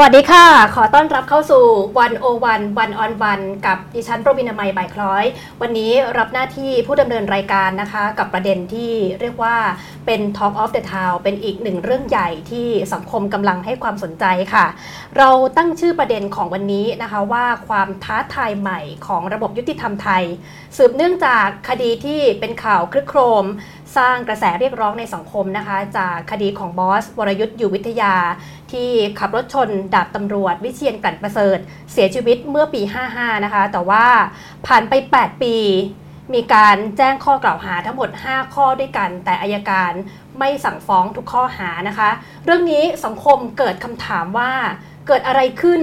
สวัสดีค่ะขอต้อนรับเข้าสู่ 101 One-on-One กับดิฉันประวิณาไมยบ่ายคล้อยวันนี้รับหน้าที่ผู้ดำเนินรายการนะคะกับประเด็นที่เรียกว่าเป็น Talk of the Town เป็นอีกหนึ่งเรื่องใหญ่ที่สังคมกำลังให้ความสนใจค่ะเราตั้งชื่อประเด็นของวันนี้นะคะว่าความท้าทายใหม่ของระบบยุติธรรมไทยสืบเนื่องจากคดีที่เป็นข่าวคลึกโครมสร้างกระแสเรียกร้องในสังคมนะคะจากคดีของบอสวรยุทธ์อยู่วิทยาที่ขับรถชนดาบตำรวจวิเชียรกลั่นประเสริฐเสียชีวิตเมื่อปี 55 นะคะแต่ว่าผ่านไป 8 ปีมีการแจ้งข้อกล่าวหาทั้งหมด 5 ข้อด้วยกันแต่อัยการไม่สั่งฟ้องทุกข้อหานะคะเรื่องนี้สังคมเกิดคำถามว่าเกิดอะไรขึ้น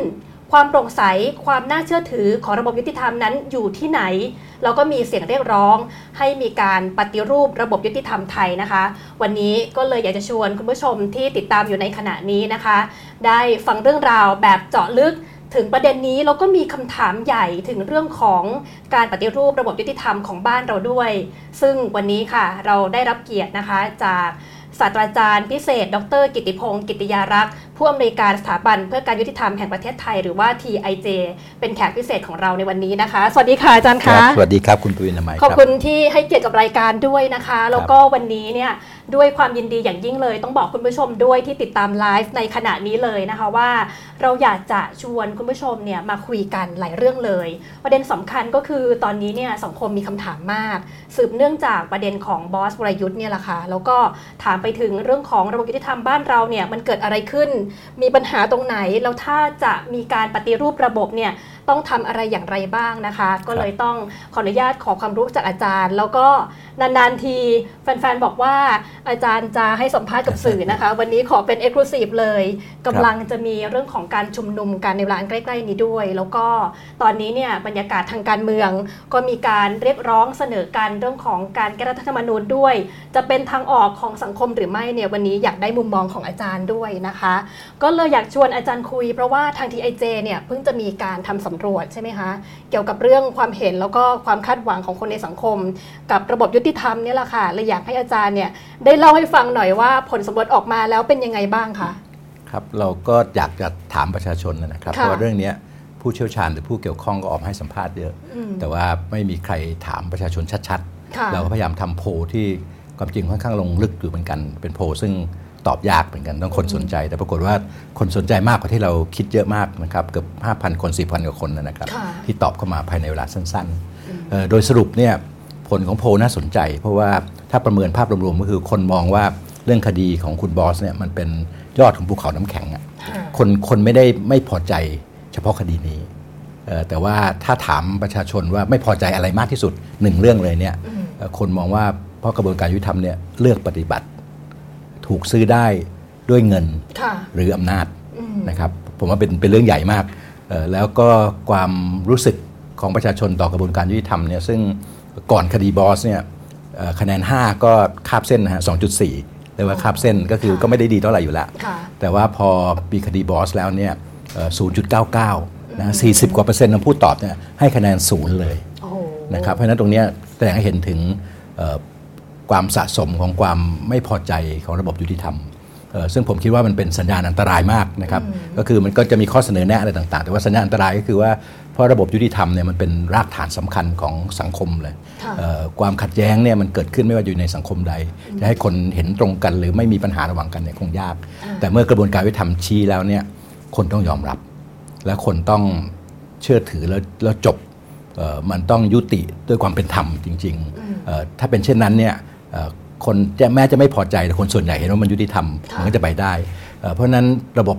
ความโปร่งใสความน่าเชื่อถือของระบบยุติธรรมนั้นอยู่ที่ไหนแล้วก็มีเสียงเรียกร้องให้มีการปฏิรูประบบยุติธรรมไทยนะคะวันนี้ก็เลยอยากจะชวนคุณผู้ชมที่ติดตามอยู่ในขณะนี้นะคะได้ฟังเรื่องราวแบบเจาะลึกถึงประเด็นนี้แล้วก็มีคำถามใหญ่ถึงเรื่องของการปฏิรูประบบยุติธรรมของบ้านเราด้วยซึ่งวันนี้ค่ะเราได้รับเกียรตินะคะจากศาสตราจารย์พิเศษดร.กิติพงศ์กิติยารักษ์ผู้อำนวยการสถาบันเพื่อการยุติธรรมแห่งประเทศไทยหรือว่า TIJ เป็นแขกพิเศษของเราในวันนี้นะคะสวัสดีค่ะอาจารย์คะสวัสดีครับคุณปวิณาไมยขอบคุณที่ให้เกียรติกับรายการด้วยนะคะแล้วก็วันนี้เนี่ยด้วยความยินดีอย่างยิ่งเลยต้องบอกคุณผู้ชมด้วยที่ติดตามไลฟ์ในขณะนี้เลยนะคะว่าเราอยากจะชวนคุณผู้ชมเนี่ยมาคุยกันหลายเรื่องเลยประเด็นสำคัญก็คือตอนนี้เนี่ยสังคมมีคำถามมากสืบเนื่องจากประเด็นของบอสวรยุทธ์เนี่ยแหละค่ะแล้วก็ถามไปถึงเรื่องของระบบยุติธรรมบ้านเราเนี่ยมันเกิดอะไรขึ้นมีปัญหาตรงไหนแล้วถ้าจะมีการปฏิรูประบบเนี่ยต้องทำอะไรอย่างไรบ้างนะคะก็เลยต้องขออนุญาตขอความรู้จากอาจารย์แล้วก็นานๆทีแฟนๆบอกว่าอาจารย์จะให้สัมภาษณ์กับสื่อนะคะวันนี้ขอเป็น Exclusive เลยกำลังจะมีเรื่องของการชุมนุมกันในเวลาใกล้ๆนี้ด้วยแล้วก็ตอนนี้เนี่ยบรรยากาศทางการเมืองก็มีการเรียกร้องเสนอการเรื่องของการแก้รัฐธรรมนูญด้วยจะเป็นทางออกของสังคมหรือไม่เนี่ยวันนี้อยากได้มุมมองของอาจารย์ด้วยนะคะก็เลยอยากชวนอาจารย์คุยเพราะว่าทาง TIJ เนี่ยเพิ่งจะมีการทำสำรวจใช่ไหมคะเกี่ยวกับเรื่องความเห็นแล้วก็ความคาดหวังของคนในสังคมกับระบบยุติธรรมนี่แหละค่ะเลยอยากให้อาจารย์เนี่ยได้เล่าให้ฟังหน่อยว่าผลสำรวจออกมาแล้วเป็นยังไงบ้างคะครับเราก็อยากจะถามประชาชนนะครับเพราะเรื่องนี้ผู้เชี่ยวชาญหรือผู้เกี่ยวข้องก็ออกมาให้สัมภาษณ์เยอะแต่ว่าไม่มีใครถามประชาชนชัดๆเราก็พยายามทำโพลที่ความจริงค่อนข้างลงลึกอยู่เหมือนกันเป็นโพลซึ่งตอบยากเหมือนกันต้องคนสนใจแต่ปรากฏว่าคนสนใจมากกว่าที่เราคิดเยอะมากนะครับเกือบ 5,000 คน 4,000 กว่าคนนะครับที่ตอบเข้ามาภายในเวลาสั้นๆโดยสรุปเนี่ยผลของโพลน่าสนใจเพราะว่าถ้าประเมินภาพรวมๆก็คือคนมองว่าเรื่องคดีของคุณบอสเนี่ยมันเป็นยอดของภูเขาน้ำแข็งคนไม่ได้ไม่พอใจเฉพาะคดีนี้แต่ว่าถ้าถามประชาชนว่าไม่พอใจอะไรมากที่สุดหนึ่งเรื่องเลยเนี่ยคนมองว่าเพราะกระบวนการยุติธรรมเนี่ยเลือกปฏิบัติถูกซื้อได้ด้วยเงินหรืออำนาจนะครับผมว่าเป็นเรื่องใหญ่มากแล้วก็ความรู้สึกของประชาชนต่อกระบวนการยุติธรรมเนี่ยซึ่งก่อนคดีบอสเนี่ยคะแนน5ก็คาบเส้นนะฮะ 2.4 เรียกว่าคาบเส้นก็คือก็ไม่ได้ดีเท่าไหร่อยู่แล้วแต่ว่าพอมีคดีบอสแล้วเนี่ย 0.99 นะ40กว่าเปอร์เซ็นต์ของผู้ตอบเนี่ยให้คะแนน0เลยนะครับเพราะฉะนั้นตรงนี้แสดงให้เห็นถึงความสะสมของความไม่พอใจของระบบยุติธรรมซึ่งผมคิดว่ามันเป็นสัญญาณอันตรายมากนะครับก็คือมันก็จะมีข้อเสนอแนะอะไรต่างๆแต่ว่าสัญญาณอันตรายก็คือว่าเพราะระบบยุติธรรมเนี่ยมันเป็นรากฐานสำคัญของสังคมเลยความขัดแย้งเนี่ยมันเกิดขึ้นไม่ว่าอยู่ในสังคมใดจะให้คนเห็นตรงกันหรือไม่มีปัญหาระหว่างกันเนี่ยคงยากแต่เมื่อกระบวนการยุติธรรมชี้แล้วเนี่ยคนต้องยอมรับและคนต้องเชื่อถือแล้วจบมันต้องยุติด้วยความเป็นธรรมจริงๆถ้าเป็นเช่นนั้นเนี่ยคนแม้จะไม่พอใจแต่คนส่วนใหญ่เห็นว่ามันยุติธรรมมันก็จะไปได้เพราะนั้นระบบ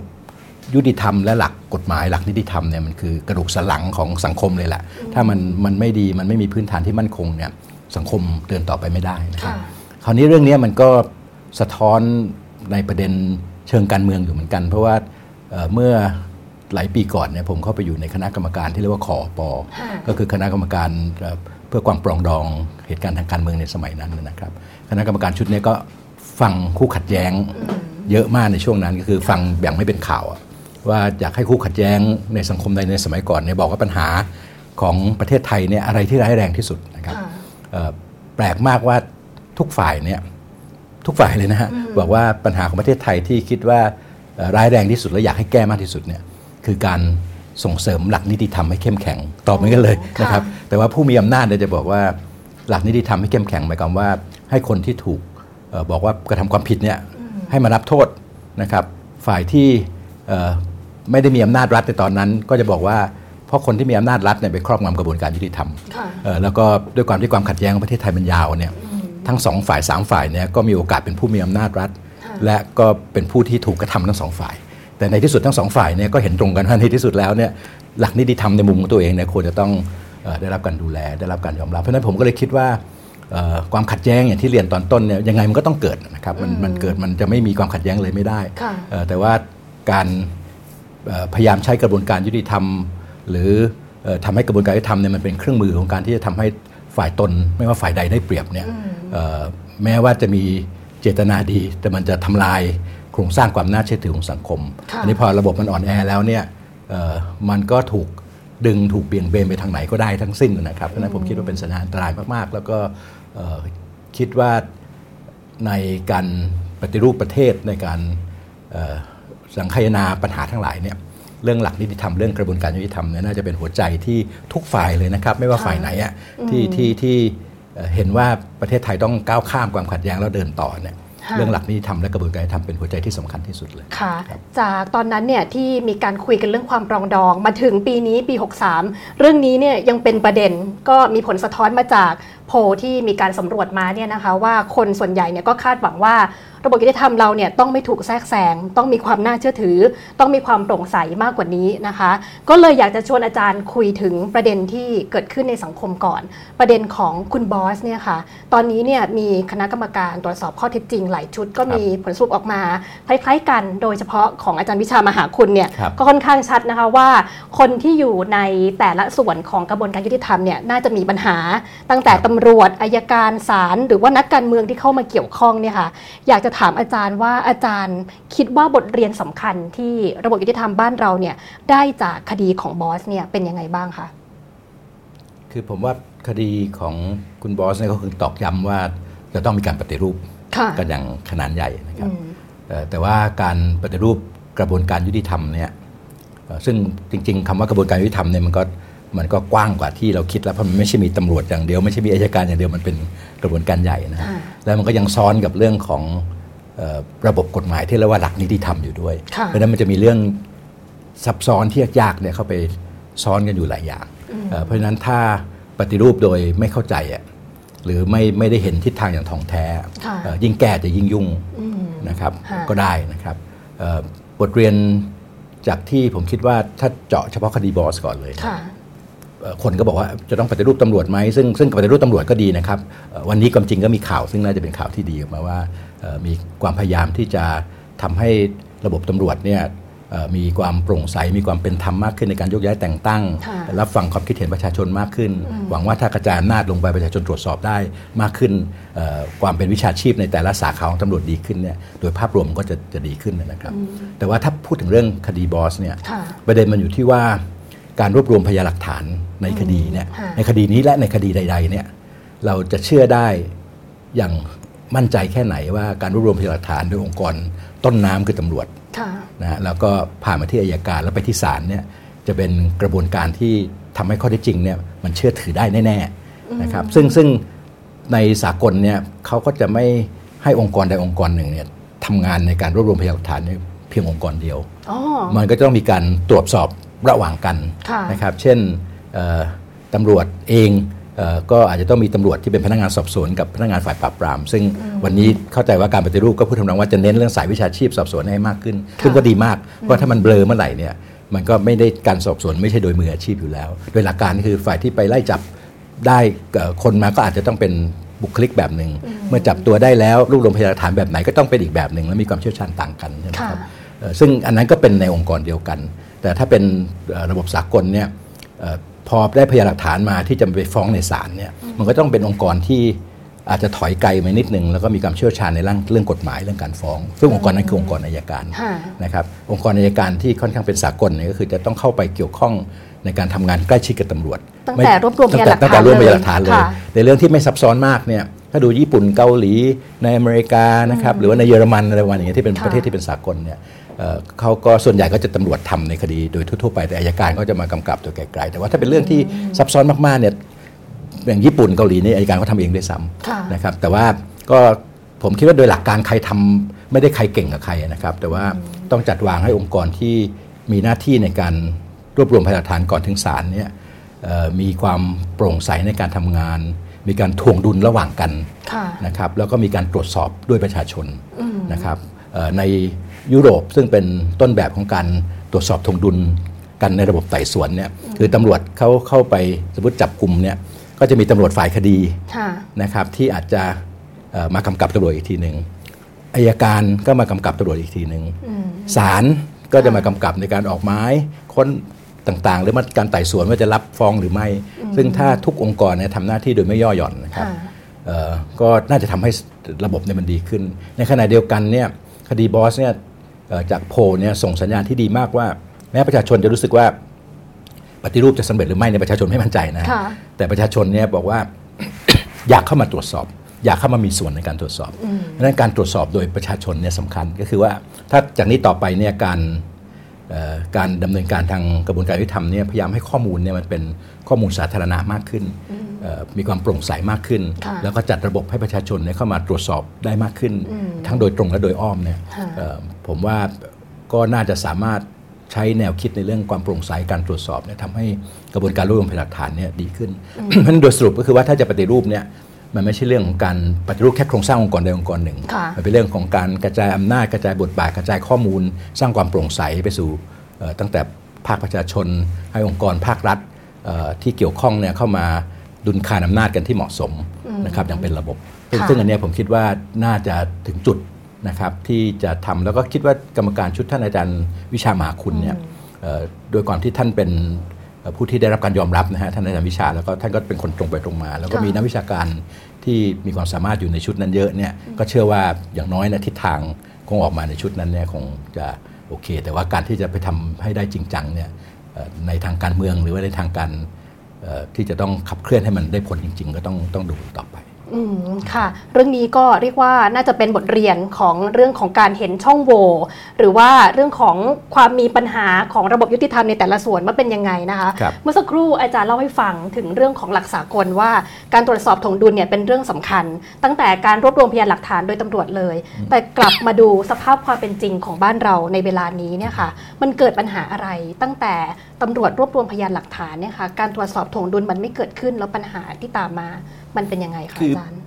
ยุติธรรมและหลักกฎหมายหลักนิติธรรมเนี่ยมันคือกระดูกสันหลังของสังคมเลยแหละถ้ามันไม่ดีมันไม่มีพื้นฐานที่มั่นคงเนี่ยสังคมเดินต่อไปไม่ได้นะครับคราวนี้เรื่องนี้มันก็สะท้อนในประเด็นเชิงการเมืองอยู่เหมือนกันเพราะว่าเมื่อหลายปีก่อนเนี่ยผมเข้าไปอยู่ในคณะกรรมการที่เรียกว่าคป.ก็คือคณะกรรมการเพื่อความปรองดองเหตุการณ์ทางการเมืองในสมัยนั้นนะครับคณะกรรมการชุดนี้ก็ฟังคู่ขัดแย้งเยอะมากในช่วงนั้นก็คือฟังอย่างไม่เป็นข่าวว่าอยากให้คู่ขัดแย้งในสังคมใดในสมัยก่อนเนี่ยบอกว่าปัญหาของประเทศไทยเนี่ยอะไรที่ร้ายแรงที่สุดนะครับแปลกมากว่าทุกฝ่ายเลยนะฮะบอกว่าปัญหาของประเทศไทยที่คิดว่า ร้ายแรงที่สุดและอยากให้แก้มากที่สุดเนี่ยคือการส่งเสริมหลักนิติธรรมให้เข้มแข็งตอบเหมือนกันเลยนะครับแต่ว่าผู้มีอำนาจเนี่ยจะบอกว่าหลักนิติธรรมให้เข้มแข็งหมายความว่าให้คนที่ถูกบอกว่ากระทำความผิดเนี่ยให้มารับโทษนะครับฝ่ายที่ไม่ได้มีอำนาจรัฐในตอนนั้นก็จะบอกว่าเพราะคนที่มีอำนาจรัฐเนี่ยไปครอบงำกระบวนการยุติธรรมแล้วก็ด้วยความที่ความขัดแย้งของประเทศไทยมันยาวเนี่ยทั้ง2ฝ่าย3ฝ่ายเนี่ยก็มีโอกาสเป็นผู้มีอำนาจรัฐและก็เป็นผู้ที่ถูกกระทำทั้ง2ฝ่ายแต่ในที่สุดทั้ง2ฝ่ายเนี่ยก็เห็นตรงกันว่าในที่สุดแล้วเนี่ยหลักนิติธรรมในมุมของตัวเองเนี่ยควรจะต้องได้รับการดูแลได้รับการยอมรับเพราะฉะนั้นผมก็เลยคิดว่าความขัดแย้งอย่างที่เรียนตอนต้นเนี่ยยังไงมันก็ต้องเกิดนะครับมันเกิดมันจะไม่มีความขัดแย้งเลยไม่ได้แต่ว่าการพยายามใช้กระบวนการยุติธรรมหรือทำให้กระบวนการยุติธรรมเนี่ยมันเป็นเครื่องมือของการที่จะทำให้ฝ่ายตนไม่ว่าฝ่ายใดได้เปรียบเนี่ยแม้ว่าจะมีเจตนาดีแต่มันจะทำลายโครงสร้างความน่าเชื่อถือของสังคมอันนี้พอระบบมันอ่อนแอแล้วเนี่ยมันก็ถูกดึงถูกเบี่ยงเบนไปทางไหนก็ได้ทั้งสิ้นนะครับเพราะฉะนั้นผมคิดว่าเป็นสัญญาณอันตรายมากๆแล้วก็คิดว่าในการปฏิรูปประเทศในการสังคายนาปัญหาทั้งหลายเนี่ยเรื่องหลักนิติธรรมเรื่องกระบวนการยุติธรรมเนี่ยน่าจะเป็นหัวใจที่ทุกฝ่ายเลยนะครับไม่ว่าฝ่ายไหนอ่ะที่เห็นว่าประเทศไทยต้องก้าวข้ามความขัดแย้งแล้วเดินต่อเนี่ยเรื่องหลักนิติธรรมและกระบวนการยุติธรรมเป็นหัวใจที่สำคัญที่สุดเลยค่ะจากตอนนั้นเนี่ยที่มีการคุยกันเรื่องความปรองดองมาถึงปีนี้ปี63เรื่องนี้เนี่ยยังเป็นประเด็นก็มีผลสะท้อนมาจากโพลที่มีการสำรวจมาเนี่ยนะคะว่าคนส่วนใหญ่เนี่ยก็คาดหวังว่าระบบยุติธรรมเราเนี่ยต้องไม่ถูกแทรกแซงต้องมีความน่าเชื่อถือต้องมีความโปร่งใสมากกว่านี้นะคะก็เลยอยากจะชวนอาจารย์คุยถึงประเด็นที่เกิดขึ้นในสังคมก่อนประเด็นของคุณบอสเนี่ยค่ะตอนนี้เนี่ยมีคณะกรรมการตรวจสอบข้อเท็จจริงหลายชุดก็มีผลสรุปออกมาคล้ายๆกันโดยเฉพาะของอาจารย์วิชามหาคุณเนี่ยก็ค่อนข้างชัดนะคะว่าคนที่อยู่ในแต่ละส่วนของกระบวนการยุติธรรมเนี่ยน่าจะมีปัญหาตั้งแต่ตำรวจอัยการศาลหรือว่านักการเมืองที่เข้ามาเกี่ยวข้องเนี่ยค่ะอยากจะถามอาจารย์ว่าอาจารย์คิดว่าบทเรียนสำคัญที่ระบบยุติธรรมบ้านเราเนี่ยได้จากคดีของบอสเนี่ยเป็นยังไงบ้างคะคือผมว่าคดีของคุณบอสเนี่ยก็คือตอกย้ำว่าจะต้องมีการปฏิรูปกันอย่างขนาดใหญ่นะครับแต่ว่าการปฏิรูปกระบวนการยุติธรรมเนี่ยซึ่งจริงๆคำว่ากระบวนการยุติธรรมเนี่ยมันก็กว้างกว่าที่เราคิดแล้วเพราะมันไม่ใช่มีตำรวจอย่างเดียวไม่ใช่มีอัยการอย่างเดียวมันเป็นกระบวนการใหญ่นะแล้วมันก็ยังซ้อนกับเรื่องของระบบกฎหมายที่เรียกว่าหลักนิติธรรมอยู่ด้วยเพราะนั้นมันจะมีเรื่องซับซ้อนที่ยากเนี่ยเข้าไปซ้อนกันอยู่หลายอย่างเพราะนั้นถ้าปฏิรูปโดยไม่เข้าใจหรือไม่ได้เห็นทิศทางอย่างถ่องแท้ยิ่งแก่จะยิ่งยุ่งนะครับก็ได้นะครับบทเรียนจากที่ผมคิดว่าถ้าเจาะเฉพาะคดีบอสก่อนเลยคนก็บอกว่าจะต้องปฏิรูปตำรวจไหมซึ่งปฏิรูปตำรวจก็ดีนะครับวันนี้ความจริงก็มีข่าวซึ่งน่าจะเป็นข่าวที่ดีออกมาว่ามีความพยายามที่จะทำให้ระบบตำรวจเนี่ยมีความโปร่งใสมีความเป็นธรรมมากขึ้นในการยกย้ายแต่งตั้งรับฟังความคิดเห็นประชาชนมากขึ้นหวังว่าถ้ากระจายอำนาจลงไปประชาชนตรวจสอบได้มากขึ้นความเป็นวิชาชีพในแต่ละสาขาของตำรวจดีขึ้นเนี่ยโดยภาพรวมก็จะดีขึ้นนะครับแต่ว่าถ้าพูดถึงเรื่องคดีบอสเนี่ยประเด็นมันอยู่ที่ว่าการรวบรวมพยานหลักฐานในคดีเนี่ยในคดีนี้และในคดีใดๆเนี่ยเราจะเชื่อได้อย่างมั่นใจแค่ไหนว่าการรวบรวมพยานหลักฐานโดยองค์กรต้นน้ำคือตำรวจนะแล้วก็ผ่านมาที่อัยการแล้วไปที่ศาลเนี่ยจะเป็นกระบวนการที่ทำให้ข้อเท็จจริงเนี่ยมันเชื่อถือได้แน่ๆนะครับซึ่งในสากลเนี่ยเขาก็จะไม่ให้องค์กรใดองค์กรหนึ่งเนี่ยทำงานในการรวบรวมพยานหลักฐานเพียงองค์กรเดียวมันก็ต้องมีการตรวจสอบระหว่างกันนะครับเช่นตำรวจเองก็อาจจะต้องมีตำรวจที่เป็นพนักงานสอบสวนกับพนักงานฝ่ายปราบปรามซึ่งวันนี้เข้าใจว่าการปฏิรูปก็พูดทำนองว่าจะเน้นเรื่องสายวิชาชีพสอบสวนให้มากขึ้นซึ่งก็ดีมากเพราะถ้ามันเบลอเมื่อไหร่เนี่ยมันก็ไม่ได้การสอบสวนไม่ใช่โดยมืออาชีพอยู่แล้วโดยหลักการคือฝ่ายที่ไปไล่จับได้คนมาก็อาจจะต้องเป็นบุคลิกแบบหนึ่งเมื่อจับตัวได้แล้วรวบรวมพยานหลักฐานแบบไหนก็ต้องเป็นอีกแบบหนึ่งและมีความเชี่ยวชาญต่างกันนะครับซึ่งอันนั้นก็เป็นในองค์กรเดียวกันแต่ถ้าเป็นระบบสากลเนี่ยพอได้พยานหลักฐานมาที่จะไปฟ้องในศาลเนี่ยมันก็ต้องเป็นองค์กรที่อาจจะถอยไกลมานิดนึงแล้วก็มีความเชี่ยวชาญในเรื่องกฎหมายเรื่องการฟ้องซึ่งองค์กรนั้นคือองค์กรอัยการนะครับองค์กรอัยการที่ค่อนข้างเป็นสากลเนี่ยก็คือจะต้องเข้าไปเกี่ยวข้องในการทำงานใกล้ชิดกับตำรวจตั้งแต่รวบรวมพยานหลักฐานเลยในเรื่องที่ไม่ซับซ้อนมากเนี่ยถ้าดูญี่ปุ่นเกาหลีในอเมริกานะครับหรือว่าในเยอรมันอะไรประมาณอย่างเงี้ยที่เป็นประเทศที่เป็นสากลเนี่ย เขาก็ส่วนใหญ่ก็จะตำรวจทำในคดีโดยทั่วๆไปแต่อัยการก็จะมากำกับตัวไกลๆแต่ว่าถ้าเป็นเรื่องที่ซับซ้อนมากๆเนี่ยอย่างญี่ปุ่นเกาหลีนี่อัยการเขาทำเองด้วยซ้ำนะครับแต่ว่าก็ผมคิดว่าโดยหลักการใครทำไม่ได้ใครเก่งกับใครนะครับแต่ว่าต้องจัดวางให้องค์กรที่มีหน้าที่ในการรวบรวมพยานหลักฐานก่อนถึงศาลเนี่ยมีความโปร่งใสในการทำงานมีการถ่วงดุลระหว่างกันนะครับแล้วก็มีการตรวจสอบด้วยประชาชนนะครับในยุโรปซึ่งเป็นต้นแบบของการตรวจสอบถ่วงดุลกันในระบบไต่สวนเนี่ยคือตำรวจเขาเข้าไปสมมติจับกลุ่มเนี่ยก็จะมีตำรวจฝ่ายคดีนะครับที่อาจจะมากำกับตำรวจอีกทีหนึ่งอัยการก็มากำกับตำรวจอีกทีหนึ่งศาลก็จะมากำกับในการออกหมายค้นต่างๆหรือมาการไต่สวนว่าจะรับฟ้องหรือไม่ซึ่งถ้าทุกองค์กรเนี่ยทำหน้าที่โดยไม่ย่อหย่อนนะครับก็น่าจะทำให้ระบบเนี่ยมันดีขึ้นในขณะเดียวกันเนี่ยคดีบอสเนี่ยจากโพลเนี่ยส่งสัญญาณที่ดีมากว่าแม้ประชาชนจะรู้สึกว่าปฏิรูปจะสำเร็จหรือไม่ในประชาชนไม่มั่นใจนะแต่ประชาชนเนี่ยบอกว่า อยากเข้ามาตรวจสอบอยากเข้ามามีส่วนในการตรวจสอบดังนั้นการตรวจสอบโดยประชาชนเนี่ยสำคัญก็คือว่าถ้าจากนี้ต่อไปเนี่ยการดำเนินการทางกระบวนการยุติธรรมเนี่ยพยายามให้ข้อมูลเนี่ยมันเป็นข้อมูลสาธารณะมากขึ้นมีความโปร่งใสมากขึ้นแล้วก็จัดระบบให้ประชาชนเนี่ยเข้ามาตรวจสอบได้มากขึ้นทั้งโดยตรงและโดยอ้อมเนี่ยผมว่าก็น่าจะสามารถใช้แนวคิดในเรื่องความโปร่งใสการตรวจสอบเนี่ยทำให้กระบวนการรวบรวมพยานหลักฐานเนี่ยดีขึ้นเพราะโดยสรุปก็คือว่าถ้าจะปฏิรูปเนี่ยมันไม่ใช่เรื่องของการปฏิรูปแค่โครงสร้างองค์กรใดองค์กรหนึ่งมันเป็นเรื่องของการกระจายอำนาจกระจายบทบาทกระจายข้อมูลสร้างความโปร่งใสไปสู่ตั้งแต่ภาคประชาชนให้องค์กรภาครัฐที่เกี่ยวข้องเนี่ยเข้ามาดุลคานอำนาจกันที่เหมาะสมนะครับอย่างเป็นระบบซึ่งอันนี้ผมคิดว่าน่าจะถึงจุดนะครับที่จะทำแล้วก็คิดว่ากรรมการชุดท่านอาจารย์วิชามหาคุณเนี่ยโดยความที่ท่านเป็นผู้ที่ได้รับการยอมรับนะฮะท่านอาจารย์วิชาแล้วก็ท่านก็เป็นคนตรงไปตรงมาแล้วก็มีนักวิชาการที่มีความสามารถอยู่ในชุดนั้นเยอะเนี่ยก็เชื่อว่าอย่างน้อยนะทิศทางคงออกมาในชุดนั้นเนี่ยคงจะโอเคแต่ว่าการที่จะไปทำให้ได้จริงจังเนี่ยในทางการเมืองหรือว่าในทางการที่จะต้องขับเคลื่อนให้มันได้ผลจริงๆก็ต้องดูต่อไปค่ะเรื่องนี้ก็เรียกว่าน่าจะเป็นบทเรียนของเรื่องของการเห็นช่องโหว่หรือว่าเรื่องของความมีปัญหาของระบบยุติธรรมในแต่ละส่วนว่าเป็นยังไงนะคะเมื่อสักครู่อาจารย์เล่าให้ฟังถึงเรื่องของหลักสากลว่าการตรวจสอบถ่วงดุลเนี่ยเป็นเรื่องสำคัญตั้งแต่การรวบรวมพยานหลักฐานโดยตำรวจเลยแต่กลับมาดูสภาพความเป็นจริงของบ้านเราในเวลานี้เนี่ยค่ะมันเกิดปัญหาอะไรตั้งแต่ตำรวจรวบรวมพยานหลักฐานเนี่ยค่ะการตรวจสอบถ่วงดุลมันไม่เกิดขึ้นแล้วปัญหาที่ตามมามันเป็นยังไงคะอาจารย์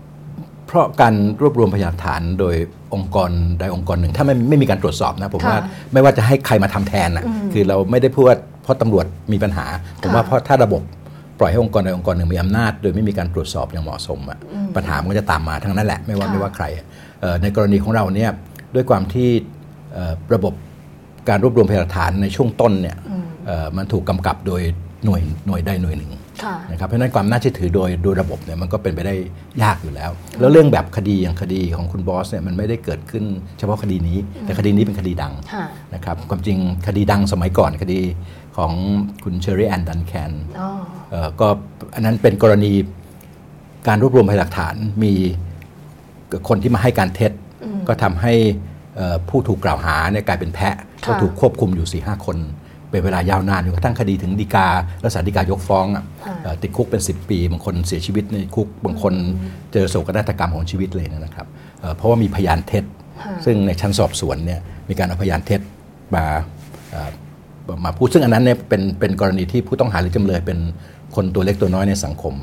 เพราะการรวบรวมพยานหลักฐานโดยองค์กรใดองค์กรหนึ่งถ้าไม่มีการตรวจสอบนะผมว่าไม่ว่าจะให้ใครมาทำแทนนะคือเราไม่ได้พูดว่าเพราะตำรวจมีปัญหาผมว่าเพราะถ้าระบบปล่อยให้องค์กรใดองค์กรหนึ่งมีอำนาจโดยไม่มีการตรวจสอบอย่างเหมาะสมปัญหามันจะตามมาทั้งนั้นแหละไม่ว่าใครในกรณีของเราเนี่ยด้วยความที่ระบบการรวบรวมพยานหลักฐานในช่วงต้นเนี่ยมันถูกกำกับโดยหน่วยใดหน่วยหนึ่งนะครับเพราะฉะนั้นความน่าเชื่อถือโดยระบบเนี่ยมันก็เป็นไปได้ยากอยู่แล้วแล้วเรื่องแบบคดีอย่างคดีของคุณบอสเนี่ยมันไม่ได้เกิดขึ้นเฉพาะคดีนี้แต่คดีนี้เป็นคดีดังนะครับความจริงคดีดังสมัยก่อนคดีของคุณเชอรี่แอนดันแคนก็อันนั้นเป็นกรณีการรวบรวมพยานหลักฐานมีคนที่มาให้การเท็จก็ทำให้ผู้ถูกกล่าวหาเนี่ยกลายเป็นแพะก็ถูกควบคุมอยู่ 4-5 คนเป็นเวลายาวนานจนกระทั่งคดีถึงฎีกาแล้วศาลฎีกายกฟ้องติดคุกเป็น10 ปีบางคนเสียชีวิตในคุกบางคนเจอโศกนาฏกรรมของชีวิตเลยนะครับเพราะว่ามีพยานเท็จซึ่งในชั้นสอบสวนเนี่ยมีการเอาพยานเท็จมาพูดซึ่งอันนั้นเนี่ยเป็นกรณีที่ผู้ต้องหาหรือจำเลยเป็นคนตัวเล็กตัวน้อยในสังคม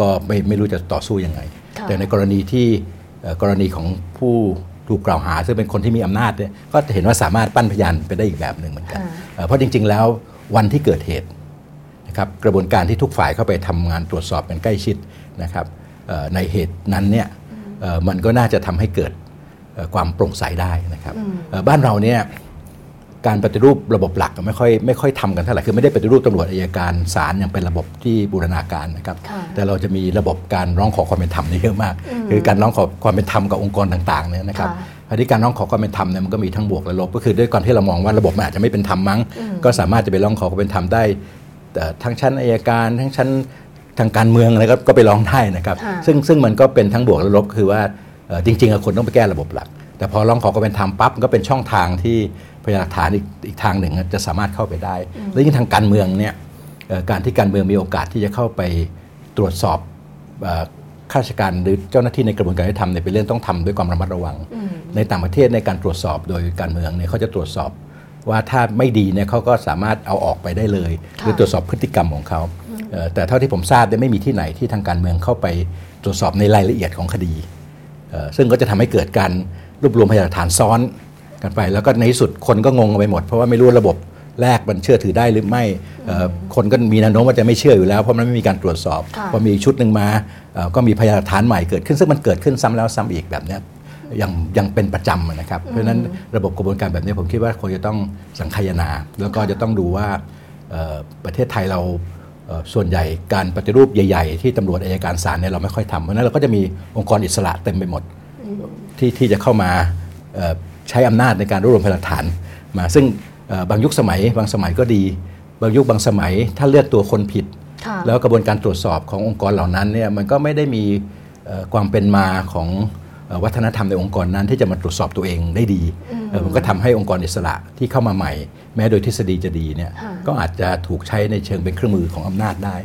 ก็ไม่รู้จะต่อสู้ยังไงแต่ในกรณีของผู้ถูกกล่าวหาซึ่งเป็นคนที่มีอำนาจเนี่ยก็เห็นว่าสามารถปั้นพยานไปได้อีกแบบหนึ่งเหมือนกันเพราะจริงๆแล้ววันที่เกิดเหตุนะครับกระบวนการที่ทุกฝ่ายเข้าไปทำงานตรวจสอบเป็นใกล้ชิดนะครับในเหตุนั้นเนี่ยมันก็น่าจะทำให้เกิดความโปร่งใสได้นะครับบ้านเราเนี่ยการปฏิรูประบบหลักไม่ค่อยทำกันเท่าไหร่คือไม่ได้ปฏิรูปตำรวจอัยการศาลอย่างเป็นระบบที่บูรณาการนะครับแต่เราจะมีระบบการร้องขอความเป็นธรรมนี่เยอะมากคือการร้องขอความเป็นธรรมกับองค์กรต่างๆเนี่ยนะครับคราวนี้การร้องขอความเป็นธรรมเนี่ยมันก็มีทั้งบวกและลบก็คือด้วยความที่เรามองว่าระบบมันอาจจะไม่เป็นธรรมมั้งก็สามารถจะไปร้องขอความเป็นธรรมได้ทั้งชั้นอัยการทั้งชั้นทางการเมืองอะไรก็ไปร้องได้นะครับซึ่งมันก็เป็นทั้งบวกและลบคือว่าจริงๆคนต้องไปแก้ระบบหลักแต่พอร้องขอความเป็นธรรมปั๊บก็เป็นช่องทางที่ พยานหลักฐานอีกทางหนึ่งจะสามารถเข้าไปได้และยิ่งทางการเมืองเนี่ยการที่การเมืองมีโอกาสที่จะเข้าไปตรวจสอบข้าราชการหรือเจ้าหน้าที่ในกระบวนการยุติธรรมเนี่ยเป็นเรื่องต้องทำด้วยความระมัดระวังในต่างประเทศในการตรวจสอบโดยการเมืองเนี่ยเขาจะตรวจสอบว่าถ้าไม่ดีเนี่ยเขาก็สามารถเอาออกไปได้เลยหรือตรวจสอบพฤติกรรมของเขาแต่เท่าที่ผมทราบเนี่ยไม่มีที่ไหนที่ทางการเมืองเข้าไปตรวจสอบในรายละเอียดของคดีซึ่งก็จะทำให้เกิดการรวบรวมพยานหลักฐานซ้อนกันไปแล้วก็ในที่สุดคนก็งงไปหมดเพราะว่าไม่รู้ระบบแรกมันเชื่อถือได้หรือไม่คนก็มีแนวโน้มว่าจะไม่เชื่ออยู่แล้วเพราะมันไม่มีการตรวจสอบพอมีชุดหนึ่งมาก็มีพยานหลักฐานใหม่เกิดขึ้นซึ่งมันเกิดขึ้นซ้ำแล้วซ้ำอีกแบบนี้ยังเป็นประจำนะครับเพราะฉะนั้นระบบกระบวนการแบบนี้ผมคิดว่าควรจะต้องสังคายนาแล้วก็จะต้องดูว่าประเทศไทยเราส่วนใหญ่การปฏิรูปใหญ่ๆที่ตำรวจอัยการศาลเนี่ยเราไม่ค่อยทำเพราะฉะนั้นเราก็จะมีองค์กรอิสระเต็มไปหมดที่จะเข้ามาใช้อำนาจในการรวบรวมพยานหลักฐานมาซึ่งบางยุคสมัยบางสมัยก็ดีบางยุคบางสมัยถ้าเลือกตัวคนผิดแล้วกระบวนการตรวจสอบขององค์กรเหล่านั้นเนี่ยมันก็ไม่ได้มีความเป็นมาของวัฒนธรรมในองค์กรนั้นที่จะมาตรวจสอบตัวเองได้ดีมันก็ทำให้องค์กรอิสระที่เข้ามาใหม่แม้โดยทฤษฎีจะดีเนี่ยก็อาจจะถูกใช้ในเชิงเป็นเครื่องมือของอำนาจได้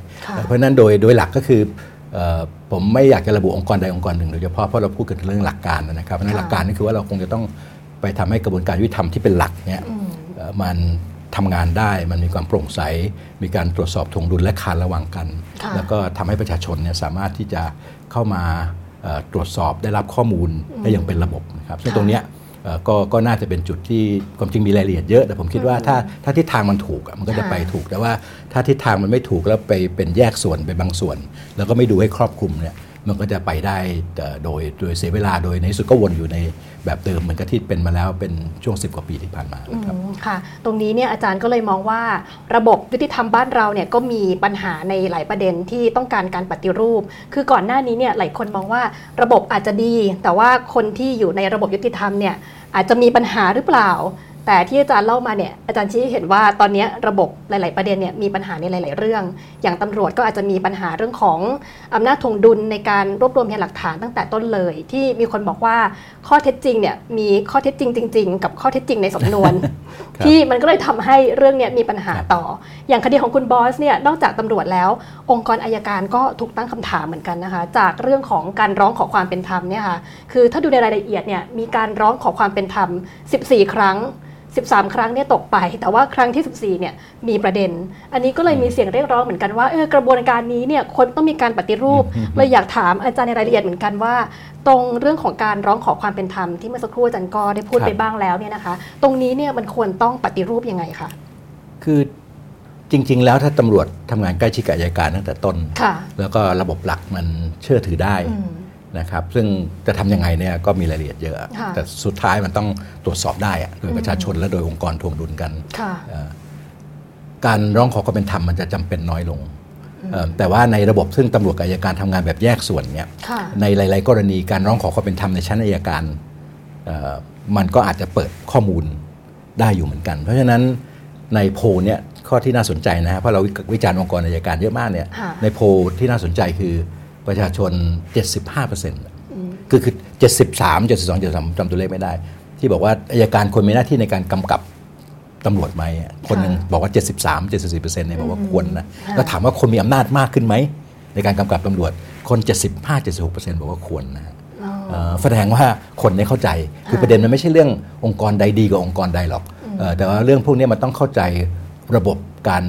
เพราะนั้นโดยหลักก็คือผมไม่อยากจะระบุองค์กรใดองค์กรหนึ่งโดยเฉพาะเพราะเราพูดกันเรื่องหลักการนะครับเพราะนั้นหลักการก็คือว่าเราคงจะต้องไปทำให้กระบวนการยุติธรรมที่เป็นหลักเนี่ยมันทำงานได้มันมีความโปร่งใสมีการตรวจสอบถ่วงดุลและการระวังกันแล้วก็ทำให้ประชาชนเนี่ยสามารถที่จะเข้ามาตรวจสอบได้รับข้อมูลได้อย่างเป็นระบบนะครับซึ่งตรงนี้ก็น่าจะเป็นจุดที่ความจริงมีรายละเอียดเยอะแต่ผมคิดว่าถ้าทิศทางมันถูกมันก็จะไปถูกแต่ว่าถ้าทิศทางมันไม่ถูกแล้วไปเป็นแยกส่วนไปบางส่วนแล้วก็ไม่ดูให้ครอบคลุมเนี่ยมันก็จะไปได้โดยเสียเวลาโดยในสุดก็วนอยู่ในแบบเดิมเหมือนกับที่เป็นมาแล้วเป็นช่วง10 กว่าปีที่ผ่านมานะครับค่ะตรงนี้เนี่ยอาจารย์ก็เลยมองว่าระบบยุติธรรมบ้านเราเนี่ยก็มีปัญหาในหลายประเด็นที่ต้องการการปฏิรูปคือก่อนหน้านี้เนี่ยหลายคนมองว่าระบบอาจจะดีแต่ว่าคนที่อยู่ในระบบยุติธรรมเนี่ยอาจจะมีปัญหาหรือเปล่าแต่ที่อาจารย์เล่ามาเนี่ยอาจารย์ชี้เห็นว่าตอนนี้ระบบหลายๆประเด็นเนี่ยมีปัญหาในหลายๆเรื่องอย่างตำรวจก็อาจจะมีปัญหาเรื่องของอำนาจถ่วงดุลในการรวบรวมพยานหลักฐานตั้งแต่ต้นเลยที่มีคนบอกว่าข้อเท็จจริงเนี่ยมีข้อเท็จจริงจริงๆกับข้อเท็จจริงในสำนวน ที่มันก็เลยทำให้เรื่องเนี่ยมีปัญหาต่ออย่างคดีของคุณบอสเนี่ยนอกจากตำรวจแล้วองค์กรอัยการก็ถูกตั้งคำถามเหมือนกันนะคะจากเรื่องของการร้องขอความเป็นธรรมเนี่ยค่ะคือถ้าดูในรายละเอียดเนี่ยมีการร้องขอความเป็นธรรม14 ครั้ง13 ครั้งเนี่ยตกไปแต่ว่าครั้งที่14เนี่ยมีประเด็นอันนี้ก็เลยมีเสียงเรียกร้องเหมือนกันว่ากระบวนการนี้เนี่ยคนต้องมีการปฏิรูปเลยอยากถามอาจารย์ในรายละเอียดเหมือนกันว่าตรงเรื่องของการร้องขอความเป็นธรรมที่เมื่อสักครู่อาจารย์ก็ได้พูดไปบ้างแล้วเนี่ยนะคะตรงนี้เนี่ยมันควรต้องปฏิรูปยังไงคะคือจริงๆแล้วถ้าตำรวจทำงานใกล้ชิดกับอัยการตั้งแต่ต้นแล้วก็ระบบหลักมันเชื่อถือได้นะครับซึ่งจะทำยังไงเนี่ยก็มีรายละเอียดเยอะแต่สุดท้ายมันต้องตรวจสอบได้โดยประชาชนและโดยองค์กรทวงดุลกันการร้องขอความเป็นธรรมมันจะจำเป็นน้อยลงแต่ว่าในระบบซึ่งตำรวจกับอัยการทำงานแบบแยกส่วนเนี่ยในหลายๆกรณีการร้องขอความเป็นธรรมในชั้นอัยการมันก็อาจจะเปิดข้อมูลได้อยู่เหมือนกันเพราะฉะนั้นในโพลเนี่ยข้อที่น่าสนใจนะเพราะเราวิจารณ์องค์กรอัยการเยอะมากเนี่ยในโพลที่น่าสนใจคือประชาชน 75% คือ73 72 73จำตัวเลขไม่ได้ที่บอกว่าอัยการควรมีหน้าที่ในการกำกับตำรวจไหมคนนึงบอกว่า 73 74% เนี่ยบอกว่าควรนะแล้วถามว่าคนมีอำนาจมากขึ้นไหมในการกำกับตำรวจคน 75 76% บอกว่าควรนะแสดงว่าคนเนี่ยเข้าใจคือประเด็นมันไม่ใช่เรื่ององค์กรใดดีกว่าองค์กรใดหรอกแต่ว่าเรื่องพวกนี้มันต้องเข้าใจระบบการ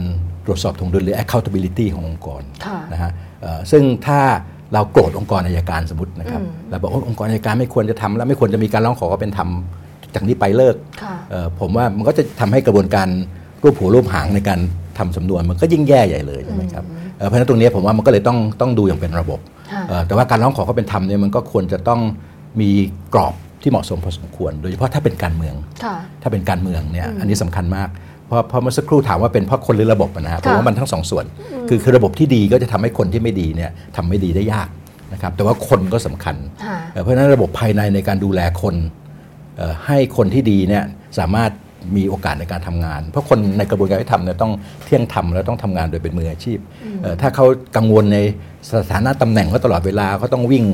ตรวจสอบถ่วงดุลหรือ accountability ขององค์กรนะฮะซึ่งถ้าเราโกรธองค์กรอัยการสมมตินะครับเราบอกว่าองค์กรอัยการไม่ควรจะทำและไม่ควรจะมีการร้องขอความเป็นธรรมจากนี้ไปเลิกผมว่ามันก็จะทำให้กระบวนการรูปหัวรูปหางในการทำสำนวนมันก็ยิ่งแย่ใหญ่เลยใช่ไหมครับเพราะฉะนั้นตรงนี้ผมว่ามันก็เลยต้องดูอย่างเป็นระบบแต่ว่าการร้องขอความเป็นธรรมเนี่ยมันก็ควรจะต้องมีกรอบที่เหมาะสมพอสมควรโดยเฉพาะถ้าเป็นการเมืองเนี่ยอันนี้สำคัญมากพอเมื่อสักครู่ถามว่าเป็นเพราะคนหรือระบบนะฮะเพราะว่ามันทั้งสองส่วนคือระบบที่ดีก็จะทำให้คนที่ไม่ดีเนี่ยทำไม่ดีได้ยากนะครับแต่ว่าคนก็สำคัญเพราะฉะนั้นระบบภายในในการดูแลคนให้คนที่ดีเนี่ยสามารถมีโอกาสในการทำงานเพราะคนในกระบวนการยุติธรรมเนี่ยต้องเที่ยงธรรมและต้องทำงานโดยเป็นมืออาชีพถ้าเขากังวลในสถานะตำแหน่งเขาตลอดเวลาเขาต้องวิ่ง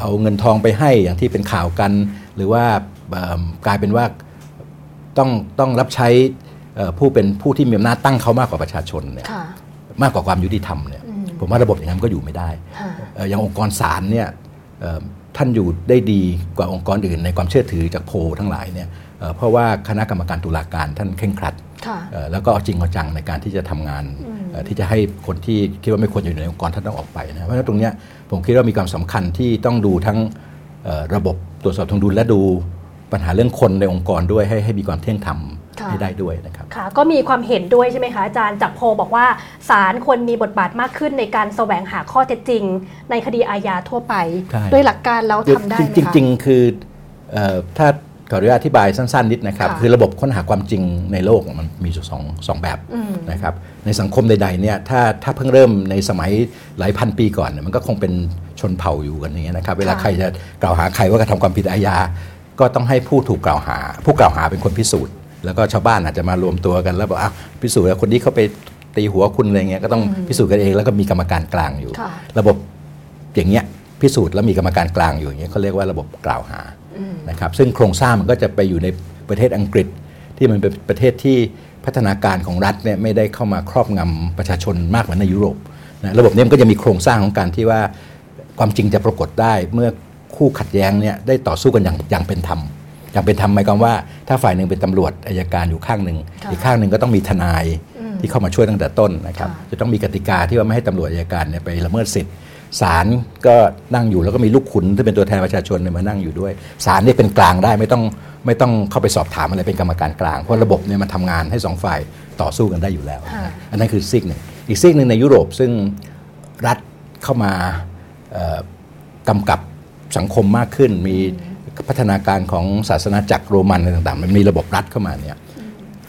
เอาเงินทองไปให้อย่างที่เป็นข่าวกันหรือว่ากลายเป็นว่า ต้องรับใช้ผู้ที่มีอำนาจตั้งเขามากกว่าประชาชนเนี่ยมากกว่าความยุติธรรมเนี่ยผมว่าระบบอย่างนั้นก็อยู่ไม่ได้อย่างองค์กรศาลเนี่ยท่านอยู่ได้ดีกว่าองค์กรอื่นในความเชื่อถือจากโพลทั้งหลายเนี่ยเพราะว่าคณะกรรมการตุลาการท่านเคร่งครัดแล้วก็เอาจริงเอาจังในการที่จะทำงานที่จะให้คนที่คิดว่าไม่ควรอยู่ในองค์กรท่านต้องออกไปนะเพราะฉะนั้นตรงเนี้ยผมคิดว่ามีความสำคัญที่ต้องดูทั้งระบบตรวจสอบทวงดุลและดูปัญหาเรื่องคนในองค์กรด้วยให้มีความเที่ยงธรรมให้ได้ด้วยนะครับค่ะก็มีความเห็นด้วยใช่ไหมคะอาจารย์จากโพลบอกว่าศาลควรมีบทบาทมากขึ้นในการแสวงหาข้อเท็จจริงในคดีอาญาทั่วไปด้วยหลักการแล้วทำได้ไหมคะจริงๆคือถ้าขออนุญาตอธิบายสั้นๆนิดนะครับคือระบบค้นหาความจริงในโลกมันมีอยู่สองแบบนะครับในสังคมใดๆเนี่ยถ้าเพิ่งเริ่มในสมัยหลายพันปีก่อนมันก็คงเป็นชนเผ่าอยู่กันอย่างเงี้ยนะครับเวลาใครจะกล่าวหาใครว่ากระทำความผิดอาญาก็ต้องให้ผู้กล่าวหาเป็นคนพิสูจน์แล้วก็ชาวบ้านอาจจะมารวมตัวกันแล้วบอกอ่ะพิสูจน์ว่าคนนี้เขาไปตีหัวคุณอะไรเงี้ยก็ต้องพิสูจน์กันเองแล้วก็มีกรรมการกลางอยู่ระบบอย่างเงี้ยพิสูจน์แล้วมีกรรมการกลางอยู่อย่างเงี้ยเขาเรียกว่าระบบกล่าวหานะครับซึ่งโครงสร้างมันก็จะไปอยู่ในประเทศอังกฤษที่มันเป็นประเทศที่พัฒนาการของรัฐเนี่ยไม่ได้เข้ามาครอบงำประชาชนมากเหมือนในยุโรปนะระบบนี้มันก็จะมีโครงสร้างของการที่ว่าความจริงจะปรากฏได้เมื่อคู่ขัดแย้งเนี่ยได้ต่อสู้กันอย่างเป็นธรรมหมายความว่าถ้าฝ่ายหนึ่งเป็นตำรวจอัยการอยู่ข้างหนึ่งอีกข้างหนึ่งก็ต้องมีทนายที่เข้ามาช่วยตั้งแต่ต้นนะครับจะต้องมีกติกาที่ว่าไม่ให้ตำรวจอัยการเนี่ยไปละเมิดสิทธิ์ศาลก็นั่งอยู่แล้วก็มีลูกขุนที่เป็นตัวแทนประชาชนมานั่งอยู่ด้วยศาลเนี่ยเป็นกลางได้ไม่ต้องเข้าไปสอบถามอะไรเป็นกรรมการกลางเพราะระบบเนี่ยมันทำงานให้สองฝ่ายต่อสู้กันได้อยู่แล้วอันนั้นคือซีกหนึ่งอีกซีกหนึ่งในยุโรปซึ่งรัฐเข้ามากำกับสังคมมากขึ้นมีพัฒนาการของศาสนาจักรโรมันอะไรต่างๆมันมีระบบรัฐเข้ามาเนี่ย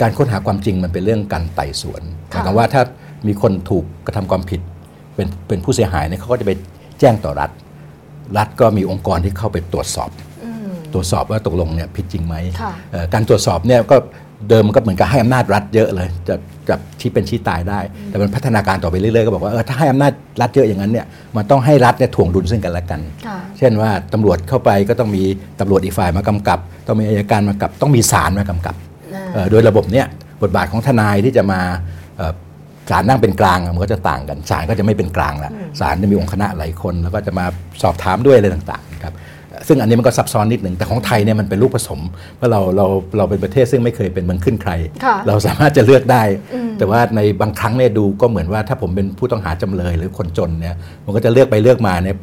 การค้นหาความจริงมันเป็นเรื่องการไต่สวนหมายความว่าถ้ามีคนถูกกระทำความผิดเป็นผู้เสียหายเนี่ยเขาก็จะไปแจ้งต่อรัฐก็มีองค์กรที่เข้าไปตรวจสอบว่าตกลงเนี่ยผิดจริงไหมการตรวจสอบเนี่ยก็เดิมมันก็เหมือนกับให้อำนาจรัฐเยอะเลยจะชี้เป็นชี้ตายได้แต่มันพัฒนาการต่อไปเรื่อยๆก็บอกว่าถ้าให้อำนาจรัฐเยอะอย่างนั้นเนี่ยมันต้องให้รัฐเนี่ยถ่วงดุลซึ่งกันและกันเช่นว่าตำรวจเข้าไปก็ต้องมีตำรวจอีกฝ่ายมากำกับต้องมีอัยการมากำกับต้องมีศาลมากำกับโดยระบบเนี่ยบทบาทของทนายที่จะมาศาลนั่งเป็นกลางมันก็จะต่างกันศาลก็จะไม่เป็นกลางละศาลจะมีองค์คณะหลายคนแล้วก็จะมาสอบถามด้วยอะไรต่างๆครับซึ่งอันนี้มันก็ซับซ้อนนิดหนึ่งแต่ของไทยเนี่ยมันเป็นลูกผสมเพราะเราเป็นประเทศซึ่งไม่เคยเป็นเมืองขึ้นใครเราสามารถจะเลือกได้แต่ว่าในบางครั้งเนี่ยดูก็เหมือนว่าถ้าผมเป็นผู้ต้องหาจำเลยหรือคนจนเนี่ยมันก็จะเลือกไปเลือกมาเนี่ย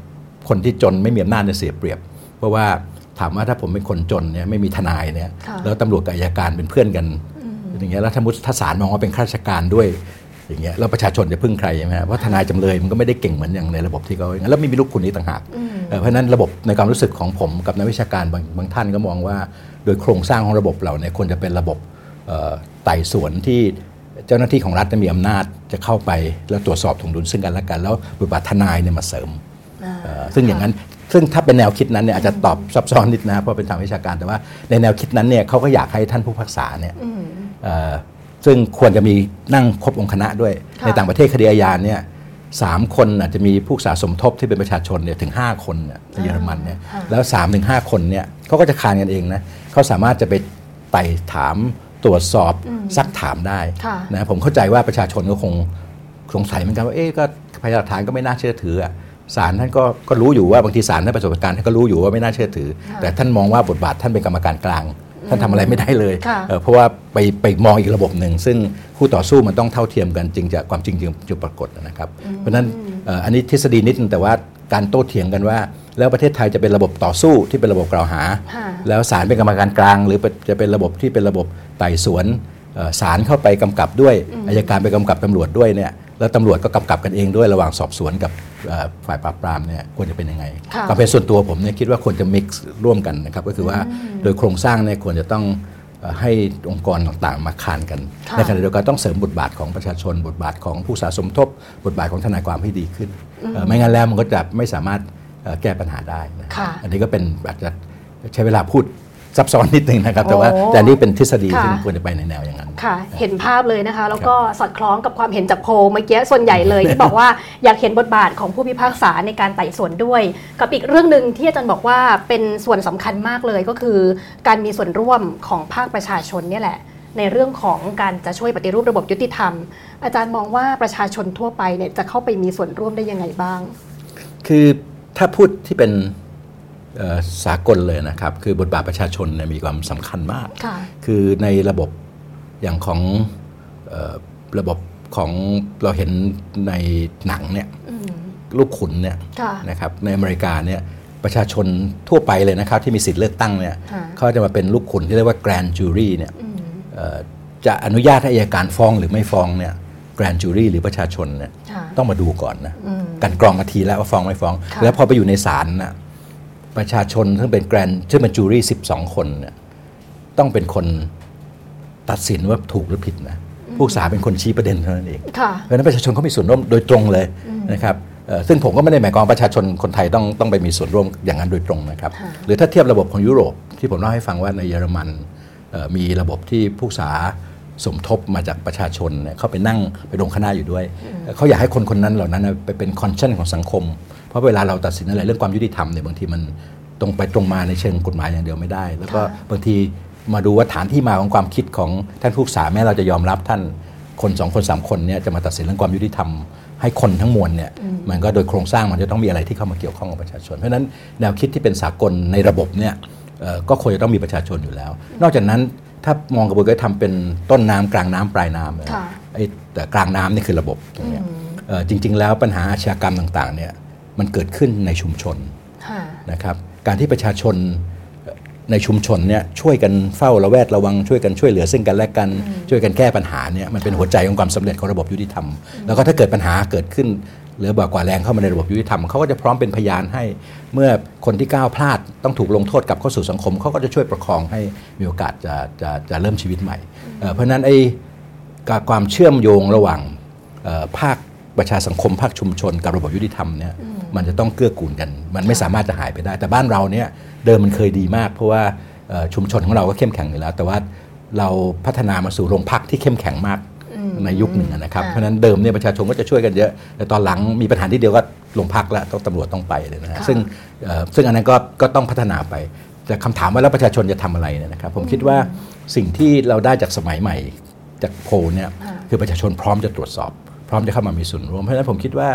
คนที่จนไม่มีอำนาจเนี่ยเสียเปรียบเพราะว่าถามว่าถ้าผมเป็นคนจนเนี่ยไม่มีทนายเนี่ยแล้วตำรวจกับอัยการเป็นเพื่อนกันอย่างเงี้ยแล้วถ้าศาลมองว่าเป็นข้าราชการด้วยอย่างเงี้ยแล้วประชาชนจะพึ่งใครใช่ไหมเพราะทนายจำเลยมันก็ไม่ได้เก่งเหมือนอย่างในระบบที่เขาแล้วไม่มีลูกคุณนี่ต่างหากเพราะนั้นระบบในความรู้สึกของผมกับนักวิชาการบางท่านก็มองว่าโดยโครงสร้างของระบบเราเนี่ยควรจะเป็นระบบไต่สวนที่เจ้าหน้าที่ของรัฐจะมีอำนาจจะเข้าไปแล้วตรวจสอบถ่วงดุลซึ่งกันและกันแล้วบทบาททนายเนี่ยมาเสริมซึ่งอย่างนั้นซึ่งถ้าเป็นแนวคิดนั้นเนี่ยอาจจะตอบซับซ้อนนิดนะเพราะเป็นทางวิชาการแต่ว่าในแนวคิดนั้นเนี่ยเขาก็อยากให้ท่านผู้พิพากษาเนี่ยซึ่งควรจะมีนั่งครบองค์คณะด้วยในต่างประเทศคดีอาญาเนี่ย3คนอาจจะมีผู้พิพากษาสมทบที่เป็นประชาชนเนี่ยถึง5คนเนี่ยในเยอรมันเนี่ยแล้ว 3-5 คนเนี่ยเขาก็จะคานกันเองนะเขาสามารถจะไปไต่ถามตรวจสอบซักถามได้นะผมเข้าใจว่าประชาชนก็คงสงสัยเหมือนกันว่าเอ๊ะก็พยานหลักฐานก็ไม่น่าเชื่อถือศาลท่านก็รู้อยู่ว่าบางทีศาลท่านประสบการณ์ท่านก็รู้อยู่ว่าไม่น่าเชื่อถือแต่ท่านมองว่าบทบาทท่านเป็นกรรมการกลางท่านทำอะไรไม่ได้เลยเพราะว่าไปมองอีกระบบหนึ่งซึ่งคู่ต่อสู้มันต้องเท่าเทียมกันจริงจะความจริงจะปรากฏนะครับเพราะนั้นอันนี้ทฤษฎีนิดนึงแต่ว่าการโต้เถียงกันว่าแล้วประเทศไทยจะเป็นระบบต่อสู้ที่เป็นระบบกล่าวหาแล้วศาลเป็นกรรมการกลางหรือจะเป็นระบบที่เป็นระบบไต่สวนศาลเข้าไปกำกับด้วยอัยการไปกำกับตำรวจด้วยเนี่ยแล้วตำรวจก็กำกับกันเองด้วยระหว่างสอบสวนกับฝ่ายปราบปรามเนี่ยควรจะเป็นยังไงความเป็นส่วนตัวผมเนี่ยคิดว่าควรจะมิกซ์ร่วมกันนะครับก็คือว่าโดยโครงสร้างเนี่ยควรจะต้องให้องค์กรต่างๆมาคานกันในขณะเดียวกันต้องเสริมบทบาทของประชาชนบทบาทของผู้สะสมทบบทบาทของทนายความให้ดีขึ้นไม่งั้นแล้วมันก็จะไม่สามารถแก้ปัญหาได้อันนี้ก็เป็นอาจจะใช้เวลาพูด ซับซ้อนนิดนึงนะครับแต่ว่าแต่นี่เป็นทฤษฎีที่ควรจะไปในแนวอย่างนั้นค่ะเห็นภาพเลยนะคะแล้วก็สอดคล้องกับความเห็นจากโพลเมื่อกี้ส่วนใหญ่เลยที่บอกว่าอยากเห็นบทบาทของผู้พิพากษาในการไต่สวนด้วยกับอีกเรื่องนึงที่อาจารย์บอกว่าเป็นส่วนสำคัญมากเลยก็คือการมีส่วนร่วมของภาคประชาชนนี่แหละในเรื่องของการจะช่วยปฏิรูประบบยุติธรรมอาจารย์มองว่าประชาชนทั่วไปเนี่ยจะเข้าไปมีส่วนร่วมได้ยังไงบ้างคือถ้าพูดที่เป็นสากลเลยนะครับคือบทบาทประชาชนเนี่ยมีความสำคัญมาก คือในระบบอย่างของระบบของเราเห็นในหนังเนี่ยลูกขุนเนี่ยนะครับในอเมริกาเนี่ยประชาชนทั่วไปเลยนะครับที่มีสิทธิ์เลือกตั้งเนี่ยเขาจะมาเป็นลูกขุนที่เรียกว่า grand jury เนี่ยจะอนุญาตให้อัยการฟ้องหรือไม่ฟ้องเนี่ยแกรนด์จูรี่หรือประชาชนเนี่ยต้องมาดูก่อนนะกันกรองมาทีแล้วว่าฟ้องไม่ฟ้องแล้วพอไปอยู่ในศาลนะประชาชนซึ่งเป็นแกรนด์ซึ่งเป็นจูรี่12คนเนี่ยต้องเป็นคนตัดสินว่าถูกหรือผิดนะผู้พิพากษาเป็นคนชี้ประเด็นเท่านั้นเองเพราะฉะนั้นประชาชนเขามีส่วนร่วมโดยตรงเลยนะครับซึ่งผมก็ไม่ได้หมายความประชาชนคนไทยต้องไปมีส่วนร่วมอย่างนั้นโดยตรงนะครับหรือถ้าเทียบระบบของยุโรปที่ผมเล่าให้ฟังว่าในเยอรมันมีระบบที่ผู้สาสมทบมาจากประชาชนเข้าไปนั่งไปลงคณะอยู่ด้วยเขาอยากให้คนๆนั้นเหล่านั้นไปเป็นคอนเซนต์ของสังคมเพราะเวลาเราตัดสินอะไรเรื่องความยุติธรรมเนี่ยบางทีมันตรงไปตรงมาในเชิงกฎหมายอย่างเดียวไม่ได้แล้วก็บางทีมาดูว่าฐานที่มาของความคิดของท่านผู้สาแม้เราจะยอมรับท่านคน2คน3คนเนี่ยจะมาตัดสินเรื่องความยุติธรรมให้คนทั้งมวลเนี่ยมันก็โดยโครงสร้างมันจะต้องมีอะไรที่เข้ามาเกี่ยวข้องกับประชาชนเพราะฉะนั้นแนวคิดที่เป็นสากลในระบบเนี่ยก็ควรจะต้องมีประชาชนอยู่แล้วนอกจากนั้นถ้ามองกระบวนการทำเป็นต้นน้ำกลางน้ำปลายน้ำนะแต่กลางน้ำนี่คือระบบตรงนี้จริงๆแล้วปัญหาอาชญากรรมต่างๆเนี่ยมันเกิดขึ้นในชุมชนนะครับการที่ประชาชนในชุมชนเนี่ยช่วยกันเฝ้าระแวดระวังช่วยกันช่วยเหลือซึ่งกันและกันช่วยกันแก้ปัญหาเนี่ยมันเป็นหัวใจของความสำเร็จของระบบยุติธรรมแล้วก็ถ้าเกิดปัญหาเกิดขึ้นหรือบ่ากว่าแรงเข้ามาในระบบยุติธรรมเขาก็จะพร้อมเป็นพยานให้เมื่อคนที่ก้าวพลาดต้องถูกลงโทษกลับเข้าสู่สังคมเขาก็จะช่วยประคองให้มีโอกาสจะเริ่มชีวิตใหม่เพราะนั้นไอ้ความเชื่อมโยงระหว่างภาคประชาสังคมภาคชุมชนกับระบบยุติธรรมเนี่ยมันจะต้องเกื้อกูลกันมันไม่สามารถจะหายไปได้แต่บ้านเราเนี่ยเดิมมันเคยดีมากเพราะว่าชุมชนของเราก็เข้มแข็งอยู่แล้วแต่ว่าเราพัฒนามาสู่โรงพักที่เข้มแข็งมากในยุคหนึ่งนะครับเพราะนั้นเดิมเนี่ยประชาชนก็จะช่วยกันเยอะแต่ตอนหลังมีปัญหาที่เดียวก็ลงพักแล้วต้องตำรวจต้องไปเลยนะฮะซึ่งอันนั้นก็ต้องพัฒนาไปแต่คำถามว่าแล้วประชาชนจะทำอะไรเนี่ยนะครับผมคิดว่าสิ่งที่เราได้จากสมัยใหม่จากโพลเนี่ยคือประชาชนพร้อมจะตรวจสอบพร้อมจะเข้ามามีส่วนร่วมเพราะฉะนั้นผมคิดว่า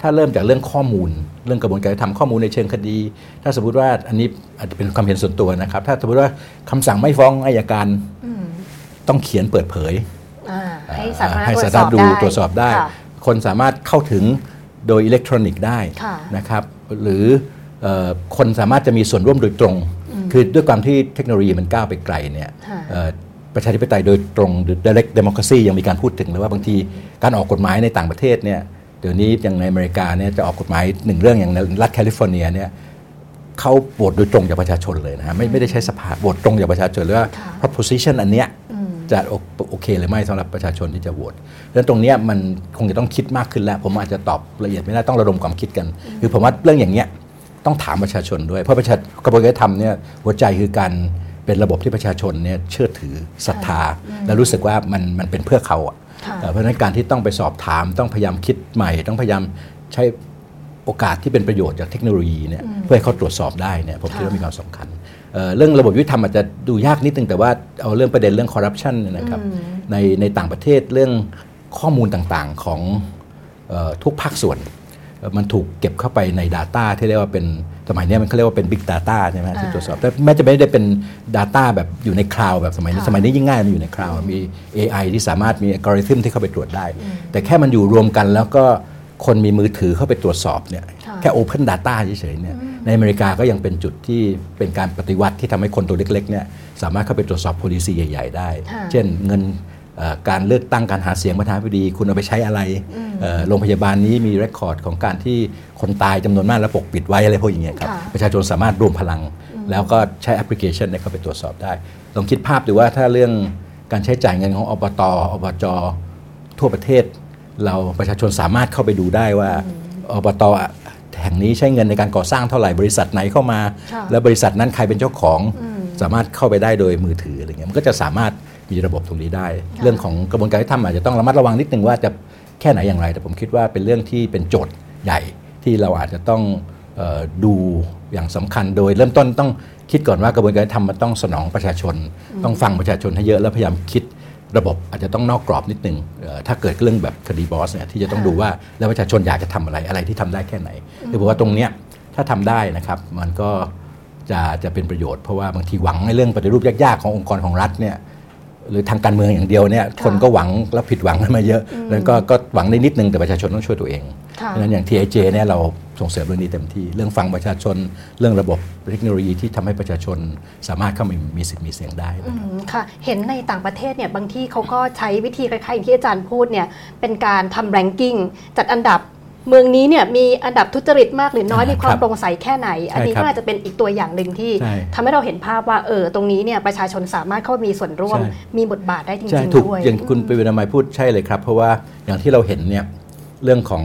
ถ้าเริ่มจากเรื่องข้อมูลเรื่องกระบวนการทำข้อมูลในเชิงคดีถ้าสมมติว่าอันนี้อาจจะเป็นความเห็นส่วนตัวนะครับถ้าสมมติว่าคำสั่งไม่ฟ้องอัยการต้องเขียนเปิดเผยให้สามารถตรวจสอบได้คนสามารถเข้าถึงโดยอิเล็กทรอนิกส์ได้นะครับหรือคนสามารถจะมีส่วนร่วมโดยตรงคือด้วยความที่เทคโนโลยีมันก้าวไปไกลเนี่ยประชาธิปไตยโดยตรงหรือ direct democracy ยังมีการพูดถึงเลยว่าบางทีการออกกฎหมายในต่างประเทศเนี่ยเดี๋ยวนี้อย่างในอเมริกาเนี่ยจะออกกฎหมายหนึ่งเรื่องอย่างในรัฐแคลิฟอร์เนียเนี่ยเขาโหวตโดยตรงจากประชาชนเลยนะไม่ได้ใช้สภาโหวตตรงจากประชาชนหรือว่า proposition อันเนี้ยจะโอเคหรือไม่สำหรับประชาชนที่จะโหวตดังนั้นตรงนี้มันคงจะต้องคิดมากขึ้นแล้วผมอาจจะตอบละเอียดไม่ได้ต้องระดมความคิดกันคือผมว่าเรื่องอย่างนี้ต้องถามประชาชนด้วยเพราะกระบวนการทำเนี่ยหัวใจคือการเป็นระบบที่ประชาชนเนี่ยเชื่อถือศรัทธาและรู้สึกว่ามันเป็นเพื่อเขาเพราะฉะนั้นการที่ต้องไปสอบถามต้องพยายามคิดใหม่ต้องพยายามใช้โอกาสที่เป็นประโยชน์จากเทคโนโลยีเนี่ยเพื่อให้เขาตรวจสอบได้เนี่ยผมคิดว่ามีความสำคัญเรื่องระบบยุติธรรมอาจจะดูยากนิดนึงแต่ว่าเอาเรื่องประเด็นเรื่องคอร์รัปชันนะครับในต่างประเทศเรื่องข้อมูลต่างๆของทุกภาคส่วนมันถูกเก็บเข้าไปใน Data ที่เรียกว่าเป็นสมัยนี้มันเขาเรียกว่าเป็น Big Data ใช่ไหมที่ตรวจสอบแต่แม้จะไม่ได้เป็น Data แบบอยู่ในคลาวด์แบบสมัยนี้ยิ่งง่ายมันอยู่ในคลาวด์มี AI ที่สามารถมีอัลกอริทึมที่เข้าไปตรวจได้แต่แค่มันอยู่รวมกันแล้วก็คนมีมือถือเข้าไปตรวจสอบเนี่ยแค่ Open Data เฉยๆเนี่ยในอเมริกาก็ยังเป็นจุดที่เป็นการปฏิวัติที่ทำให้คนตัวเล็กๆเนี่ยสามารถเข้าไปตรวจสอบ policy ใหญ่ๆได้เช่นเงินการเลือกตั้งการหาเสียงประธานาธิบดีคุณเอาไปใช้อะไรโรงพยาบาลนี้มีเรคคอร์ดของการที่คนตายจำนวนมากแล้วปกปิดไว้อะไรพวกอย่างเงี้ยครับประชาชนสามารถรวมพลังแล้วก็ใช้แอปพลิเคชันเข้าไปตรวจสอบได้ลองคิดภาพดูว่าถ้าเรื่องการใช้จ่ายเงินของอบต.อบจ.ทั่วประเทศเราประชาชนสามารถเข้าไปดูได้ว่าอบต.แห่งนี้ใช้เงินในการก่อสร้างเท่าไหร่บริษัทไหนเข้ามาและบริษัทนั้นใครเป็นเจ้าของ สามารถเข้าไปได้โดยมือถืออะไรเงี้ยมันก็จะสามารถมีระบบตรงนี้ได้เรื่องของกระบวนการยุติธรรมอาจจะต้องระมัดระวังนิดนึงว่าจะแค่ไหนอย่างไรแต่ผมคิดว่าเป็นเรื่องที่เป็นโจทย์ใหญ่ที่เราอาจจะต้องดูอย่างสำคัญโดยเริ่มต้นต้องคิดก่อนว่ากระบวนการยุติธรรมมันต้องสนองประชาชนต้องฟังประชาชนให้เยอะแล้วพยายามคิดระบบอาจจะต้องนอกกรอบนิดนึงถ้าเกิดเรื่องแบบคดีบอสเนี่ยที่จะต้องดูว่าแล้วประชาชนอยากจะทำอะไรอะไรที่ทำได้แค่ไหนหรือว่าตรงเนี้ยถ้าทำได้นะครับมันก็จะเป็นประโยชน์เพราะว่าบางทีหวังในเรื่องปฏิรูปยากๆขององค์กรของรัฐเนี่ยหรือทางการเมืองอย่างเดียวเนี่ยคนก็หวังแล้วผิดหวังกันมาเยอะแล้วก็หวังได้นิดนึงแต่ประชาชนต้องช่วยตัวเองเพราะฉะนั้นอย่าง TIJ เนี่ยเราส่งเสริมเรื่องนี้เต็มที่เรื่องฟังประชาชนเรื่องระบบเทคโนโลยีที่ทำให้ประชาชนสามารถเข้ามามีสิทธิ์มีเสียงได้ค่ะเห็นในต่างประเทศเนี่ยบางที่เขาก็ใช้วิธีคล้ายๆที่อาจารย์พูดเนี่ยเป็นการทำแรงกิ้งจัดอันดับเมืองนี้เนี่ยมีอันดับทุจริตมากหรือน้อยมีความโปร่งใสแค่ไหนอันนี้ก็อาจจะเป็นอีกตัวอย่างหนึ่งที่ทำให้เราเห็นภาพว่าตรงนี้เนี่ยประชาชนสามารถเข้ามีส่วนร่วมมีบทบาทได้จริงๆด้วยอย่างคุณปวีณาไมพูดใช่เลยครับเพราะว่าอย่างที่เราเห็นเนี่ยเรื่องของ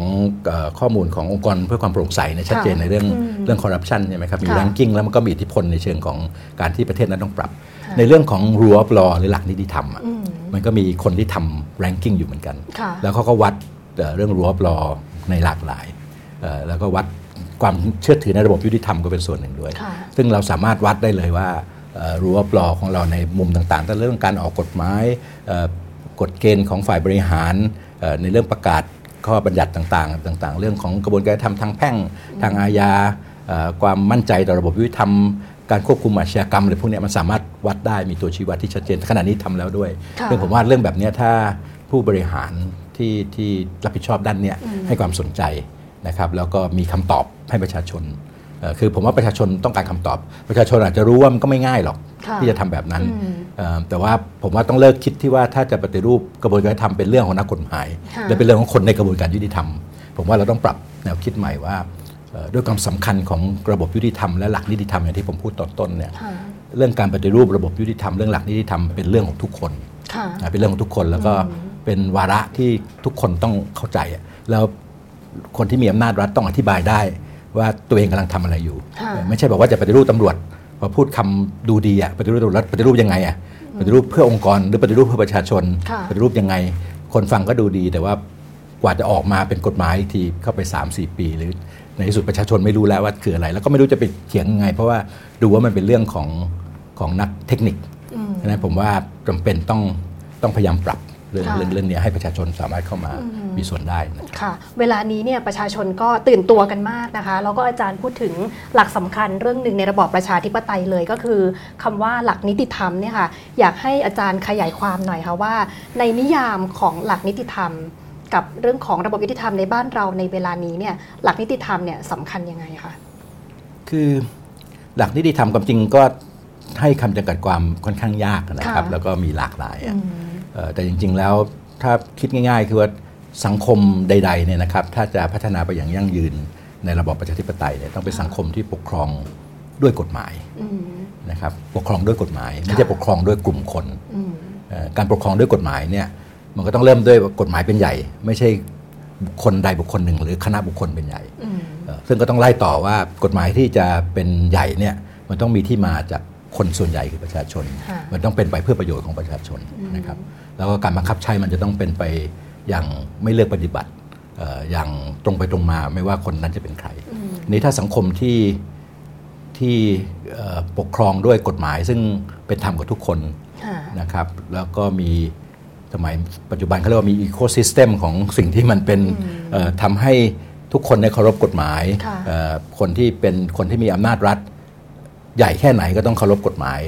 ข้อมูลขององค์กรเพื่อความโปร่งใสเนี่ยชัดเจนในเรื่องคอร์รัปชันใช่ไหมครับมีแรงกิ้งแล้วมันก็มีอิทธิพลในเชิงของการที่ประเทศนั้นต้องปรับในเรื่องของ rule of law หรือหลักนิติธรรมมันก็มีคนที่ทำแรงกิ้งอยู่เหมือนกันแล้วเขาก็วัดเรื่อง rule of lawในหลากหลายแล้วก็วัดความเชื่อถือในระบบยุติธรรมก็เป็นส่วนหนึ่งด้วยซึ่งเราสามารถวัดได้เลยว่ารั้วปลอของเราในมุมต่างๆตั้งแต่เรื่องการออกกฎหมายกฎเกณฑ์ของฝ่ายบริหารในเรื่องประกาศข้อบัญญัติต่างๆเรื่องของกระบวนการทำทางแพ่งทางอาญาความมั่นใจต่อระบบยุติธรรมการควบคุมอาชญากรรมอะไรพวกนี้มันสามารถวัดได้มีตัวชี้วัดที่ชัดเจนขณะนี้ทำแล้วด้วยซึ่งผมว่าเรื่องแบบนี้ถ้าผู้บริหารที่รับผิดชอบด้านนี้ให้ความสนใจนะครับแล้วก็มีคำตอบให้ประชาชนคือผมว่าประชาชนต้องการคำตอบประชาชนอาจจะรู้ว่ามันก็ไม่ง่ายหรอกที่จะทำแบบนั้นแต่ว่าผมว่าต้องเลิกคิดที่ว่าถ้าจะปฏิรูปกระบวนการยุติธรรมเป็นเรื่องของนักกฎหมายและเป็นเรื่องของคนในกระบวนการยุติธรรมผมว่าเราต้องปรับแนวคิดใหม่ว่าด้วยความสำคัญของระบบยุติธรรมและหลักนิติธรรมอย่างที่ผมพูดตอนต้นเนี่ยเรื่องการปฏิรูประบบยุติธรรมเรื่องหลักนิติธรรมเป็นเรื่องของทุกคนเป็นเรื่องของทุกคนแล้วก็เป็นวาระที่ทุกคนต้องเข้าใจแล้วคนที่มีอำนาจรัฐต้องอธิบายได้ว่าตัวเองกำลังทำอะไรอยู่ไม่ใช่บอกว่าจะปฏิรูปตำรวจพอพูดคำดูดีปฏิรูปตำรวจปฏิรูปยังไงปฏิรูปเพื่อองค์กรหรือปฏิรูปเพื่อประชาชนปฏิรูปยังไงคนฟังก็ดูดีแต่ว่ากว่าจะออกมาเป็นกฎหมายทีเข้าไป 3-4 ปีหรือในที่สุดประชาชนไม่รู้แล้วว่าคืออะไรแล้วก็ไม่รู้จะไปเถียงยังไงเพราะว่าดูว่ามันเป็นเรื่องของนักเทคนิคฉะนั้นผมว่าจำเป็นต้องพยายามปรับเรื่องนี้ให้ประชาชนสามารถเข้ามามีส่วนได้ค่ะเวลานี้เนี่ยประชาชนก็ตื่นตัวกันมากนะคะแล้วก็อาจารย์พูดถึงหลักสำคัญเรื่องหนึ่งในระบอบประชาธิปไตยเลยก็คือคำว่าหลักนิติธรรมเนี่ยค่ะอยากให้อาจารย์ขยายความหน่อยค่ะว่าในนิยามของหลักนิติธรรมกับเรื่องของระบบยุติธรรมในบ้านเราในเวลานี้เนี่ยหลักนิติธรรมเนี่ยสำคัญยังไงคะคือหลักนิติธรรมความจริงก็ให้คำจำกัดความค่อนข้างยากนะครับแล้วก็มีหลากหลายแต่จริงๆแล้วถ้าคิดง่ายๆคือว่าสังคมใดๆเนี่ยนะครับถ้าจะพัฒนาไปอย่างยั่งยืนในระบอบประชาธิปไตยเนี่ยต้องเป็นสังคมที่ปกครองด้วยกฎหมายนะครับปกครองด้วยกฎหมายไม่ใช่ปกครองด้วยกลุ่มคนการปกครองด้วยกฎหมายเนี่ยมันก็ต้องเริ่มด้วยกฎหมายเป็นใหญ่ไม่ใช่บุคคลใดบุคคลหนึ่งหรือคณะบุคคลเป็นใหญ่ซึ่งก็ต้องไล่ต่อว่ากฎหมายที่จะเป็นใหญ่เนี่ยมันต้องมีที่มาจากคนส่วนใหญ่คือประชาชนมันต้องเป็นไปเพื่อประโยชน์ของประชาชนนะครับแล้วก็การบังคับใช้มันจะต้องเป็นไปอย่างไม่เลือกปฏิบัติอย่างตรงไปตรงมาไม่ว่าคนนั้นจะเป็นใครนี้ถ้าสังคมที่ปกครองด้วยกฎหมายซึ่งเป็นธรรมกับทุกคนนะครับแล้วก็มีสมัยปัจจุบันเขาเรียกว่ามีอีโคซิสเต็มของสิ่งที่มันเป็นทำให้ทุกคนได้เคารพกฎหมายคนที่เป็นคนที่มีอำนาจรัฐใหญ่แค่ไหนก็ต้องเคารพกฎหมาย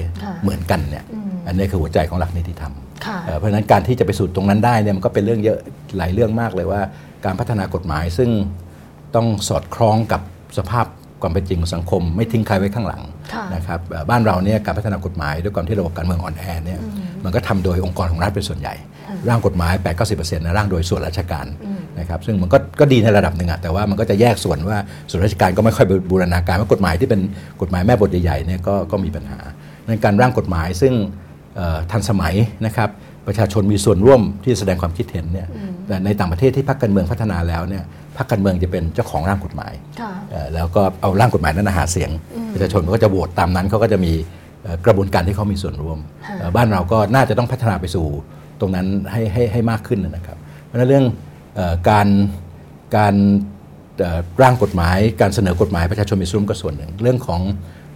เหมือนกันเนี่ยอันนี้คือหัวใจของหลักนิติธรรมเพราะฉะนั้นการที่จะไปสู่ตรงนั้นได้เนี่ยมันก็เป็นเรื่องเยอะหลายเรื่องมากเลยว่าการพัฒนากฎหมายซึ่งต้องสอดคล้องกับสภาพความเป็นจริงของสังคมไม่ทิ้งใครไว้ข้างหลังนะครับบ้านเราเนี่ยการพัฒนากฎหมายด้วยความที่ระบบการเมืองอ่อนแอเนี่ยมันก็ทำโดยองค์กรของรัฐเป็นส่วนใหญ่ร่างกฎหมาย 80-90% นะร่างโดยส่วนราชการนะครับซึ่งมันก็ดีในระดับหนึ่งอะแต่ว่ามันก็จะแยกส่วนว่าส่วนราชการก็ไม่ค่อยบูรณาการว่ากฎหมายที่เป็นกฎหมายแม่บทใหญ่ๆเนี่ยก็มีปัญหาในการร่างกฎหมายซึ่งทันสมัยนะครับประชาชนมีส่วนร่วมที่แสดงความคิดเห็นเนี่ยในต่างประเทศที่พรรคการเมืองพัฒนาแล้วเนี่ยพรรคการเมืองจะเป็นเจ้าของร่างกฎหมายแล้วก็เอาร่างกฎหมายนั้นหาเสียงประชาชนก็จะโหวตตามนั้นเขาก็จะมี กระบวนการที่เขามีส่วนร่วมบ้านเราก็น่าจะต้องพัฒนาไปสู่ตรงนั้นให้มากขึ้นนะครับเพราะฉะนั้นเรื่องการร่างกฎหมายการเสนอกฎหมายประชาชนมีส่วนร่วมก็ส่วนหนึ่งเรื่องของ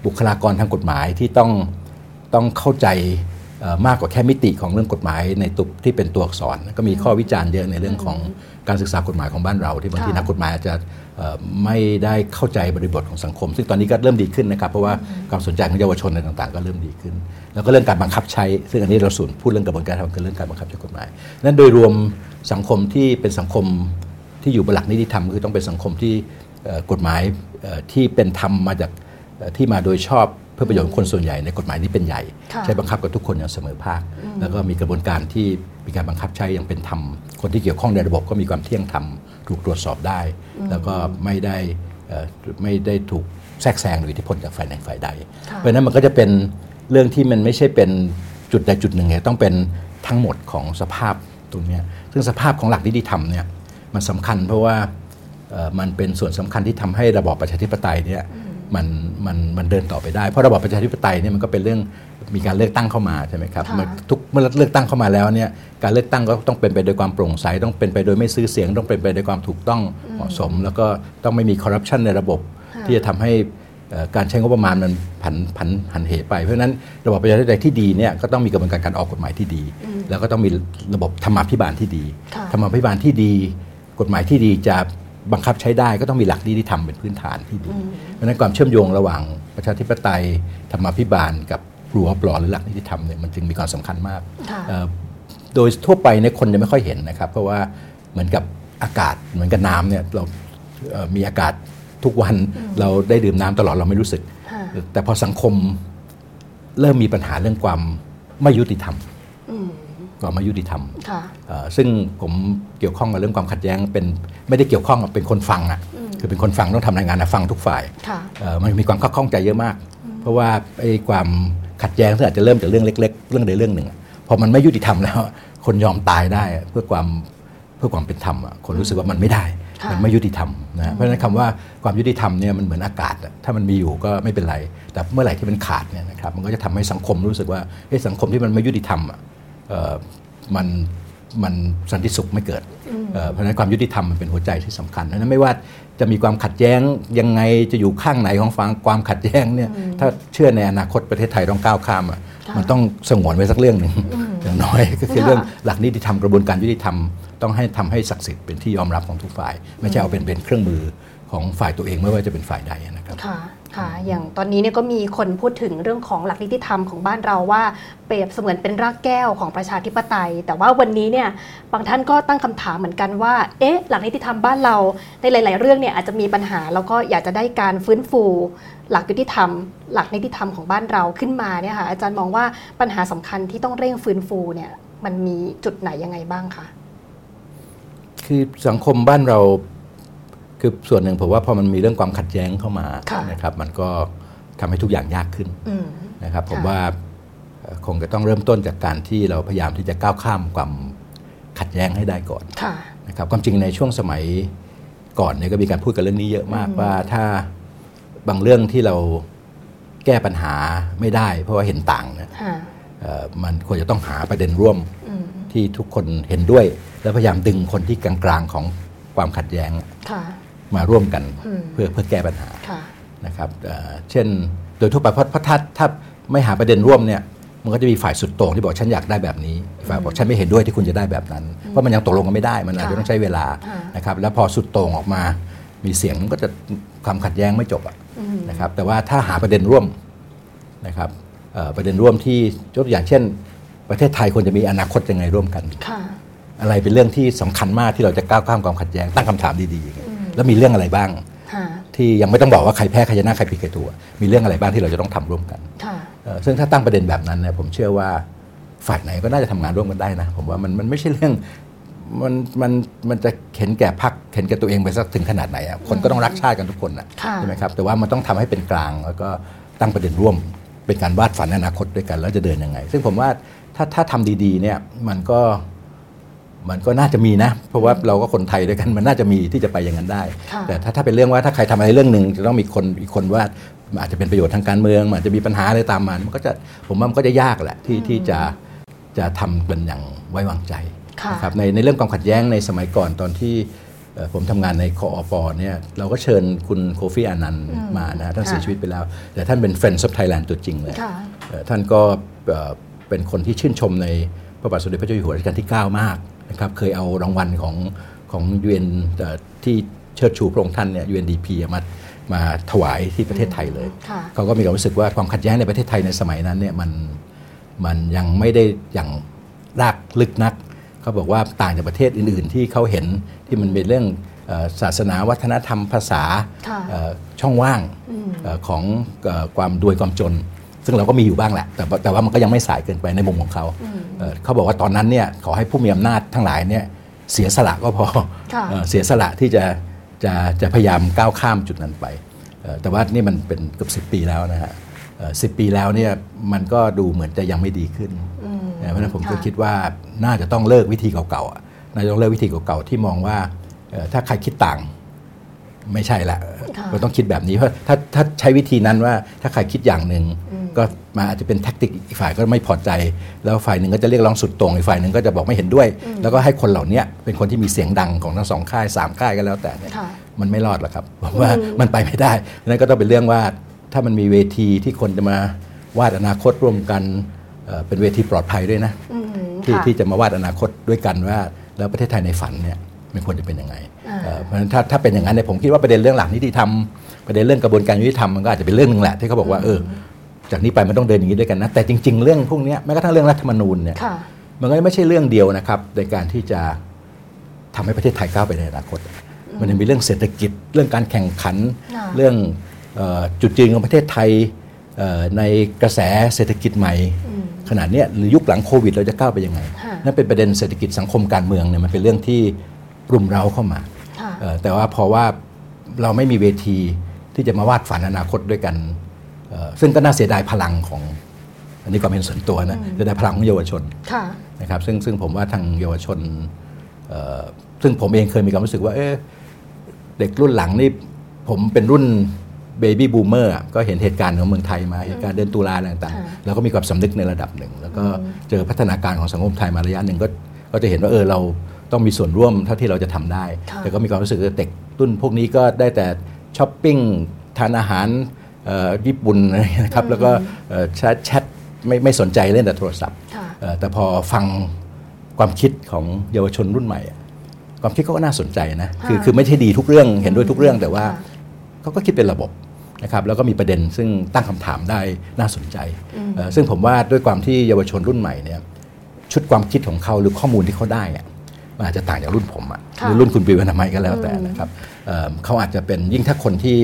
บุคลากรทางกฎหมายที่ต้องเข้าใจมากกว่าแค่มิติของเรื่องกฎหมายในตุกที่เป็นตัวอักษรก็มีข้อวิจารณ์เยอะในเรื่องของการศึกษากฎหมายของบ้านเราที่บางทีนักกฎหมายอาจจะไม่ได้เข้าใจบริบทของสังคมซึ่งตอนนี้ก็เริ่มดีขึ้นนะครับเพราะว่าความสนใจของเยาวชนต่างๆก็เริ่มดีขึ้นแล้วก็เรื่องการบังคับใช้ซึ่งอันนี้เราส่วนพูดเรื่องกระบวนการทำกันเรื่องการบังคับใช้กฎหมายนั้นโดยรวมสังคมที่เป็นสังคมที่อยู่บนหลักนิติธรรมคือต้องเป็นสังคมที่กฎหมายที่เป็นธรรมมาจากที่มาโดยชอบเพื่อประโยชน์คนส่วนใหญ่ในกฎหมายนี้เป็นใหญ่ใช้บังคับกับทุกคนอย่างเสมอภาคแล้วก็มีกระบวนการที่มีการบังคับใช้อย่างเป็นธรรมคนที่เกี่ยวข้องในระบบก็มีความเที่ยงธรรมถูกตรวจสอบได้แล้วก็ไม่ได้ถูกแทรกแซงหรืออิทธิพลจากฝ่ายไหนฝ่ายใดเพราะนั้นมันก็จะเป็นเรื่องที่มันไม่ใช่เป็นจุดใดจุดหนึ่งเนี่ยต้องเป็นทั้งหมดของสภาพตรงนี้ซึ่งสภาพของหลักนิติธรรมเนี่ยมันสำคัญเพราะว่ามันเป็นส่วนสำคัญที่ทำให้ระบอบประชาธิปไตยเนี่ยมันเดินต่อไปได้เพราะระบอบประชาธิปไตยเนี่ยมันก็เป็นเรื่องมีการเลือกตั้งเข้ามาใช่ไหมครับทุกเมื่อเลือกตั้งเข้ามาแล้วเนี่ยการเลือกตั้งก็ต้องเป็นไปโดยความโปร่งใสต้องเป็นไปโดยไม่ซื้อเสียงต้องเป็นไปโดยความถูกต้องเหมาะสมแล้วก็ต้องไม่มีคอร์รัปชันในระบบที่จะทำให้การใช้งบประมาณมันผันเหไปเพราะฉะนั้นระบบประชาธิปไตยที่ดีเนี่ยก็ต้องมีกระบวนการออกกฎหมายที่ดีแล้วก็ต้องมีระบบธรรมาภิบาลที่ดีธรรมาภิบาลที่ดีกฎหมายที่ดีจะบังคับใช้ได้ก็ต้องมีหลักนิติธรรมเป็นพื้นฐานที่ดีเพราะฉะนั้นความเชื่อมโยงระหว่างประชาธิปไตยธรรมาภิบาลกับรั้วปลอหรือหลักนิติธรรมเนี่ยมันจึงมีความสำคัญมากโดยทั่วไปเนี่ยคนจะไม่ค่อยเห็นนะครับเพราะว่าเหมือนกับอากาศเหมือนกับน้ำเนี่ยเรามีอากาศทุกวันเราได้ดื่มน้ำตลอดเราไม่รู้สึกแต่พอสังคมเริ่มมีปัญหาเรื่องความไม่ยุติธรรมความไม่ยุติธรรมซึ่งผมเกี่ยวข้องกับเรื่องความขัดแย้งเป็นไม่ได้เกี่ยวข้องกับเป็นคนฟังอ่ะคือเป็นคนฟังต้องทำรายงานนะฟังทุกฝ่ายมันมีความข้องใจเยอะมากเพราะว่าไอ้ความขัดแย้งซึ่งอาจจะเริ่มจากเรื่องเล็กๆเรื่องใดเรื่องหนึ่งพอมันไม่ยุติธรรมแล้วคนยอมตายได้เพื่อความเป็นธรรมคนรู้สึกว่ามันไม่ได้มันไม่ยุติธรรมนะเพราะฉะนั้นคำว่าความยุติธรรมเนี่ยมันเหมือนอากาศถ้ามันมีอยู่ก็ไม่เป็นไรแต่เมื่อไหร่ที่มันขาดเนี่ยนะครับมันก็จะทำให้สังคมรู้สึกว่าไอ้สังคมที่มันไม่ยุติธรรมมันสันติสุขไม่เกิดเพราะฉะนั้นความยุติธรรมมันเป็นหัวใจที่สำคัญนั้นไม่ว่าจะมีความขัดแย้งยังไงจะอยู่ข้างไหนของฝั่งความขัดแย้งเนี่ยถ้าเชื่อในอนาคตประเทศไทยต้องก้าวข้ามมันต้องสงวนไว้สักเรื่องหนึ่งอย่างน้อยก็คือเรื่องหลักนิติธรรมกระบวนการยุติธรรมต้องให้ทำให้ศักดิ์สิทธิ์เป็นที่ยอมรับของทุกฝ่ายไม่ใช่เอาเป็นเครื่องมือของฝ่ายตัวเองไม่ว่าจะเป็นฝ่ายใดนะครับค่ะอย่างตอนนี้เนี่ยก็มีคนพูดถึงเรื่องของหลักนิติธรรมของบ้านเราว่าเปรียบเสมือนเป็นรากแก้วของประชาธิปไตยแต่ว่าวันนี้เนี่ยบางท่านก็ตั้งคำถามเหมือนกันว่าเอ๊ะหลักนิติธรรมบ้านเราในหลายๆเรื่องเนี่ยอาจจะมีปัญหาแล้วก็อยากจะได้การฟื้นฟูหลักยุติธรรมหลักนิติธรรมของบ้านเราขึ้นมาเนี่ยค่ะอาจารย์มองว่าปัญหาสำคัญที่ต้องเร่งฟื้นฟูเนี่ยมันมีจุดไหนยังไงบ้างคะคือสังคมบ้านเราคือส่วนหนึ่งผมว่าพอมันมีเรื่องความขัดแย้งเข้ามานะครับมันก็ทำให้ทุกอย่างยากขึ้นนะครับผมว่าคงจะต้องเริ่มต้นจากการที่เราพยายามที่จะก้าวข้ามความขัดแย้งให้ได้ก่อนนะครับความจริงในช่วงสมัยก่อนเนี่ยก็มีการพูดกันเรื่องนี้เยอะมากว่าถ้าบางเรื่องที่เราแก้ปัญหาไม่ได้เพราะว่าเห็นต่างนะมันควรจะต้องหาประเด็นร่วมที่ทุกคนเห็นด้วยและพยายามดึงคนที่กลางๆของความขัดแย้งมาร่วมกันเพื่อแก้ปัญหานะครับเช่นโดยทั่วไปเพราะถ้าไม่หาประเด็นร่วมเนี่ยมันก็จะมีฝ่ายสุดโต่งที่บอกฉันอยากได้แบบนี้ฝ่ายบอกฉันไม่เห็นด้วยที่คุณจะได้แบบนั้นเพราะมันยังตกลงกันไม่ได้มันอาจจะต้องใช้เวลานะครับแล้วพอสุดโต่งออกมามีเสียงก็จะความขัดแย้งไม่จบนะครับแต่ว่าถ้าหาประเด็นร่วมนะครับประเด็นร่วมที่ยกตัวอย่างเช่นประเทศไทยควรจะมีอนาคตยังไงร่วมกันอะไรเป็นเรื่องที่สำคัญมากที่เราจะก้าวข้ามความขัดแย้งตั้งคำถามดีๆแล้วมีเรื่องอะไรบ้างที่ยังไม่ต้องบอกว่าใครแพ้ใครชนะใครผิดใครถูกมีเรื่องอะไรบ้างที่เราจะต้องทำร่วมกันซึ่งถ้าตั้งประเด็นแบบนั้นเนี่ยผมเชื่อว่าฝ่ายไหนก็น่าจะทำงานร่วมกันได้นะผมว่ามันไม่ใช่เรื่องมันจะเห็นแก่พรรคเห็นแก่ตัวเองไปสักถึงขนาดไหนอ่ะคนก็ต้องรักชาติกันทุกคนนะใช่ไหมครับแต่ว่ามันต้องทำให้เป็นกลางแล้วก็ตั้งประเด็นร่วมเป็นการวาดฝันอนาคตด้วยกันแล้วจะเดินยังไงซึ่งผมว่าถ้าทำดีๆเนี่ยมันก็น่าจะมีนะเพราะว่าเราก็คนไทยด้วยกันมันน่าจะมีที่จะไปอย่างนั้นได้แต่ถ้าเป็นเรื่องว่าถ้าใครทำอะไรเรื่องหนึ่งจะต้องมีคนอีกคนว่า อาจจะเป็นประโยชน์ทางการเมืองอาจจะมีปัญหาอะไรตามมามันก็จะผมว่ามันก็จะยากแหละที่จะทำกันอย่างไว้วางใจนะครับในเรื่องความขัดแย้งในสมัยก่อนตอนที่ผมทำงานในคอป.เนี่ยเราก็เชิญคุณโคฟีอานันต์มานะท่านเสียชีวิตไปแล้วแต่ท่านเป็น Friends of Thailand ตัวจริงเลยท่านก็เป็นคนที่ชื่นชมในพระบาทสมเด็จพระเจ้าอยู่หัวรัชกาลที่9มากนะครับเคยเอารางวัลของ UN ที่เชิดชูพระองค์ท่านเนี่ย UNDP มาถวายที่ประเทศไทยเลยเขาก็มีความรู้สึกว่าความขัดแย้งในประเทศไทยในสมัยนั้นเนี่ยมันยังไม่ได้อย่างรากลึกนักเขาบอกว่าต่างจากประเทศอื่นๆที่เขาเห็นที่มันเป็นเรื่องศาสนาวัฒนธรรมภาษาช่องว่างของความดวยความจนซึ่งเราก็มีอยู่บ้างแหละแต่ว่ามันก็ยังไม่สายเกินไปในมุมของเขาเขาบอกว่าตอนนั้นเนี่ยขอให้ผู้มีอำนาจทั้งหลายเนี่ยเสียสละก็พอเสียสละที่จะพยายามก้าวข้ามจุดนั้นไปแต่ว่านี่มันเป็นเกือบ10 ปีแล้วนะฮะ10 ปีแล้วเนี่ยมันก็ดูเหมือนจะยังไม่ดีขึ้นเพราะฉะนั้นผมก็คิดว่าน่าจะต้องเลิกวิธีเก่าๆน่าจะต้องเลิกวิธีเก่าๆที่มองว่าถ้าใครคิดต่างไม่ใช่ละเราต้องคิดแบบนี้เพราะถ้าใช้วิธีนั้นว่าถ้าใครคิดอย่างนึงก็มาอาจจะเป็นแทคติกอีกฝ่ายก็ไม่พอใจแล้วฝ่ายหนึ่งก็จะเรียกร้องสุดโต่งอีกฝ่ายหนึ่งก็จะบอกไม่เห็นด้วยแล้วก็ให้คนเหล่านี้เป็นคนที่มีเสียงดังของทั้งสองค่าย3ค่ายก็แล้วแต่เนี่ยมันไม่รอดหรอกครับผมว่ามันไปไม่ได้นั่นก็ต้องเป็นเรื่องว่าถ้ามันมีเวทีที่คนจะมาวาดอนาคตร่วมกันเป็นเวทีปลอดภัยด้วยนะที่จะมาวาดอนาคตด้วยกันว่าแล้วประเทศไทยในฝันเนี่ยมันควรจะเป็นยังไงเพราะฉะนั้นถ้าเป็นอย่างนั้นเนี่ยผมคิดว่าประเด็นเรื่องหลักนิติธรรมประเด็นเรื่องกระบวนการยุติธรรมมันก็อาจจะเป็นเรื่องนึงแหละที่เขาบอกว่าจากนี้ไปมันต้องเดินอย่างนี้ด้วยกันนะแต่จริงๆเรื่องพวกนี้แม้กระทั่งเรื่องรัฐธรรมนูญเนี่ยมันก็ไม่ใช่เรื่องเดียวนะครับในการที่จะทำให้ประเทศไทยก้าวไปในอนาคตมันจะมีเรื่องเศรษฐกิจเรื่องการแข่งขันเรื่องจุดยืนของประเทศไทยในกระแสเศรษฐกิจใหม่ขนาดนี้หรือยุคหลังโควิดเราจะก้าวไปยังไงนั่นเป็นประเด็นเศรษฐกิจสังคมการเมืองเนี่ยมันเป็นเรื่องที่รุมเร้าเข้ามาแต่ว่าพอว่าเราไม่มีเวทีที่จะมาวาดฝันอนาคตด้วยกันซึ่งก็น่าเสียดายพลังของอันนี้ความเห็นส่วนตัวนะเสียดายพลังของเยาวชนนะครับซึ่งผมว่าทางเยาวชนซึ่งผมเองเคยมีความรู้สึกว่าเด็กรุ่นหลังนี่ผมเป็นรุ่นเบบี้บูมเมอร์ก็เห็นเหตุการณ์ของเมืองไทยมาเหตุการณ์เดือนตุลาต่างๆแล้วก็มีความสำนึกในระดับหนึ่งแล้วก็เจอพัฒนาการของสังคมไทยมาระยะหนึ่งก็จะเห็นว่าเราต้องมีส่วนร่วมเท่าที่เราจะทำได้แต่ก็มีความรู้สึกว่าเด็กรุ่นพวกนี้ก็ได้แต่ช้อปปิ้งทานอาหารญี่ปุ่นนะครับแล้วก็แชทไม่สนใจเล่นแต่โทรศัพท์แต่พอฟังความคิดของเยาวชนรุ่นใหม่ความคิดเขาก็น่าสนใจนะคือไม่ใช่ดีทุกเรื่องเห็นด้วยทุกเรื่องแต่ว่าเขาก็คิดเป็นระบบนะครับแล้วก็มีประเด็นซึ่งตั้งคำถามได้น่าสนใจซึ่งผมว่าด้วยความที่เยาวชนรุ่นใหม่เนี่ยชุดความคิดของเขาหรือข้อมูลที่เขาได้มันอาจจะต่างจากรุ่นผมหรือรุ่นคุณปิวนามัยก็แล้วแต่นะครับเขาอาจจะเป็นยิ่งถ้าคนที่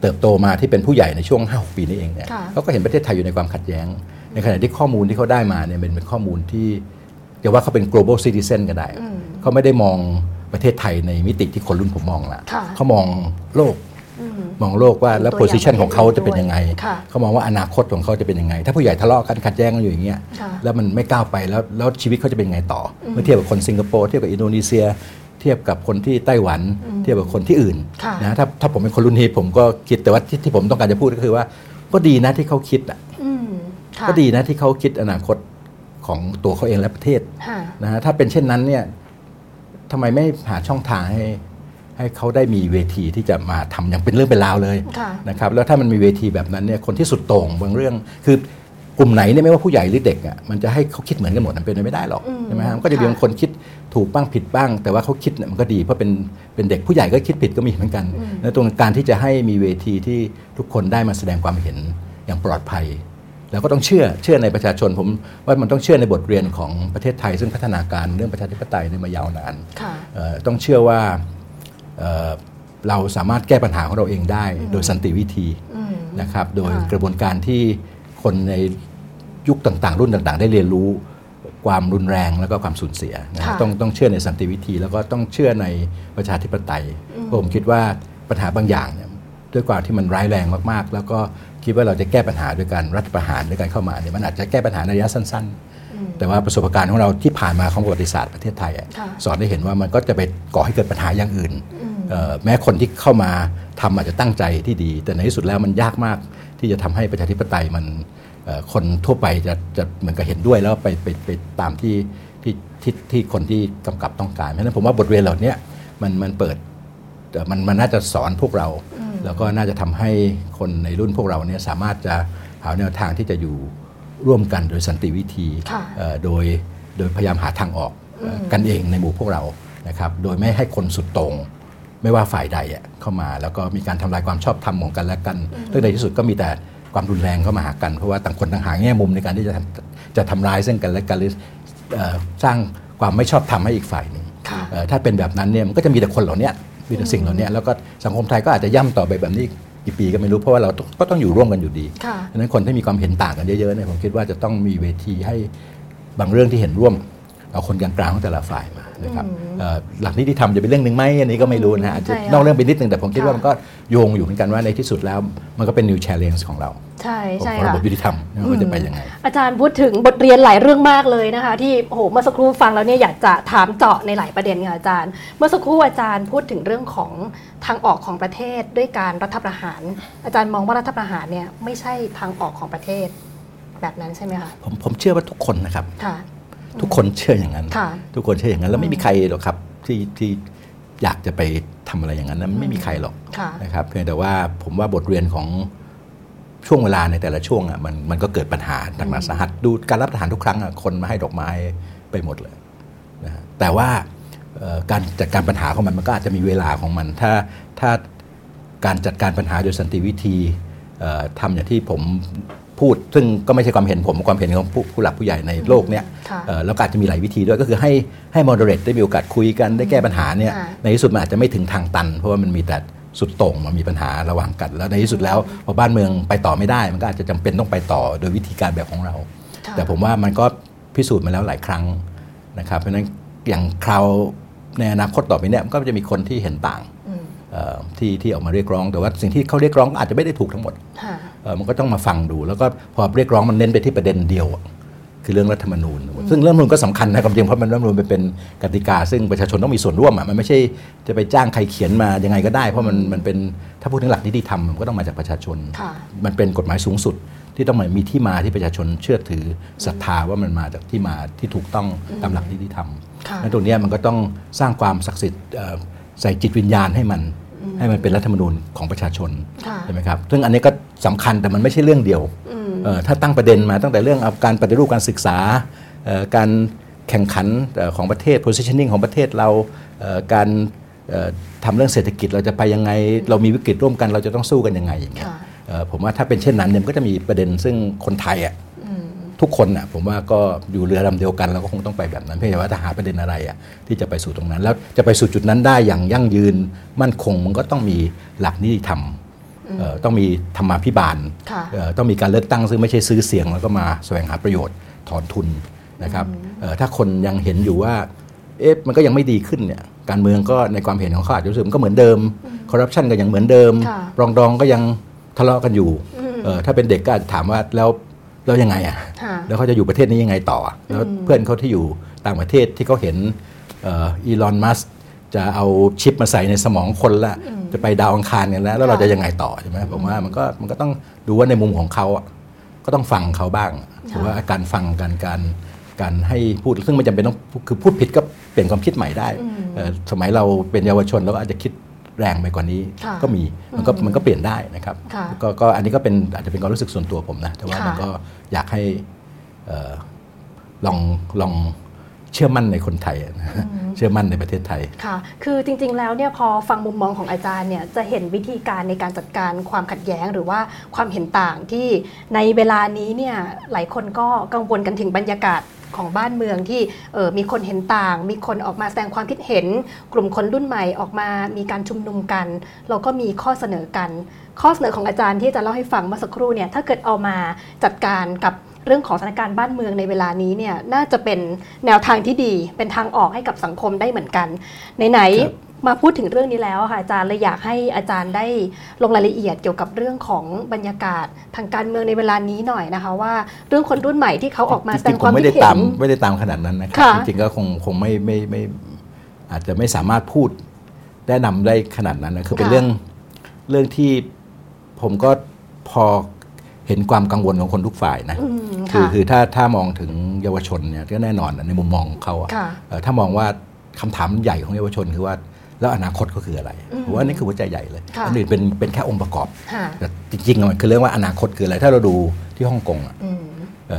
เติบโตมาที่เป็นผู้ใหญ่ในช่วง 5-6 ปีนี้เองเนี่ยเขาก็เห็นประเทศไทยอยู่ในความขัดแย้งในขณะที่ข้อมูลที่เขาได้มาเนี่ยเป็นข้อมูลที่เรียกว่าเขาเป็น global citizen ก็ได้เขาไม่ได้มองประเทศไทยในมิติที่คนรุ่นผมมองละเขามองโลกว่าแล้ว position ของเขาจะเป็นยังไงเขามองว่าอนาคตของเขาจะเป็นยังไงถ้าผู้ใหญ่ทะเลาะกันขัดแย้งกันอยู่อย่างเงี้ยแล้วมันไม่ก้าวไปแล้วชีวิตเขาจะเป็นยังไงต่อเมื่อเทียบกับคนสิงคโปร์เทียบกับอินโดนีเซียเทียบกับคนที่ไต้หวันเทียบกับคนที่อื่นนะถ้าผมเป็นคนรุ่นนี้ผมก็คิดแต่ว่าที่ผมต้องการจะพูดก็คือว่าก็ดีนะที่เขาคิดก็ดีนะที่เขาคิดอนาคตของตัวเขาเองและประเทศนะถ้าเป็นเช่นนั้นเนี่ยทำไมไม่หาช่องทางให้เขาได้มีเวทีที่จะมาทำอย่างเป็นเรื่องเป็นราวเลยนะครับแล้วถ้ามันมีเวทีแบบนั้นเนี่ยคนที่สุดโต่งบางเรื่องคือกลุ่มไหนเนี่ยไม่ว่าผู้ใหญ่หรือเด็กมันจะให้เขาคิดเหมือนกันหมดมันเป็นไปไม่ได้หรอกใช่ไหมครับก็จะมีบางคนคิดถูกบ้างผิดบ้างแต่ว่าเขาคิดเนี่ยมันก็ดีเพราะเป็นเด็กผู้ใหญ่ก็คิดผิดก็มีเหมือนกันแล้วตรงการที่จะให้มีเวทีที่ทุกคนได้มาแสดงความเห็นอย่างปลอดภัยแล้วก็ต้องเชื่อในประชาชนผมว่ามันต้องเชื่อในบทเรียนของประเทศไทยซึ่งพัฒนาการเรื่องประชาธิปไตยเนี่ยมายาวนานต้องเชื่อว่าเราสามารถแก้ปัญหาของเราเองได้โดยสันติวิธีนะครับโดยกระบวนการที่คนในยุคต่างๆรุ่นต่างๆได้เรียนรู้ความรุนแรงแล้วก็ความสูญเสียต้องเชื่อในสันติวิธีแล้วก็ต้องเชื่อในประชาธิปไตยผมคิดว่าปัญหาบางอย่างเนี่ยด้วยความที่มันร้ายแรงมากๆแล้วก็คิดว่าเราจะแก้ปัญหาด้วยการรัฐประหารด้วยการเข้ามาเนี่ยมันอาจจะแก้ปัญหาในระยะสั้นๆแต่ว่าประสบการณ์ของเราที่ผ่านมาของประวัติศาสตร์ประเทศไทยสอนได้เห็นว่ามันก็จะไปก่อให้เกิดปัญหาอย่างอื่น แม้คนที่เข้ามาทำอาจจะตั้งใจที่ดีแต่ในที่สุดแล้วมันยากมากที่จะทำให้ประชาธิปไตยมันคนทั่วไปจะเหมือนกับเห็นด้วยแล้วไปตามที่คนที่กำกับต้องการเพราะฉะนั้นผมว่าบทเรียนเหล่านี้มันเปิดมันน่าจะสอนพวกเราแล้วก็น่าจะทำให้คนในรุ่นพวกเราเนี่ยสามารถจะหาแนวทางที่จะอยู่ร่วมกันโดยสันติวิธีโดยพยายามหาทางออกกันเองในหมู่พวกเรานะครับโดยไม่ให้คนสุดโต่งไม่ว่าฝ่ายใดเข้ามาแล้วก็มีการทำลายความชอบธรรมของกันและกันเรื่องใดที่สุดก็มีแต่ความรุนแรงเข้ามาหากันเพราะว่าต่างคนต่างหาแง่มุมในการที่จะทำลายซึ่งกันและกันหรือสร้างความไม่ชอบธรรมให้อีกฝ่ายหนึ่งถ้าเป็นแบบนั้นเนี่ยมันก็จะมีแต่คนเหล่านี้มีแต่สิ่งเหล่านี้แล้วก็สังคมไทยก็อาจจะย่ำต่อไปแบบนี้กี่ปีก็ไม่รู้เพราะว่าเราก็ต้องอยู่ร่วมกันอยู่ดีดังนั้นคนที่มีความเห็นต่างกันเยอะๆเนี่ยผมคิดว่าจะต้องมีเวทีให้บางเรื่องที่เห็นร่วมเอาคนกลางๆของแต่ละฝ่ายมานะครับหลักนิติธรรมจะเป็นเรื่องหนึ่งไหมอันนี้ก็ไม่รู้นะฮะนอกเรื่องไปนิดนึงแต่ผมคิดว่ามันก็โยงอยู่เหมือนกันว่าในที่สุดแล้วมันก็เป็น new challenge ของเราใช่ใช่ค่ะบทยุติธรรมว่าจะไปยังไงอาจารย์พูดถึงบทเรียนหลายเรื่องมากเลยนะคะที่โอ้โหเมื่อสักครู่ฟังแล้วเนี่ยอยากจะถามเจาะในหลายประเด็นค่ะอาจารย์เมื่อสักครู่อาจารย์พูดถึงเรื่องของทางออกของประเทศด้วยการรัฐประหารอาจารย์มองว่ารัฐประหารเนี่ยไม่ใช่ทางออกของประเทศแบบนั้นใช่ไหมคะผมเชื่อว่าทุกคนนะครับทุกคนเชื่ออย่างนั้นทุกคนเชื่ออย่างนั้นแล้วไม่มีใครหรอกครับที่อยากจะไปทำอะไรอย่างนั้นไม่มีใครหรอกนะครับเพียงแต่ว่าผมว่าบทเรียนของช่วงเวลาในแต่ละช่วงอ่ะมันก็เกิดปัญหาหนักหนาสาหัสดูการรับทหารทุกครั้งอ่ะคนมาให้ดอกไม้ไปหมดเลยนะฮะแต่ว่าการจัดการปัญหาของมันก็อาจจะมีเวลาของมันถ้าการจัดการปัญหาโดยสันติวิธีทำอย่างที่ผมพูดซึ่งก็ไม่ใช่ความเห็นผมความเห็นของผู้หลักผู้ใหญ่ในโลกเนี้ยแล้วก็อาจจะมีหลายวิธีด้วยก็คือให้มอดเรตได้มีโอกาสคุยกันได้แก้ปัญหาเนี่ยในที่สุดมันอาจจะไม่ถึงทางตันเพราะว่ามันมีแต่สุดโต่งมันมีปัญหาระหว่างกันแล้วในที่สุดแล้วพอบ้านเมืองไปต่อไม่ได้มันก็อาจจะจำเป็นต้องไปต่อโดยวิธีการแบบของเราแต่ผมว่ามันก็พิสูจน์มาแล้วหลายครั้งนะครับเพราะฉะนั้นอย่างคราวในอนาคตต่อไปเนี่ยก็จะมีคนที่เห็นต่างที่ออกมาเรียกร้องแต่ว่าสิ่งที่เขาเรียกร้องอาจจะไม่ได้ถูกทั้งหมดมันก็ต้องมาฟังดูแล้วก็พอเรียกร้องมันเน้นไปที่ประเด็นเดียวคือเรื่องรัฐธรรมนูญซึ่งรัฐธรรมนูญก็สำคัญนะความจริงเพราะมันรัฐธรรมนูญเป็นกติกาซึ่งประชาชนต้องมีส่วนร่วมมันไม่ใช่จะไปจ้างใครเขียนมายังไงก็ได้เพราะมันเป็นถ้าพูดถึงหลักนิติธรรมมันก็ต้องมาจากประชาชนมันเป็นกฎหมายสูงสุดที่ต้องมีที่มาที่ประชาชนเชื่อถือศรัทธาว่ามันมาจากที่มาที่ถูกต้องตามหลักนิติธรรมและตรงนี้มันก็ต้องสร้างความศักดิ์สิทธิ์ใส่จิตวิญญาณให้มันเป็นรัฐธรรมนูญของประชาชนใช่ไหมครับซึ่งอันนี้ก็สำคัญแต่มันไม่ใช่เรื่องเดียวถ้าตั้งประเด็นมาตั้งแต่เรื่องการปฏิรูปการศึกษาการแข่งขันของประเทศ positioning ของประเทศเราการทำเรื่องเศรษฐกิจเราจะไปยังไงเรามีวิกฤตร่วมกันเราจะต้องสู้กันยังไงอย่างเงี้ยผมว่าถ้าเป็นเช่นนั้นเนี่ยก็จะมีประเด็นซึ่งคนไทยทุกคนน่ะผมว่าก็อยู่เรือลำเดียวกันเราก็คงต้องไปแบบนั้นเพียงแต่ว่าถ้าหาประเด็นอะไรที่จะไปสู่ตรงนั้นแล้วจะไปสู่จุดนั้นได้อย่างยั่งยืนมั่นคงมันก็ต้องมีหลักนิติธรรมต้องมีธรรมาภิบาลต้องมีการเลือกตั้งซึ่งไม่ใช่ซื้อเสียงแล้วก็มาแสวงหาประโยชน์ถอนทุนนะครับถ้าคนยังเห็นอยู่ว่าเอ๊ะมันก็ยังไม่ดีขึ้นเนี่ยการเมืองก็ในความเห็นของเขาอาจจะรู้สึกมันก็เหมือนเดิมคอร์รัปชันก็ยังเหมือนเดิมรองดองก็ยังทะเลาะกันอยู่ถ้าเป็นเด็กก็อาจจะถามว่าแล้วยังไงแล้วเขาจะอยู่ประเทศนี้ยังไงต่อแล้วเพื่อนเขาที่อยู่ต่างประเทศที่เขาเห็นอีลอนมัสก์จะเอาชิปมาใส่ในสมองคนละจะไปดาวอังคารกันแล้วเราจะยังไงต่อใช่ไหมผมว่ามันก็ต้องดูว่าในมุมของเขาก็ต้องฟังเขาบ้างหรือว่าการฟังการให้พูดซึ่งมันจำเป็นต้องคือพูดผิดก็เปลี่ยนความคิดใหม่ได้สมัยเราเป็นเยาวชนเราอาจจะคิดแรงไปกว่านี้ก็มีมันก็เปลี่ยนได้นะครับก็อันนี้ก็เป็นอาจจะเป็นความรู้สึกส่วนตัวผมนะแต่ว่ามันก็อยากให้ลองเชื่อมั่นในคนไทยเชื่อมั่นในประเทศไทยค่ะคือจริงๆแล้วเนี่ยพอฟังมุมมองของอาจารย์เนี่ยจะเห็นวิธีการในการจัดการความขัดแย้งหรือว่าความเห็นต่างที่ในเวลานี้เนี่ยหลายคนก็กังวลกันถึงบรรยากาศของบ้านเมืองที่มีคนเห็นต่างมีคนออกมาแสดงความคิดเห็นกลุ่มคนรุ่นใหม่ออกมามีการชุมนุมกันแล้วก็มีข้อเสนอกันข้อเสนอของอาจารย์ที่จะเล่าให้ฟังเมื่อสักครู่เนี่ยถ้าเกิดเอามาจัดการกับเรื่องของสถานการณ์บ้านเมืองในเวลานี้เนี่ยน่าจะเป็นแนวทางที่ดีเป็นทางออกให้กับสังคมได้เหมือนกันไหนๆมาพูดถึงเรื่องนี้แล้วค่ะอาจารย์เลยอยากให้อาจารย์ได้ลงรายละเอียดเกี่ยวกับเรื่องของบรรยากาศทางการเมืองในเวลานี้หน่อยนะคะว่าเรื่องคนรุ่นใหม่ที่เขาออกมาแสดงความคิดเห็นไม่ได้ตามขนาดนั้นนะครับจริงๆก็คงไม่อาจจะไม่สามารถพูด แนะนำได้ขนาดนั้นนะคือเป็นเรื่องที่ผมก็พอเห็นความกังวลของคนทุกฝ่ายนะคือถ้ามองถึงเยาวชนเนี่ยก็แน่นอนในมุมมองเขาถ้ามองว่าคำถามใหญ่ของเยาวชนคือว่าแล้วอนาคตก็คืออะไรผมว่านี่คือหัวใจใหญ่เลยอันอื่นเป็นแค่องค์ประกอบแต่จริงๆมันคือเรื่องว่าอนาคตคืออะไรถ้าเราดูที่ฮ่องกง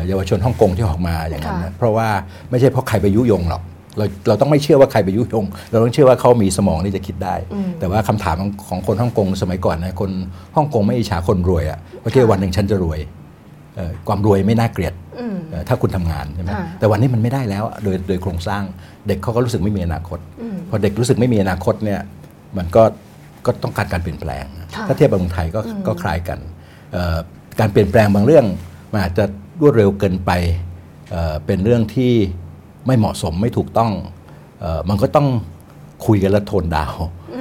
เยาวชนฮ่องกงที่ออกมาอย่างนั้นนะเพราะว่าไม่ใช่เพราะใครไปยุยงหรอกเราต้องไม่เชื่อว่าใครไปยุยงเราต้องเชื่อว่าเขามีสมองที่จะคิดได้แต่ว่าคำถามของคนฮ่องกงสมัยก่อนนะคนฮ่องกงไม่อิจฉาคนรวยอ่ะเพราะที่วันหนึ่งฉันจะรวยความรวยไม่น่าเกลียดถ้าคุณทำงานใช่ไหมแต่วันนี้มันไม่ได้แล้วโดยโครงสร้างเด็กเขาก็รู้สึกไม่มีอนาคตพอเด็กรู้สึกไม่มีอนาคตเนี่ยมันก็ต้องการการเปลี่ยนแปลงถ้าเทียบกับเมืองไทยก็คล้ายกันการเปลี่ยนแปลงบางเรื่องมันอาจจะรวดเร็วเกินไปเป็นเรื่องที่ไม่เหมาะสมไม่ถูกต้องมันก็ต้องคุยกันและโทนดาว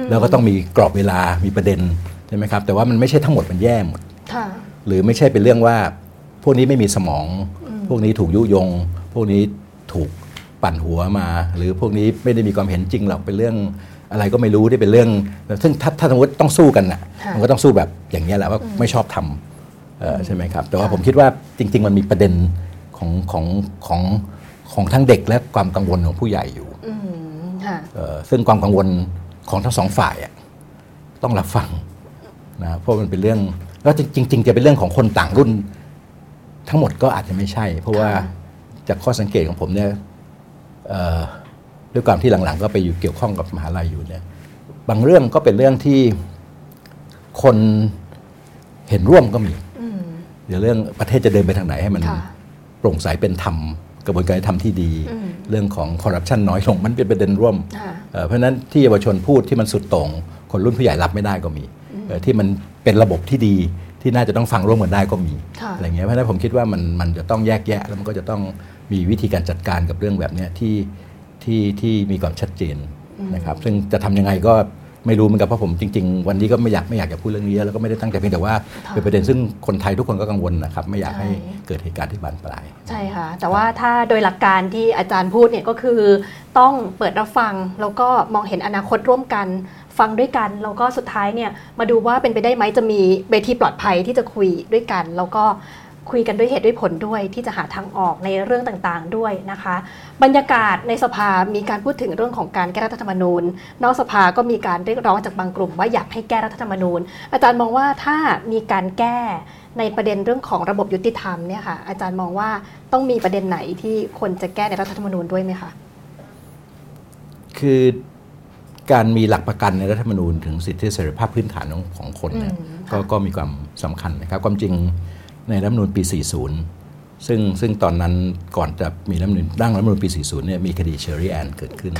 แล้วก็ต้องมีกรอบเวลามีประเด็นใช่ไหมครับแต่ว่ามันไม่ใช่ทั้งหมดมันแย่หมดหรือไม่ใช่เป็นเรื่องว่าพวกนี้ไม่มีสมองพวกนี้ถูกยุยงพวกนี้ถูกปั่นหัวมาหรือพวกนี้ไม่ได้มีความเห็นจริงหรอกเป็นเรื่องอะไรก็ไม่รู้ได้เป็นเรื่องซึ่งถ้าสมมติต้องสู้กันน่ะมันก็ต้องสู้แบบอย่างนี้แหละว่าไม่ชอบทำใช่ไหมครับแต่ว่าผมคิดว่าจริงๆมันมีประเด็นของทั้งเด็กและความกังวลของผู้ใหญ่อยู่ซึ่งความกังวลของทั้งสองฝ่ายต้องรับฟังนะเพราะมันเป็นเรื่องแล้วจริงๆจะเป็นเรื่องของคนต่างรุ่นทั้งหมดก็อาจจะไม่ใช่เพราะว่าจากข้อสังเกตของผมเนี่ยด้วยความที่หลังๆก็ไปอยู่เกี่ยวข้องกับมหาลัยอยู่เนี่ยบางเรื่องก็เป็นเรื่องที่คนเห็นร่วมก็มีเดี๋ยวเรื่องประเทศจะเดินไปทางไหนให้มันโปร่งใสเป็นธรรมกระบวนการทำที่ดีเรื่องของคอร์รัปชันน้อยลงมันเป็นประเด็นร่วมเพราะฉะนั้นที่เยาวชนพูดที่มันสุดโต่งคนรุ่นผู้ใหญ่รับไม่ได้ก็มีที่มันเป็นระบบที่ดีที่น่าจะต้องฟังร่วมกันได้ก็มีอะไรเงี้ยเพราะฉะนั้นผมคิดว่ามันจะต้องแยกแยะแล้วมันก็จะต้องมีวิธีการจัดการกับเรื่องแบบนี้ที่มีความชัดเจนนะครับซึ่งจะทำยังไงก็ไม่รู้เหมือนกันเพราะผมจริงๆวันนี้ก็ไม่อยากจะพูดเรื่องนี้แล้วก็ไม่ได้ตั้งใจเพียงแต่ว่าเป็นประเด็นซึ่งคนไทยทุกคนก็กังวลนะครับไม่อยากให้เกิดเหตุการณ์ที่บานปลายใช่ค่ะแต่ว่าถ้าโดยหลักการที่อาจารย์พูดเนี่ยก็คือต้องเปิดรับฟังแล้วก็มองเห็นอนาคตร่วมกันฟังด้วยกันแล้วก็สุดท้ายเนี่ยมาดูว่าเป็นไปได้ไหมจะมีเวทีปลอดภัยที่จะคุยด้วยกันแล้วก็คุยกันด้วยเหตุด้วยผลด้วยที่จะหาทางออกในเรื่องต่างๆด้วยนะคะบรรยากาศในสภามีการพูดถึงเรื่องของการแก้รัฐธรรมนูญนอกสภาก็มีการเรียกร้องจากบางกลุ่มว่าอยากให้แก้รัฐธรรมนูญอาจารย์มองว่าถ้ามีการแก้ในประเด็นเรื่องของระบบยุติธรรมเนี่ยค่ะอาจารย์มองว่าต้องมีประเด็นไหนที่ควรจะแก้ในรัฐธรรมนูญด้วยไหมคะคือการมีหลักประกันในรัฐธรรมนูญถึงสิทธิเสรีภาพพื้นฐานของคนเนี่ยก็มีความสำคัญนะครับความจริงในรัฐธรรมนูญปี40ซึ่งตอนนั้นก่อนจะมีรัฐธรรมนูญร่างรัฐธรรมนูญปี40เนี่ยมีคดีเชอร์รี่แอนเกิดขึ้น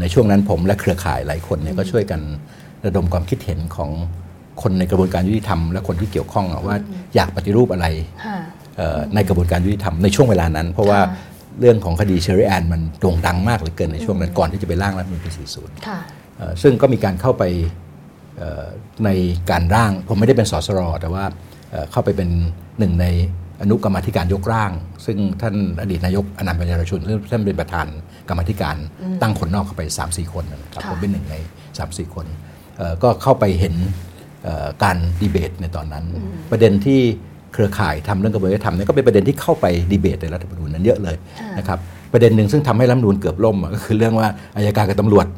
ในช่วงนั้นผมและเครือข่ายหลายคนเนี่ยก็ช่วยกันระดมความคิดเห็นของคนในกระบวนการยุติธรรมและคนที่เกี่ยวข้องว่าอยากปฏิรูปอะไรในกระบวนการยุติธรรมในช่วงเวลานั้นเพราะว่าเรื่องของคดีเชอร์รี่แอนมันโด่งดังมากเหลือเกินในช่วงนั้นก่อนที่จะไปร่างรัฐธรรมนูญปี40ซึ่งก็มีการเข้าไปในการร่างผมไม่ได้เป็นสสรแต่ว่าเข้าไปเป็นหนึ่งในอนุกรรมาธิการยกร่างซึ่งท่านอดีตนายกอนันต์ปัญญารชุนท่านเป็นประธานกรรมาธิการตั้งคนนอกเข้าไป 3-4 คนนะครับผมเป็นหนึ่งใน 3-4 คนก็เข้าไปเห็นการดีเบตในตอนนั้นประเด็นที่เครือข่ายทำเรื่องกระบวนการทำเนี่ยก็เป็นประเด็นที่เข้าไปดีเบตในรัฐธรรมนูญนั้นเยอะเลยนะครับประเด็นหนึ่งซึ่งทำให้รัฐธรรมนูญเกือบล่มก็คือเรื่องว่าอัยการกับตำรวจ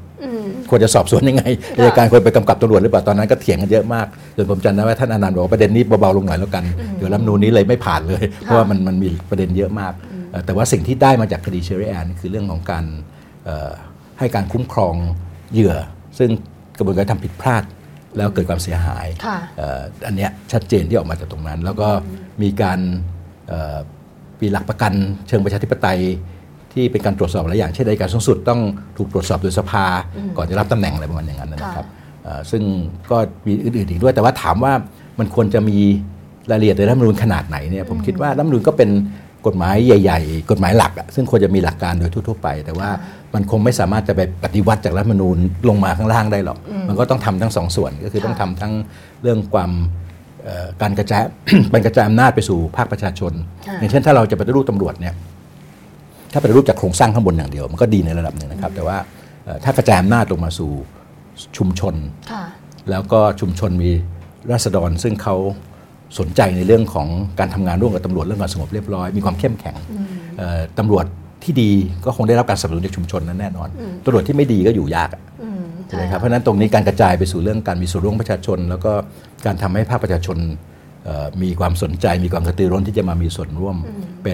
ควรจะสอบสวนยังไงอัยการควรไปกำกับตำรวจหรือเปล่าตอนนั้นก็เถียงกันเยอะมากจนผมจำได้ว่าท่านอนันต์บอกว่าประเด็นนี้เบาๆลงหน่อยแล้วกันเดี๋ยวรัฐธรรมนูญนี้เลยไม่ผ่านเลยเพราะว่ามันมีประเด็นเยอะมากแต่ว่าสิ่งที่ได้มาจากคดีเชอร์รี่แอนคือเรื่องของการให้การคุ้มครองเหยื่อซึ่งกระบวนการทำผิดพลาดแล้วเกิดความเสียหายอันเนี้ยชัดเจนที่ออกมาจากตรงนั้นแล้วก็มีการปีหลักประกันเชิงประชาธิปไตยที่เป็นการตรวจสอบหลายอย่างเช่นอัยการสูงสุดต้องถูกตรวจสอบโดยสภาก่อนจะรับตำแหน่งอะไรประมาณอย่างนั้นนะครับซึ่งก็มีอื่นๆอีกด้วยแต่ว่าถามว่ามันควรจะมีรายละเอียดในรัฐธรรมนูญขนาดไหนเนี่ยผมคิดว่ารัฐธรรมนูญก็เป็นกฎหมายใหญ่ๆกฎหมายหลักซึ่งควรจะมีหลักการโดยทั่วๆไปแต่ว่ามันคงไม่สามารถจะไปปฏิวัติจากรัฐธรรมนูญลงมาข้างล่างได้หรอกมันก็ต้องทำทั้งสองส่วนก็คือต้องทำทั้งเรื่องความการกระจาย กระจายอำนาจไปสู่ภาคประชาชนอย่างเช่นถ้าเราจะปฏิรูปตำรวจเนี่ยถ้าปฏิรูปจากโครงสร้างข้างบนอย่างเดียวมันก็ดีในระดับหนึ่งนะครับแต่ว่าถ้ากระจายอำนาจลงมาสู่ ชุมชนแล้วก็ชุมชนมีราษฎรซึ่งเขาสนใจในเรื่องของการทำงานร่วมกับตำรวจเรื่องความสงบเรียบร้อยมีความเข้มแข็งตำรวจที่ดีก็คงได้รับการสนับสนุนจากชุมชนนั้นแน่นอนตำรวจที่ไม่ดีก็อยู่ยากใช่ไหมครับเพราะนั้นตรงนี้การกระจายไปสู่เรื่องการมีส่วนร่วมประชาชนแล้วก็การทำให้ภาคประชาชนมีความสนใจมีความกระตือรือร้นที่จะมามีส่วนร่วมเ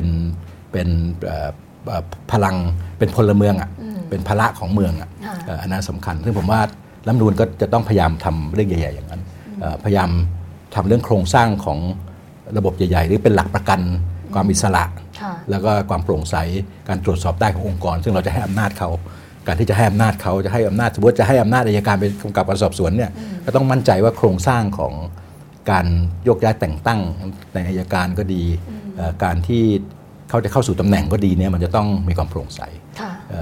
ป็นพลังเป็นพลเมืองอ่ะเป็นภาระของเมืองอ่ะอันนั้นสำคัญซึ่งผมว่ารัฐธรรมนูญก็จะต้องพยายามทำเรื่องใหญ่ๆอย่างนั้นพยายามทำเรื่องโครงสร้างของระบบใหญ่ๆหรือเป็นหลักประกันความอิสระแล้วก็ความโปร่งใสการตรวจสอบได้ขององค์กรซึ่งเราจะให้อำนาจเขาการที่จะให้อำนาจเขาจะให้อำนาจสมมติจะให้อำนาจอัยการไปกำกับการสอบสวนเนี่ยก็ต้องมั่นใจว่าโครงสร้างของการโยกย้ายแต่งตั้งในอัยการก็ดีการที่เขาจะเข้าสู่ตำแหน่งก็ดีเนี่ยมันจะต้องมีความโปร่งใส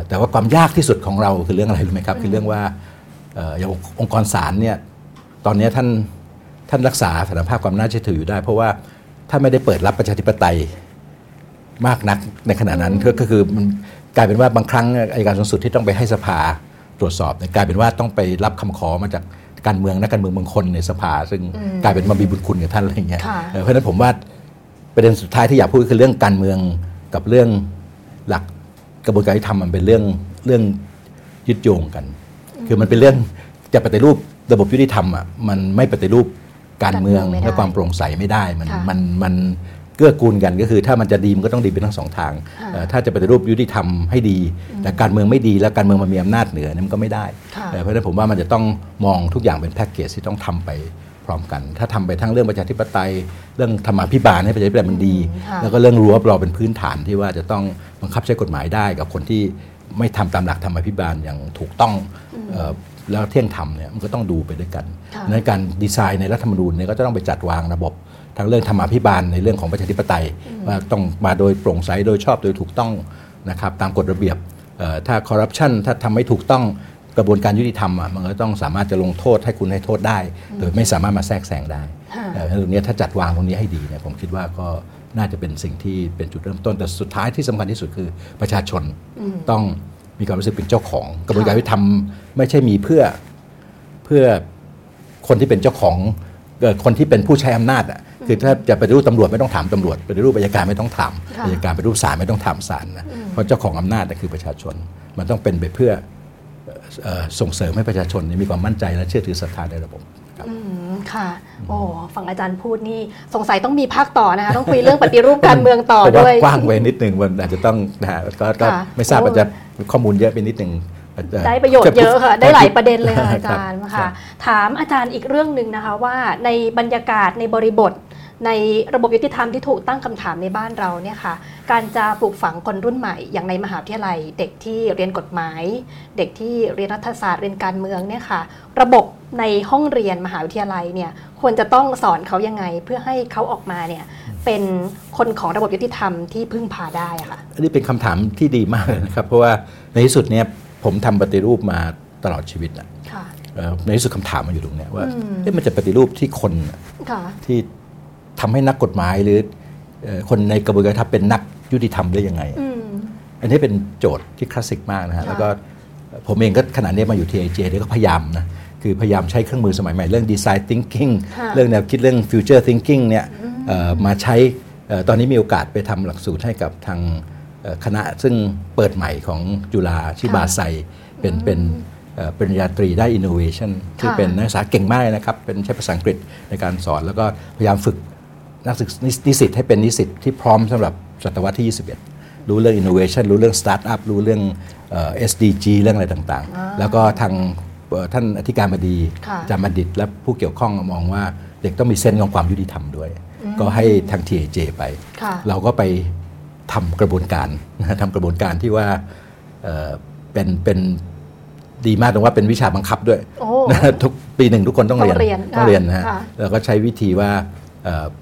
แต่ว่าความยากที่สุดของเราคือเรื่องอะไรรู้ไหมครับคือเรื่องว่าอย่างองค์กรศาลเนี่ยตอนนี้ท่านรักษาสถานภาพความน่าเชื่อถืออยู่ได้เพราะว่าถ้าไม่ได้เปิดรับประชาธิปไตยมากนักในขณะนั้นก็คือกลายเป็นว่าบางครั้งอัยการสูงสุดที่ต้องไปให้สภาตรวจสอบกลายเป็นว่าต้องไปรับคำขอมาจากการเมืองนักการเมืองบางคนในสภาซึ่งกลายเป็นมามีบุญคุณกับท่านอะไรอย่างเงี้ยเพราะฉะนั้นผมว่าประเด็นสุดท้ายที่อยากพูดคือเรื่องการเมืองกับเรื่องหลักกระบวนการยุติธรรมมันเป็นเรื่องยึดโยงกันคือมันเป็นเรื่องจะปฏิรูประบบยุติธรรมอ่ะมันไม่ปฏิรูปการเมืองและความโปร่งใสไม่ได้มันเกื้อกูลกันก็คือถ้ามันจะดีมันก็ต้องดีเป็นทั้งสองทางถ้าจะปฏิรูปยุติธรรมให้ดีแต่การเมืองไม่ดีแล้วการเมืองมันมีอำนาจเหนือนั้นก็ไม่ได้เพราะฉะนั้นผมว่ามันจะต้องมองทุกอย่างเป็นแพ็กเกจที่ต้องทำไปพร้อมกันถ้าทำไปทั้งเรื่องประชาธิปไตยเรื่องธรรมาภิบาลให้ประชาธิปไตยมันดีแล้วก็เรื่องรั้วเราเป็นพื้นฐานที่ว่าจะต้องบังคับใช้กฎหมายได้กับคนที่ไม่ทำตามหลักธรรมาภิบาลอย่างถูกต้องแล้วเที่ยงธรรมเนี่ยมันก็ต้องดูไปด้วยกันในการดีไซน์ในรัฐธรรมนูญเนี่ยก็จะต้องไปจัดวางระบบทั้งเรื่องธรรมาภิบาลในเรื่องของประชาธิปไตยว่าต้องมาโดยโปร่งใสโดยชอบโดยถูกต้องนะครับตามกฎระเบียบถ้าคอร์รัปชันถ้าทำไม่ถูกต้องกระบวนการยุติธรรมมันก็ต้องสามารถจะลงโทษให้คุณให้โทษได้โดยไม่สามารถมาแทรกแซงได้ตรงนี้ถ้าจัดวางตรงนี้ให้ดีเนี่ยผมคิดว่าก็น่าจะเป็นสิ่งที่เป็นจุดเริ่มต้นแต่สุดท้ายที่สำคัญที่สุดคือประชาชนต้องมีความรู้สึกเป็นเจ้าของกระบวนการยุติธรรมไม่ใช่มีเพื่อคนที่เป็นเจ้าของคนที่เป็นผู้ใช้อำนาจอ่ะคือถ้าจะไปรูปตำรวจไม่ต้องถามตำรวจไปรูปอัยการไม่ต้องถามอัยการไปรูปศาลไม่ต้องถามศาลนะเพราะเจ้าของอำนาจคือประชาชนมันต้องเป็นไปเพื่อส่งเสริมให้ประชาชนมีความมั่นใจและเชื่อถือศรัทธาในระบบค่ะโอ้ฟังอาจารย์พูดนี่สงสัยต้องมีภาคต่อนะคะต้องคุยเรื่องปฏิรูปการเมืองต่อด้วยกว้างไปนิดนึงวันอาจจะต้องนะก็ไม่ทราบอาจจะข้อมูลเยอะไปนิดนึงได้ประโยชน์เยอะค่ะได้หลายประเด็นเลยค่ะอาจารย์ค่ะถามอาจารย์อีกเรื่องนึงนะคะว่าในบรรยากาศในบริบทในระบบยุติธรรมที่ถูกตั้งคำถามในบ้านเราเนี่ยค่ะการจะปลูกฝังคนรุ่นใหม่อย่างในมหาวิทยาลัยเด็กที่เรียนกฎหมายเด็กที่เรียนรัฐศาสตร์เรียนการเมืองเนี่ยค่ะระบบในห้องเรียนมหาวิทยาลัยเนี่ยควรจะต้องสอนเขายังไงเพื่อให้เขาออกมาเนี่ยเป็นคนของระบบยุติธรรมที่พึ่งพาได้ค่ะอันนี้เป็นคำถามที่ดีมากนะครับเพราะว่าในที่สุดเนี่ยผมทำปฏิรูปมาตลอดชีวิตนะในที่สุดคำถามมันอยู่ตรงนี้ว่ามันจะปฏิรูปที่คนที่ทำให้นักกฎหมายหรือคนในกระบวนการเป็นนักยุติธรรมได้ยังไงอันนี้เป็นโจทย์ที่คลาสสิกมากนะฮะแล้วก็ผมเองก็ขณะนี้มาอยู่ที่ AJ เนี่ยก็พยายามนะคือพยายามใช้เครื่องมือสมัยใหม่เรื่อง design thinking เรื่องแนวคิดเรื่อง future thinking เนี่ยมาใช้ตอนนี้มีโอกาสไปทำหลักสูตรให้กับทางคณะซึ่งเปิดใหม่ของจุฬาชิบาไซเป็นปริญญาตรีได้ innovation ที่เป็นนักศึกษาเก่งมากนะครับเป็นใช้ภาษาอังกฤษในการสอนแล้วก็พยายามฝึกนักศึกษานิสิตให้เป็นนิสิตที่พร้อมสำหรับศตวรรษที่ 21รู้เรื่อง innovation รู้เรื่อง startup รู้เรื่อง SDG เรื่องอะไรต่างๆแล้วก็ทางท่านอธิการบดีอาจารย์บัณฑิตและผู้เกี่ยวข้องมองว่าเด็กต้องมีเส้นของความยุติธรรมด้วยก็ให้ทาง TAJ ไปเราก็ไปทำกระบวนการที่ว่าเป็นดีมากตรงว่าเป็นวิชาบังคับด้วยทุกปีหนึ่งทุกคนต้องเรียนนะฮะแล้วก็ใช้วิธีว่า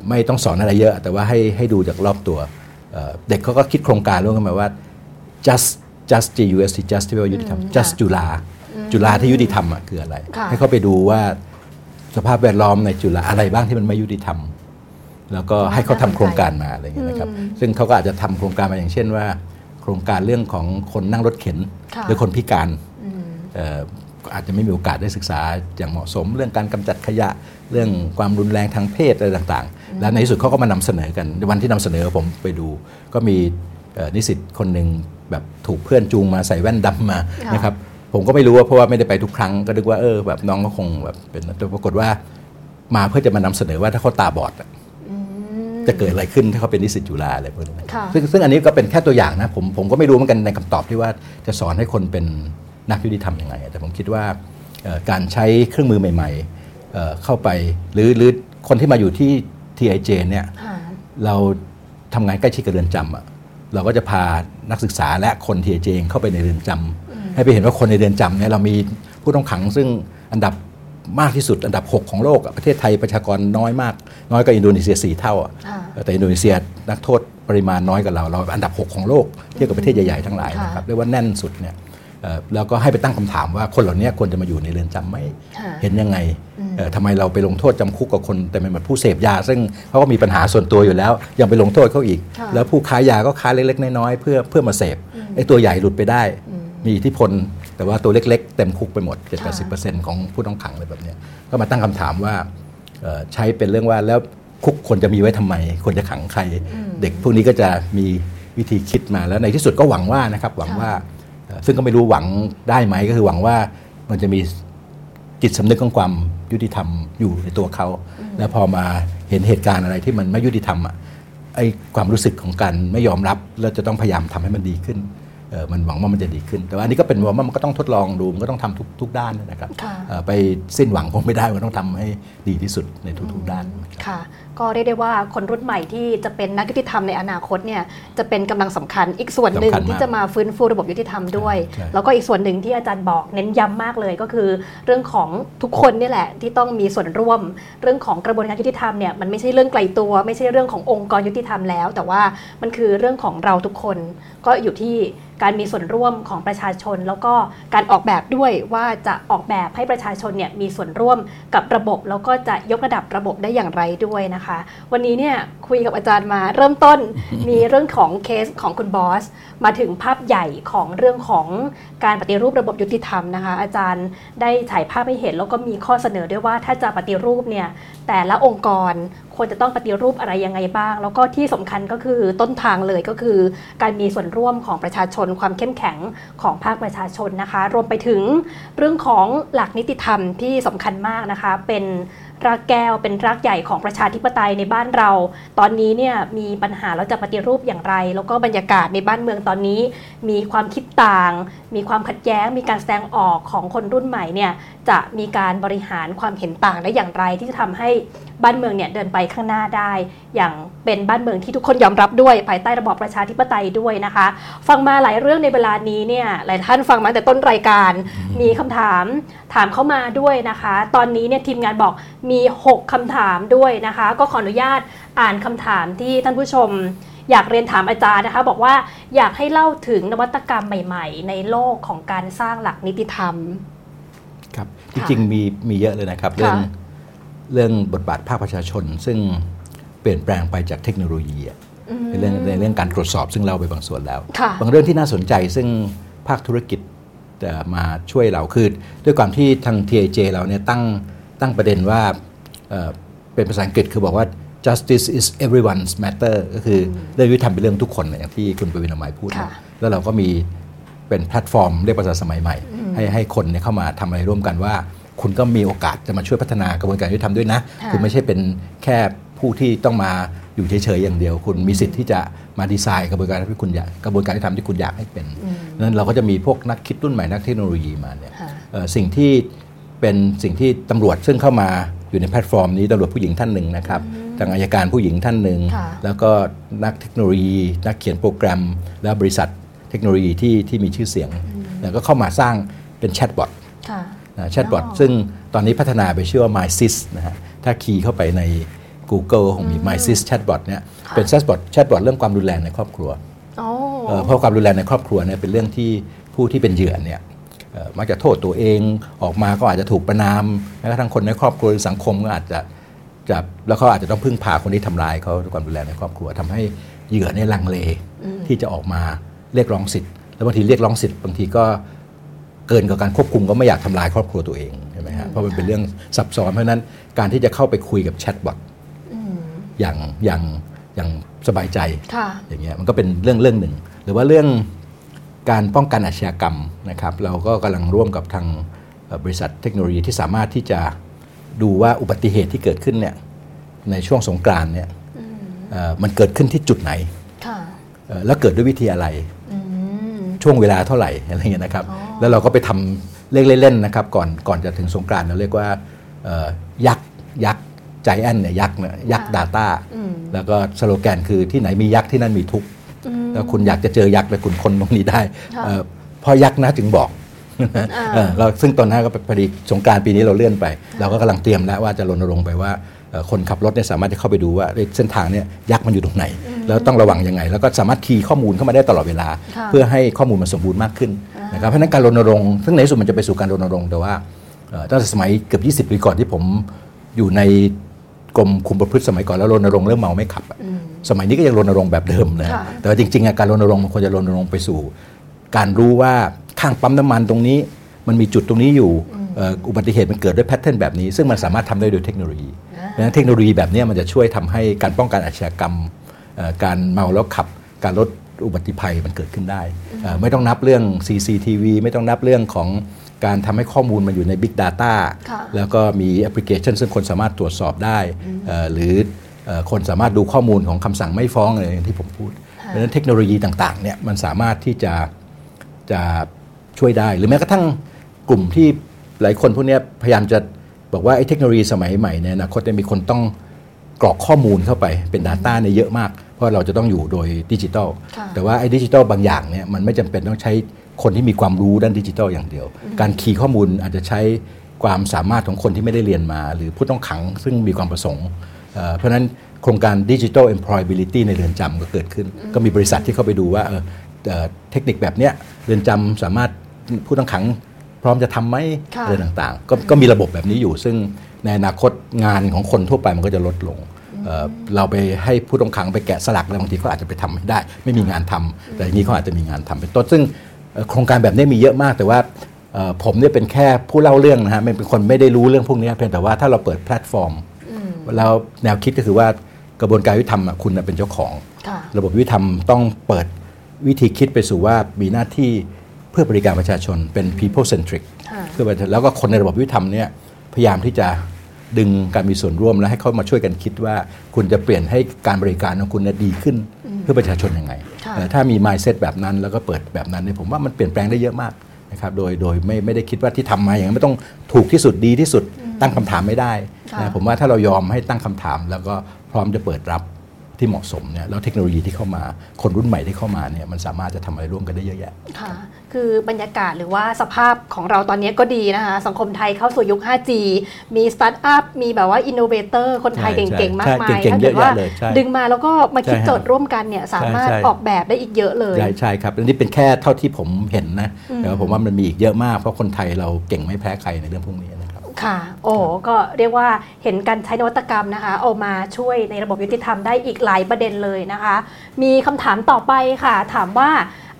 ไม่ต้องสอนอะไรเยอะแต่ว่าให้ดูจากรอบตัวเด็กเขาก็คิดโครงการร่วมกันมาว่า just JUST just ที่แปลว่ายุติธรรม just จุฬาที่ยุติธรรมคืออะไรให้เขาไปดูว่าสภาพแวดล้อมในจุฬาอะไรบ้างที่มันไม่ยุติธรรมแล้วก็ให้เขาทำโครงการมาอะไรอย่างเงี้ยนะครับซึ่งเขาก็อาจจะทำโครงการมาอย่างเช่นว่าโครงการเรื่องของคนนั่งรถเข็นหรือคนพิการ อาจจะไม่มีโอกาสได้ศึกษาอย่างเหมาะสมเรื่องการกำจัดขยะเรื่องความรุนแรงทางเพศอะไรต่างๆแล้วในที่สุดเขาก็มานำเสนอกันในวันที่นำเสนอผมไปดูก็มีนิสิตคนหนึ่งแบบถูกเพื่อนจูงมาใส่แว่นดำมานะครับผมก็ไม่รู้ว่าเพราะว่าไม่ได้ไปทุกครั้งก็นึกว่าแบบน้องก็คงแบบเป็นแต่ปรากฏว่ามาเพื่อจะมานำเสนอว่าถ้าเขาตาบอดจะเกิดอะไรขึ้นถ้าเขาเป็นนิสิตจุฬาอะไรพวกนี้ซึ่งอันนี้ก็เป็นแค่ตัวอย่างนะผมก็ไม่รู้เหมือนกันในคำตอบที่ว่าจะสอนให้คนเป็นนักยุติธรรมยังไงแต่ผมคิดว่าการใช้เครื่องมือใหม่ๆเข้าไปหรือคนที่มาอยู่ที่ TIJ เนี่ยเราทำงานใกล้ชิดกับเรือนจำเราก็จะพานักศึกษาและคน TIJ เข้าไปในเรือนจำให้ไปเห็นว่าคนในเรือนจำเนี่ยเรามีผู้ต้องขังซึ่งอันดับมากที่สุดอันดับ6ของโลกประเทศไทยประชากรน้อยมากน้อยกว่าอินโดนีเซีย4เท่าแต่อินโดนีเซียนักโทษปริมาณน้อยกว่าเราอันดับ6ของโลกเทียบกับประเทศใหญ่ๆทั้งหลายนะครับเรียกว่าแน่นสุดเนี่ยแล้วก็ให้ไปตั้งคำถามว่าคนเหล่านี้ควรจะมาอยู่ในเรือนจำไหมเห็นยังไงทำไมเราไปลงโทษจำคุกกับคนแต่เป็นแบบผู้เสพยาซึ่งเขาก็มีปัญหาส่วนตัวอยู่แล้วยังไปลงโทษเขาอีกแล้วผู้ค้ายาก็ค้าเล็กๆน้อยๆเพื่อมาเสพไอ้ตัวใหญ่หลุดไปได้มีอิทธิพลแต่ว่าตัวเล็กๆเต็มคุกไปหมด 70-80% ของผู้ต้องขังอะไรแบบนี้ก็มาตั้งคำถามว่าใช้เป็นเรื่องว่าแล้วคุกควรจะมีไว้ทำไมควรจะขังใครเด็กพวกนี้ก็จะมีวิธีคิดมาแล้วในที่สุดก็หวังว่านะครับหวังว่าซึ่งก็ไม่รู้หวังได้ไหมก็คือหวังว่ามันจะมีจิตสำนึกของความยุติธรรมอยู่ในตัวเขาแล้วพอมาเห็นเหตุการณ์อะไรที่มันไม่ยุติธรรมไอ้ความรู้สึกของการไม่ยอมรับแล้วจะต้องพยายามทำให้มันดีขึ้นมันหวังว่ามันจะดีขึ้นแต่ว่าอันนี้ก็เป็นว่ามันก็ต้องทดลองดูมันก็ต้องทำทุกด้านนะครับไปสิ้นหวังคงไม่ได้มันต้องทำให้ดีที่สุดในทุกๆด้านค่ะก็เรียกได้ว่าคนรุ่นใหม่ที่จะเป็นนักยุติธรรมในอนาคตเนี่ยจะเป็นกำลังสำคัญอีกส่วนหนึ่งที่จะมาฟื้นฟูระบบยุติธรรมด้วยแล้วก็อีกส่วนหนึ่งที่อาจารย์บอกเน้นย้ำมากเลยก็คือเรื่องของทุกคนนี่แหละที่ต้องมีส่วนร่วมเรื่องของกระบวนการยุติธรรมเนี่ยมันไม่ใช่เรื่องไกลตัวไม่ใช่เรื่องขององค์กรยุติธรรมแล้วแต่ว่ามันคือเรื่องของเราทุกคนก็อยู่ที่การมีส่วนร่วมของประชาชนแล้วก็การออกแบบด้วยว่าจะออกแบบให้ประชาชนเนี่ยมีส่วนร่วมกับระบบแล้วก็จะยกระดับระบบได้อย่างไรด้วยนะคะวันนี้เนี่ยคุยกับอาจารย์มาเริ่มต้น มีเรื่องของเคสของคุณบอสมาถึงภาพใหญ่ของเรื่องของการปฏิรูประบบยุติธรรมนะคะอาจารย์ได้ฉายภาพให้เห็นแล้วก็มีข้อเสนอด้วยว่าถ้าจะปฏิรูปเนี่ยแต่ละองค์กรควรจะต้องปฏิรูปอะไรยังไงบ้างแล้วก็ที่สำคัญก็คือต้นทางเลยก็คือการมีส่วนร่วมของประชาชนความเข้มแข็งของภาคประชาชนนะคะรวมไปถึงเรื่องของหลักนิติธรรมที่สำคัญมากนะคะเป็นรากแก้วเป็นรากใหญ่ของประชาธิปไตยในบ้านเราตอนนี้เนี่ยมีปัญหาแล้วจะปฏิรูปอย่างไรแล้วก็บรรยากาศในบ้านเมืองตอนนี้มีความคิดต่างมีความขัดแย้งมีการแสดงออกของคนรุ่นใหม่เนี่ยจะมีการบริหารความเห็นต่างได้อย่างไรที่จะทำให้บ้านเมืองเนี่ยเดินไปข้างหน้าได้อย่างเป็นบ้านเมืองที่ทุกคนยอมรับด้วยภายใต้ระบอบประชาธิปไตยด้วยนะคะฟังมาหลายเรื่องในเวลานี้เนี่ยหลายท่านฟังมาแต่ต้นรายการมีคำถามถามเข้ามาด้วยนะคะตอนนี้เนี่ยทีมงานบอกมี6คำถามด้วยนะคะก็ขออนุญาตอ่านคำถามที่ท่านผู้ชมอยากเรียนถามอาจารย์นะคะบอกว่าอยากให้เล่าถึงนวัตกรรมใหม่ๆในโลกของการสร้างหลักนิติธรรมครับจริงๆมีเยอะเลยนะครับเรื่องบทบาทภาคประชาชนซึ่งเปลี่ยนแปลงไปจากเทคโนโลยีในเรื่องการตรวจสอบซึ่งเราไปบางส่วนแล้วบางเรื่องที่น่าสนใจซึ่งภาคธุรกิจมาช่วยเราคือด้วยความที่ทาง TIJ เราเนี่ยตั้งประเด็นว่าเป็นภาษาอังกฤษคือบอกว่า justice is everyone's matter ก็คือเรื่องยุติธรรมเป็นเรื่องทุกคนอย่างที่คุณประวินอมัยพูดแล้วเราก็มีเป็นแพลตฟอร์มเรียกภาษาสมัยใหม่ให้คนเข้ามาทำอะไรร่วมกันว่าคุณก็มีโอกาสจะมาช่วยพัฒนากระบวนการยุติธรรมด้วยนะคุณไม่ใช่เป็นแค่ผู้ที่ต้องมาอยู่เฉยๆอย่างเดียวคุณมีสิทธิ์ที่จะมาดีไซน์กระบวนการยุติธรรมที่คุณอยากให้เป็นนั้นเราก็จะมีพวกนักคิดรุ่นใหม่นักเทคโนโลยีมาเนี่ยสิ่งที่เป็นสิ่งที่ตำรวจซึ่งเข้ามาอยู่ในแพลตฟอร์มนี้ตำรวจผู้หญิงท่านหนึ่งนะครับทางอัยการผู้หญิงท่านหนึ่งแล้วก็นักเทคโนโลยีนักเขียนโปรแกรมและบริษัทเทคโนโลยีที่มีชื่อเสียงแล้วก็เข้ามาสร้างเป็นแชทบอทแชทบอทซึ่งตอนนี้พัฒนาไปชื่อว่า MySys นะฮะถ้าคีย์เข้าไปใน Google คงมี MySys Chatbot เนี่ยเป็นแชทบอทเรื่องความรุนแรงในครอบครัวเพราะความรุนแรงในครอบครัวเนี่ยเป็นเรื่องที่ผู้ที่เป็นเหยื่อเนี่ยมักจะโทษตัวเองออกมาก็อาจจะถูกประณามแล้วก็ทั้งคนในครอบครัวสังคมก็อาจจะจับแล้วเขาอาจจะต้องพึ่งพาคนที่ทำร้ายเขาด้วยความรุนแรงในครอบครัวทำให้เหยื่อเนี่ยลังเลที่จะออกมาเรียกร้องสิทธิ์แล้วบางทีเรียกร้องสิทธิ์บางทีก็ เกินกว่าการควบคุมก็ไม่อยากทำลายครอบครัวตัวเองใช่ไหมฮะเพราะมันเป็นเรื่องซับซ้อนเพราะนั้นการที่จะเข้าไปคุยกับแชทบอทอย่างสบายใจอย่างเงี้ยมันก็เป็นเรื่องหนึ่งหรือว่าเรื่องการป้องกันอาชญากรรมนะครับเราก็กำลังร่วมกับทางบริษัทเทคโนโลยีที่สามารถที่จะดูว่าอุบัติเหตุที่เกิดขึ้นเนี่ยในช่วงสงกรานต์เนี่ยมันเกิดขึ้นที่จุดไหนแล้วเกิดด้วยวิธีอะไรช่วงเวลาเท่าไหร่อะไรเงี้ยนะครับแล้วเราก็ไปทำเล่นๆนะครับก่อนจะถึงสงกรานต์เราเรียกว่ายักษ์ใจแอนเนี่ยยักษ์ Data แล้วก็สโลแกนคือที่ไหนมียักษ์ที่นั่นมีทุกข์แล้วคุณอยากจะเจอยักษ์เลยคุณคนตรงนี้ได้พอยักษ์นะจึงบอกเราซึ่งตอนนั้นก็พอดีสงกรานต์ปีนี้เราเลื่อนไปเราก็กำลังเตรียมแล้วว่าจะรณรงค์ไปว่าคนขับรถเนี่ยสามารถจะเข้าไปดูว่าเส้นทางเนี่ยยักษ์มันอยู่ตรงไหนแล้วต้องระวังยังไงแล้วก็สามารถคีย์ข้อมูลเข้ามาได้ตลอดเวลาเพื่อให้ข้อมูลมันสมบูรณ์มากขึ้นนะครับเพราะนั้นการรณรงค์ซึ่งในที่สุดมันจะไปสู่การรณรงค์แต่ว่าตั้งแต่สมัยเกือบ20ปีก่อนที่ผมอยู่ในกรมคุมประพฤติสมัยก่อนแล้วรณรงค์เรื่องเมาไม่ขับสมัยนี้ก็ยังรณรงค์แบบเดิมนะแต่ว่าจริงๆการรณรงค์มันควรจะรณรงค์ไปสู่การรู้ว่าข้างปั๊มน้ำมันตรงนี้มันมีจุดตรงนี้อยู่อุบัติเหตุมันเกิดด้วยแพทเทิร์นแบบนี้ซึ่งมันสามารถทำได้โดยเทคโนโลยีดังนั้นเทคโนโลยีแบบนี้มันจะช่วยทำให้การป้องกันอาชญากรรมการเมาแล้วขับการลดอุบัติภัยมันเกิดขึ้นได้ไม่ต้องนับเรื่อง CCTV ไม่ต้องนับเรื่องของการทำให้ข้อมูลมันอยู่ใน Big Data แล้วก็มีแอปพลิเคชันซึ่งคนสามารถตรวจสอบได้หรือคนสามารถดูข้อมูลของคำสั่งไม่ฟ้องอะไรอย่างที่ผมพูดเพราะฉะนั้นเทคโนโลยีต่างๆเนี่ยมันสามารถที่จะช่วยได้หรือแม้กระทั่งกลุ่มที่หลายคนพวกนี้พยายามจะบอกว่าไอ้เทคโนโลยีสมัยใหม่ในอนาคตเนี่ยมีคนต้องกรอกข้อมูลเข้าไปเป็น Data เนี่ยเยอะมากเพราะเราจะต้องอยู่โดยดิจิทัลแต่ว่าไอ้ดิจิทัลบางอย่างเนี่ยมันไม่จำเป็นต้องใช้คนที่มีความรู้ด้านดิจิทัลอย่างเดียวการคีย์ข้อมูลอาจจะใช้ความสามารถของคนที่ไม่ได้เรียนมาหรือผู้ต้องขังซึ่งมีความประสงค์เพราะนั้นโครงการ Digital Employability ในเรือนจำก็เกิดขึ้นก็มีบริษัทที่เข้าไปดูว่าเทคนิคแบบเนี้ยเรือนจำสามารถผู้ต้องขังพร้อมจะทำไหมอะไรต่างๆก็มีระบบแบบนี้อยู่ซึ่งในอนาคตงานของคนทั่วไปมันก็จะลดลงเราไปให้ผู้ต้องขังไปแกะสลักอะไรบางทีเขาอาจจะไปทำไม่ได้ไม่มีงานทำแต่อย่างนี้เขาอาจจะมีงานทำเป็นต้นซึ่งโครงการแบบนี้มีเยอะมากแต่ว่าผมเนี่ยเป็นแค่ผู้เล่าเรื่องนะฮะเป็นคนไม่ได้รู้เรื่องพวกนี้เพียงแต่ว่าถ้าเราเปิดแพลตฟอร์มแล้วแนวคิดก็คือว่ากระบวนการยุติธรรมคุณเป็นเจ้าของระบบยุติธรรมต้องเปิดวิธีคิดไปสู่ว่ามีหน้าที่เพื่อบริการประชาชนเป็น people centric คือแล้วก็คนในระบบยุติธรรมเนี่ยพยายามที่จะดึงการมีส่วนร่วมและให้เขามาช่วยกันคิดว่าคุณจะเปลี่ยนให้การบริการของคุณดีขึ้นเพื่อประชาชนยังไงถ้ามี mindset แบบนั้นแล้วก็เปิดแบบนั้นเนี่ยผมว่ามันเปลี่ยนแปลงได้เยอะมากนะครับโดยไม่ได้คิดว่าที่ทำมาอย่างนั้นไม่ต้องถูกที่สุดดีที่สุดตั้งคำถามไม่ได้นะผมว่าถ้าเรายอมให้ตั้งคำถามแล้วก็พร้อมจะเปิดรับที่เหมาะสมเนี่ยแล้วเทคโนโลยีที่เข้ามาคนรุ่นใหม่ที่เข้ามาเนี่ยมันสามารถจะทำอะไรร่วมกันได้เยอะแยะค่ะคือบรรยากาศหรือว่าสภาพของเราตอนนี้ก็ดีนะคะสังคมไทยเข้าสู่ยุค 5G มีสตาร์ทอัพมีแบบว่าอินโนเวเตอร์คนไทยเก่งๆมากมายถ้าเกิดว่าดึงมาแล้วก็มาคิดโจทย์ร่วมกันเนี่ยสามารถออกแบบได้อีกเยอะเลยใช่ครับนี่เป็นแค่เท่าที่ผมเห็นนะแต่ผมว่ามันมีอีกเยอะมากเพราะคนไทยเราเก่งไม่แพ้ใครในเรื่องพวกนี้ค่ะโอ้ก็เรียกว่าเห็นการใช้นวัตกรรมนะคะเอามาช่วยในระบบยุติธรรมได้อีกหลายประเด็นเลยนะคะมีคำถามต่อไปค่ะถามว่า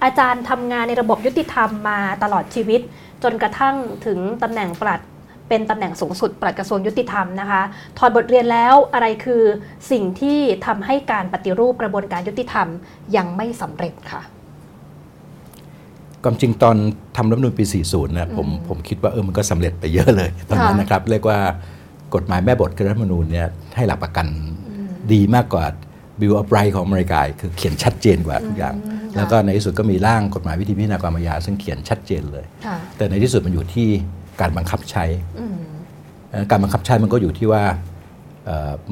อาจารย์ทำงานในระบบยุติธรรมมาตลอดชีวิตจนกระทั่งถึงตำแหน่งปลัดเป็นตำแหน่งสูงสุดปลัดกระทรวงยุติธรรมนะคะถอดบทเรียนแล้วอะไรคือสิ่งที่ทำให้การปฏิรูปกระบวนการยุติธรรมยังไม่สำเร็จค่ะความจริงตอนทำรัฐธรรมนูญปี40นะผมคิดว่ามันก็สำเร็จไปเยอะเลยตอนนั้นนะครับเรียกว่ากฎหมายแม่บทคือรัฐธรรมนูญเนี่ยให้หลักประกันดีมากกว่าบิลอัปไรท์ของอเมริกาคือเขียนชัดเจนกว่าทุกอย่างแล้วก็ในที่สุดก็มีร่างกฎหมายวิธีพิจารณาความอาญาซึ่งเขียนชัดเจนเลยแต่ในที่สุดมันอยู่ที่การบังคับใช้การบังคับใช้มันก็อยู่ที่ว่า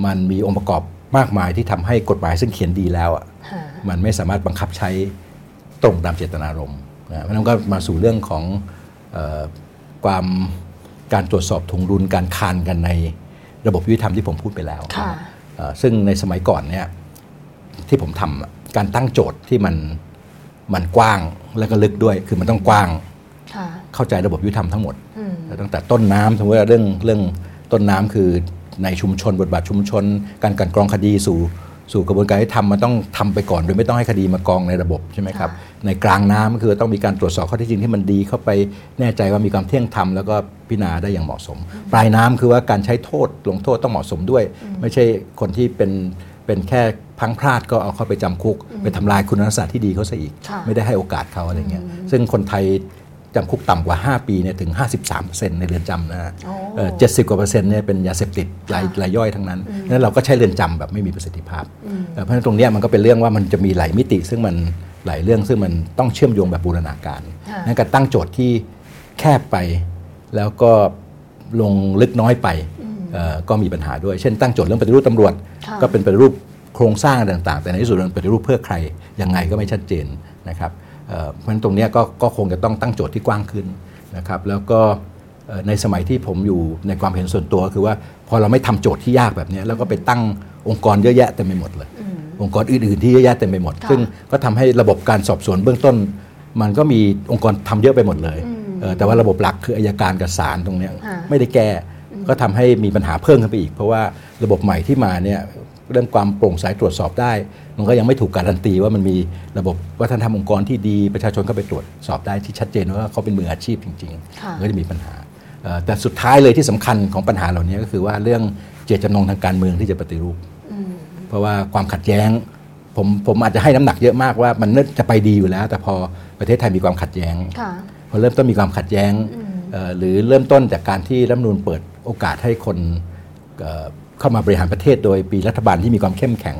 มันมีองค์ประกอบมากมายที่ทำให้กฎหมายซึ่งเขียนดีแล้วมันไม่สามารถบังคับใช้ตรงตามเจตนารมณ์เพราะนั้นก็มาสู่เรื่องของความการตรวจสอบทวงดุลการคานกันในระบบยุติธรรมที่ผมพูดไปแล้วซึ่งในสมัยก่อนเนี่ยที่ผมทำการตั้งโจทย์ที่มันกว้างและก็ลึกด้วยคือมันต้องกว้างเข้าใจระบบยุติธรรมทั้งหมดตั้งแต่ต้นน้ำสมมติว่าเรื่องต้นน้ำคือในชุมชนบทบาทชุมชนการกลั่นกรองคดีสู่ สู่กระบวนการยุติธรรมมันต้องทำไปก่อนโดยไม่ต้องให้คดีมากองในระบบใช่ไหมครับในกลางน้ำคือต้องมีการตรวจสอบข้อเท็จจริงที่มันดีเข้าไปแน่ใจว่ามีความเที่ยงธรรมแล้วก็พิจารณาได้อย่างเหมาะสมปลายน้ำคือว่าการใช้โทษลงโทษต้องเหมาะสมด้วยไม่ใช่คนที่เป็นแค่พังพลาดก็เอาเข้าไปจำคุกไปทำลายคุณลักษณะที่ดีเขาซะอีกไม่ได้ให้โอกาสเขาอะไรเงี้ยซึ่งคนไทยจำคุกต่ำกว่า5ปีเนี่ยถึง 53% ในเรือนจำนะฮะ70% กว่าเนี่ยเป็นยาเสพติดรายย่อยทั้งนั้นนั้นเราก็ใช้เรือนจำแบบไม่มีประสิทธิภาพเพราะฉะนั้นตรงนี้มันก็เป็นเรื่องว่ามันจะมีหลายมิติซึ่งมันหลายเรื่องซึ่งมันต้องเชื่อมโยงแบบบูรณาการนั้นการตั้งโจทย์ที่แคบไปแล้วก็ลงลึกน้อยไปก็มีปัญหาด้วยเช่นตั้งโจทย์เรื่องปฏิรูปตำรวจก็เป็นปฏิรูปโครงสร้างต่างๆแต่ในที่สุดมันปฏิรูปเพื่อใครยังไงก็ไม่ชัดเจนนะครับเพราะฉะนั้นตรงนี้ก็คงจะต้องตั้งโจทย์ที่กว้างขึ้นนะครับแล้วก็ในสมัยที่ผมอยู่ในความเห็นส่วนตัวคือว่าพอเราไม่ทำโจทย์ที่ยากแบบนี้แล้วก็ไปตั้งองค์กรเยอะแยะเต็มไปหมดเลยองค์กรอื่นๆที่เยอะแยะเต็มไปหมดซึ่งก็ทำให้ระบบการสอบสวนเบื้องต้นมันก็มีองค์กรทำเยอะไปหมดเลยแต่ว่าระบบหลักคืออัยการกับศาลตรงนี้ไม่ได้แก้ก็ทำให้มีปัญหาเพิ่มขึ้นไปอีกเพราะว่าระบบใหม่ที่มาเนี่ยเรื่องความโปร่งใสตรวจสอบได้มันก็ยังไม่ถูกการันตีว่ามันมีระบบวัฒนธรรมองค์กรที่ดีประชาชนเข้าไปตรวจสอบได้ที่ชัดเจนว่าเขาเป็นมืออาชีพจริงๆก็จะมีปัญหาแต่สุดท้ายเลยที่สำคัญของปัญหาเหล่านี้ก็คือว่าเรื่องเจตจำนงทางการเมืองที่จะปฏิรูปเพราะว่าความขัดแย้งผมอาจจะให้น้ำหนักเยอะมากว่ามันจะไปดีอยู่แล้วแต่พอประเทศไทยมีความขัดแย้งพอเริ่มต้นมีความขัดแย้งหรือเริ่มต้นจากการที่รัฐธรรมนูญเปิดโอกาสให้คนเข้ามาบริหารประเทศโดยปีรัฐบาลที่มีความเข้มแข็ง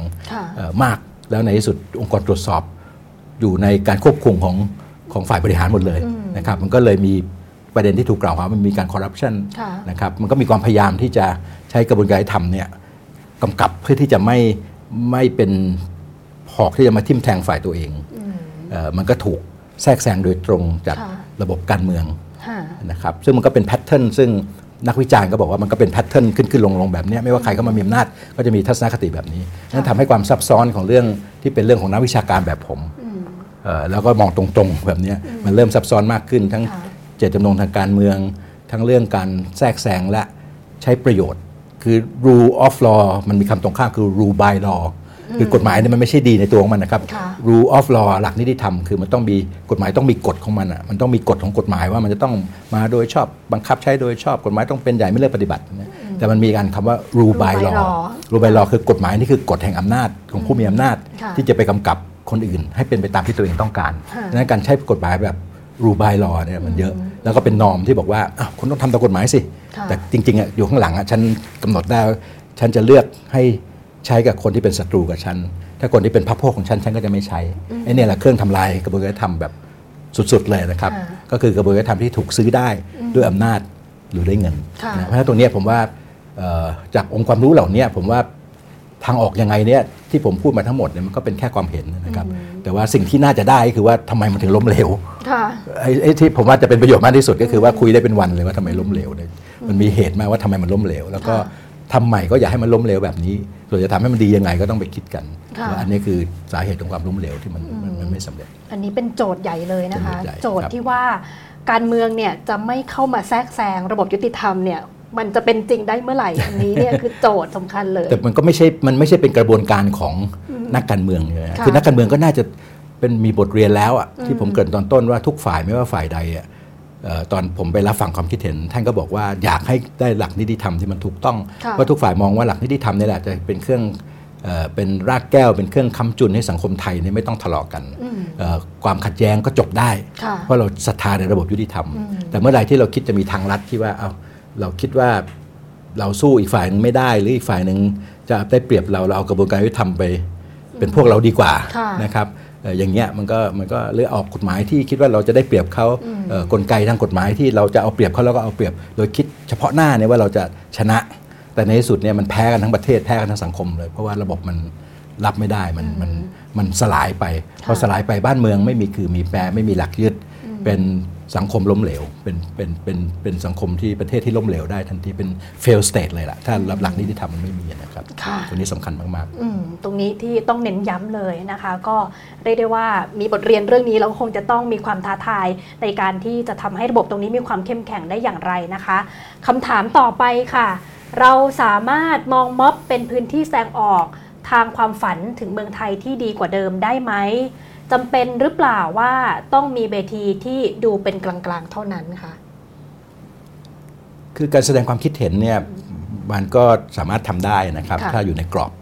มากแล้วในที่สุดองค์กรตรวจสอบอยู่ในการควบคุมของฝ่ายบริหารหมดเลยนะครับมันก็เลยมีประเด็นที่ถูกกล่าวหามันมีการคอร์รัปชันนะครับมันก็มีความพยายามที่จะใช้กระบวนการยุติธรรมเนี่ยกำกับเพื่อที่จะไม่เป็นหอกที่จะมาทิ่มแทงฝ่ายตัวเองมันก็ถูกแทรกแซงโดยตรงจากระบบการเมืองนะครับซึ่งมันก็เป็นแพทเทิร์นซึ่งนักวิจารณ์ก็บอกว่ามันก็เป็นแพทเทิร์นขึ้นๆลงๆแบบนี้ไม่ว่าใครเข้ามามีอำนาจก็จะมีทัศนคติแบบนี้นั่นทำให้ความซับซ้อนของเรื่องที่เป็นเรื่องของนักวิชาการแบบผมแล้วก็มองตรงๆแบบนี้มันเริ่มซับซ้อนมากขึ้นทั้งเจตจำนงทางการเมืองทั้งเรื่องการแทรกแซงและใช้ประโยชน์คือ rule of law มันมีคำตรงข้ามคือ rule by law คือกฎหมายเนี่ยมันไม่ใช่ดีในตัวของมันนะครับ rule of law หลักนิติธรรมคือมันต้องมีกฎหมายต้องมีกฎของมันอ่ะมันต้องมีกฎของกฎหมายว่ามันจะต้องมาโดยชอบบังคับใช้โดยชอบกฎหมายต้องเป็นใหญ่ไม่เลิกปฏิบัตินะแต่มันมีการคำว่า rule by law rule by law คือกฎหมายนี่คือกฎแห่งอำนาจของผู้มีอำนาจที่จะไปกำกับคนอื่นให้เป็นไปตามที่ตัวเองต้องการดังนั้นการใช้กฎหมายแบบrule by law เนี่ยมันเยอะแล้วก็เป็นนอร์มที่บอกว่าคุณต้องทำตามกฎหมายสิแต่จริงๆอ่ะอยู่ข้างหลังอ่ะฉันกำหนดได้ฉันจะเลือกให้ใช้กับคนที่เป็นศัตรูกับฉันถ้าคนที่เป็นพรรคพวกของฉันฉันก็จะไม่ใช้ไอ้นี่แหละเครื่องทำลายกระบวนการยุติธรรมแบบสุดๆเลยนะครับก็คือกระบวนการยุติธรรมที่ถูกซื้อได้ด้วยอำนาจหรือด้วยเงินนะเพราะฉะนั้นตรงนี้ผมว่าจากองค์ความรู้เหล่านี้ผมว่าทางออกยังไงเนี่ยที่ผมพูดมาทั้งหมดเนี่ยมันก็เป็นแค่ความเห็นนะครับแต่ว่าสิ่งที่น่าจะได้คือว่าทำไมมันถึงล้มเหลวไอ้ที่ผมว่าจะเป็นประโยชน์มากที่สุดก็คือว่าคุยได้เป็นวันเลยว่าทำไมล้มเหลวเนี่ยมันมีเหตุมาว่าทำไมมันล้มเหลวแล้วก็ทำใหม่ก็อย่าให้มันล้มเหลวแบบนี้ส่วนจะทำให้มันดียังไงก็ต้องไปคิดกันว่าอันนี้คือสาเหตุของความล้มเหลวที่มันไม่สำเร็จอันนี้เป็นโจทย์ใหญ่เลยนะคะโจทย์ที่ว่าการเมืองเนี่ยจะไม่เข้ามาแทรกแซงระบบยุติธรรมเนี่ยมันจะเป็นจริงได้เมื่อไหร่อันนี้เนี่ยคือโจทย์สำคัญเลยแต่มันก็ไม่ใช่เป็นกระบวนการของนักการเมืองเลยคือนักการเมืองก็น่าจะเป็นมีบทเรียนแล้วอ่ะที่ผมเกริ่นตอนต้นว่าทุกฝ่ายไม่ว่าฝ่ายใดอ่ะตอนผมไปรับฟังความคิดเห็นท่านก็บอกว่าอยากให้ได้หลักนิติธรรมที่มันถูกต้องว่าทุกฝ่ายมองว่าหลักนิติธรรมนี่แหละจะเป็นเครื่องเป็นรากแก้วเป็นเครื่องค้ำจุนให้สังคมไทยเนี่ยไม่ต้องทะเลาะกันความขัดแย้งก็จบได้เพราะเราศรัทธาในระบบยุติธรรมแต่เมื่อไหร่ที่เราคิดจะมีทางลัดที่ว่าเราคิดว่าเราสู้อีกฝ่ายนึงไม่ได้หรืออีกฝ่ายนึงจะได้เปรียบเราเอากระบวนการยุติธรรมไปเป็นพวกเราดีกว่านะครับอย่างเงี้ยมันก็เลือกออกกฎหมายที่คิดว่าเราจะได้เปรียบเขากลไกทางกฎหมายที่เราจะเอาเปรียบเขาแล้วก็เอาเปรียบโดยคิดเฉพาะหน้าเนี่ยว่าเราจะชนะแต่ในที่สุดเนี่ยมันแพ้กันทั้งประเทศแพ้กันทั้งสังคมเลยเพราะว่าระบบมันรับไม่ได้มันสลายไปพอสลายไปบ้านเมืองไม่มีคือมีแปรไม่มีหลักยึดเป็นสังคมล้มเหลวเป็นสังคมที่ประเทศที่ล้มเหลวได้ทันทีเป็น fail state เลยล่ะถ้าหลักนิติธรรมมันไม่มีนะครับตรงนี้สำคัญมากๆตรงนี้ที่ต้องเน้นย้ำเลยนะคะก็เรียกได้ว่ามีบทเรียนเรื่องนี้เราคงจะต้องมีความท้าทายในการที่จะทำให้ระบบตรงนี้มีความเข้มแข็งได้อย่างไรนะคะคำถามต่อไปค่ะเราสามารถมองม็อบเป็นพื้นที่แสดงออก ทางความฝันถึงเมืองไทยที่ดีกว่าเดิมได้ไหมจำเป็นหรือเปล่าว่าต้องมีเวทีที่ดูเป็นกลางๆเท่านั้นคะคือการแสดงความคิดเห็นเนี่ยมันก็สามารถทำได้นะครับถ้าอยู่ในกรอบ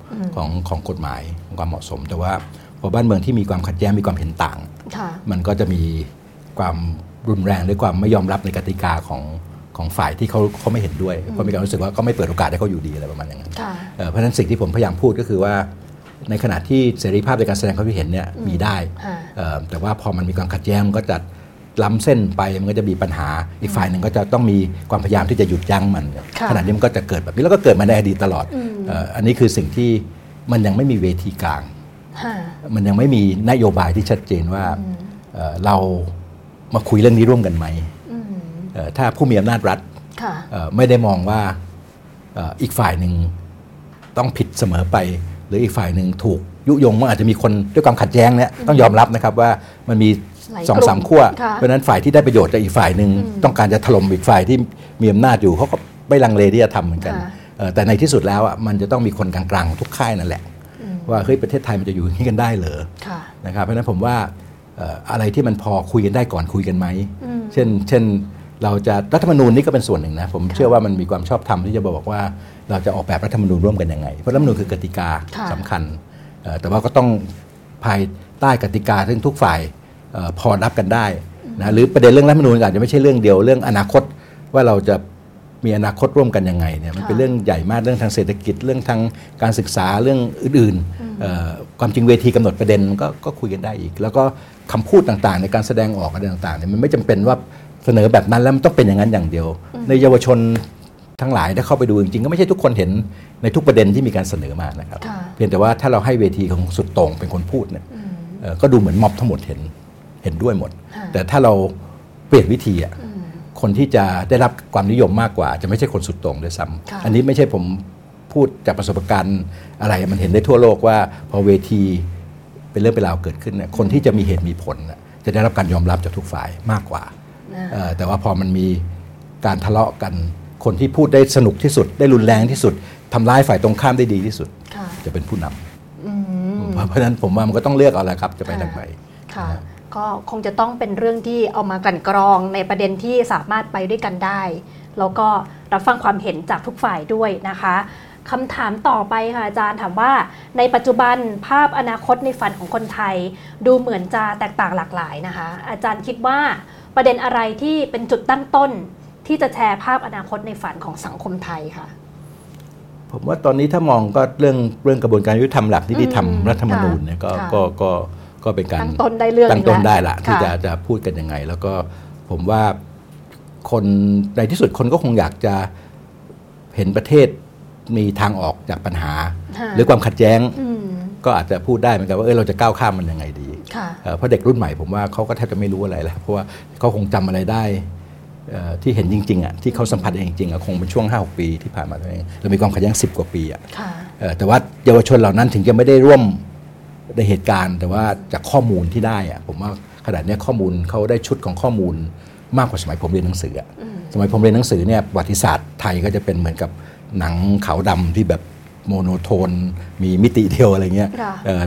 ของกฎหมายของความเหมาะสมแต่ว่าพอบ้านเมืองที่มีความขัดแย้งมีความเห็นต่างมันก็จะมีความรุนแรงหรือความไม่ยอมรับในกติกาของฝ่ายที่เขาไม่เห็นด้วยก็มีการรู้สึกว่าก็ไม่เปิดโอกาสให้เขาอยู่ดีอะไรประมาณอย่างนั้นเพราะฉะนั้นสิ่งที่ผมพยายามพูดก็คือว่าในขณะที่เสรีภาพในการแสดงความคิดเห็นเนี่ยมีได้แต่ว่าพอมันมีความขัดแย้งมันก็จะล้ำเส้นไปมันก็จะมีปัญหาอีกฝ่ายหนึ่งก็จะต้องมีความพยายามที่จะหยุดยั้งมันขณะนี้มันก็จะเกิดแบบนี้แล้วก็เกิดมาในอดีตตลอดอันนี้คือสิ่งที่มันยังไม่มีเวทีกลางมันยังไม่มีนโยบายที่ชัดเจนว่าเรามาคุยเรื่องนี้ร่วมกันไหมถ้าผู้มีอำนาจรัฐไม่ได้มองว่าอีกฝ่ายหนึ่งต้องผิดเสมอไปหรืออีกฝ่ายหนึ่งถูกยุยงว่าอาจจะมีคนด้วยความขัดแย้งเนี่ยต้องยอมรับนะครับว่ามันมี 2-3 ขั้วเพราะฉะนั้นฝ่ายที่ได้ประโยชน์จากอีกฝ่ายหนึ่งต้องการจะถล่มอีกฝ่ายที่มีอำนาจอยู่เขาก็ไม่ลังเลที่จะทำเหมือนกันแต่ในที่สุดแล้วมันจะต้องมีคนกลางๆทุกค่ายนั่นแหละว่าเฮ้ยประเทศไทยมันจะอยู่อย่างนี้กันได้เหรอนะครับเพราะฉะนั้นผมว่าอะไรที่มันพอคุยกันได้ก่อนคุยกันไหมเช่นเราจะรัฐธรรมนูญนี่ก็เป็นส่วนหนึ่งนะผมเชื่อว่ามันมีความชอบธรรมที่จะบอกว่าเราจะออกแบบรัฐธรรมนูญร่วมกันยังไงเพราะรัฐธรรมนูญคือกติกาสำคัญแต่ว่าก็ต้องภายใต้กติกาซึ่งทุกฝ่ายพอรับกันได้นะหรือประเด็นเรื่องรัฐธรรมนูญอาจจะไม่ใช่เรื่องเดียวเรื่องอนาคตว่าเราจะมีอนาคตร่วมกันยังไงเนี่ยมันเป็นเรื่องใหญ่มากเรื่องทางเศรษฐกิจเรื่องทางการศึกษาเรื่องอื่นๆความจริงเวทีกำหนดประเด็นก็คุยกันได้อีกแล้วก็คำพูดต่างๆในการแสดงออกอะไรต่างๆเนี่ยมันไม่จำเป็นว่าเสนอแบบนั้นแล้วมันต้องเป็นอย่างนั้นอย่างเดียวในเยาวชนทั้งหลายถ้าเข้าไปดูจริงๆก็ไม่ใช่ทุกคนเห็นในทุกประเด็นที่มีการเสนอมานะครับเพียงแต่ว่าถ้าเราให้เวทีของสุดโต่งเป็นคนพูดเนี่ยก็ดูเหมือนม็อบทั้งหมดเห็นด้วยหมดแต่ถ้าเราเปลี่ยนวิธีคนที่จะได้รับความนิยมมากกว่าจะไม่ใช่คนสุดโต่งด้วยซ้ำอันนี้ไม่ใช่ผมพูดจากประสบการณ์อะไรมันเห็นได้ทั่วโลกว่าพอเวทีเป็นเรื่องเป็นราวเกิดขึ้นคนที่จะมีเหตุมีผลจะได้รับการยอมรับจากทุกฝ่ายมากกว่าแต่ว่าพอมันมีการทะเลาะกันคนที่พูดได้สนุกที่สุดได้รุนแรงที่สุดทำร้ายฝ่ายตรงข้ามได้ดีที่สุดจะเป็นผู้นำเพราะฉะนั้นผมว่ามันก็ต้องเลือกเอาละครับจะไปทางไหนก็คงจะต้องเป็นเรื่องที่เอามากลั่นกรองในประเด็นที่สามารถไปด้วยกันได้แล้วก็รับฟังความเห็นจากทุกฝ่ายด้วยนะคะคำถามต่อไปค่ะอาจารย์ถามว่าในปัจจุบันภาพอนาคตในฝันของคนไทยดูเหมือนจะแตกต่างหลากหลายนะคะอาจารย์คิดว่าประเด็นอะไรที่เป็นจุดตั้งต้นที่จะแชร์ภาพอนาคตในฝันของสังคมไทยค่ะผมว่าตอนนี้ถ้ามองก็เรื่องกระบวนการยุติธรรมหลักนิติธรรมรัฐธรรมนูญเนี่ยก็เป็นการตั้งต้นได้เรื่องตั้งต้นได้ละที่จะพูดกันยังไงแล้วก็ผมว่าคนในที่สุดคนก็คงอยากจะเห็นประเทศมีทางออกจากปัญหาหรือความขัดแย้งก็อาจจะพูดได้เหมือนกันว่าเราจะก้าวข้ามมันยังไงดีเพราะเด็กรุ่นใหม่ผมว่าเขาก็แทบจะไม่รู้อะไรแล้วเพราะว่าเขาคงจำอะไรได้ที่เห็นจริงๆอ่ะที่เขาสัมผัสเองจริงๆอ่ะคงเป็นช่วง 5-6 ปีที่ผ่านมาเองเรามีความขัดแย้ง10กว่าปีอ่ะแต่ว่าเยาวชนเหล่านั้นถึงจะไม่ได้ร่วมในเหตุการณ์แต่ว่าจากข้อมูลที่ได้อ่ะผมว่าขนาดนี้ข้อมูลเขาได้ชุดของข้อมูลมากกว่าสมัยผมเรียนหนังสืออ่ะสมัยผมเรียนหนังสือเนี่ยประวัติศาสตร์ไทยก็จะเป็นเหมือนกับหนังขาวดำที่แบบโมโนโทนมีมิติเดียวอะไรเงี้ย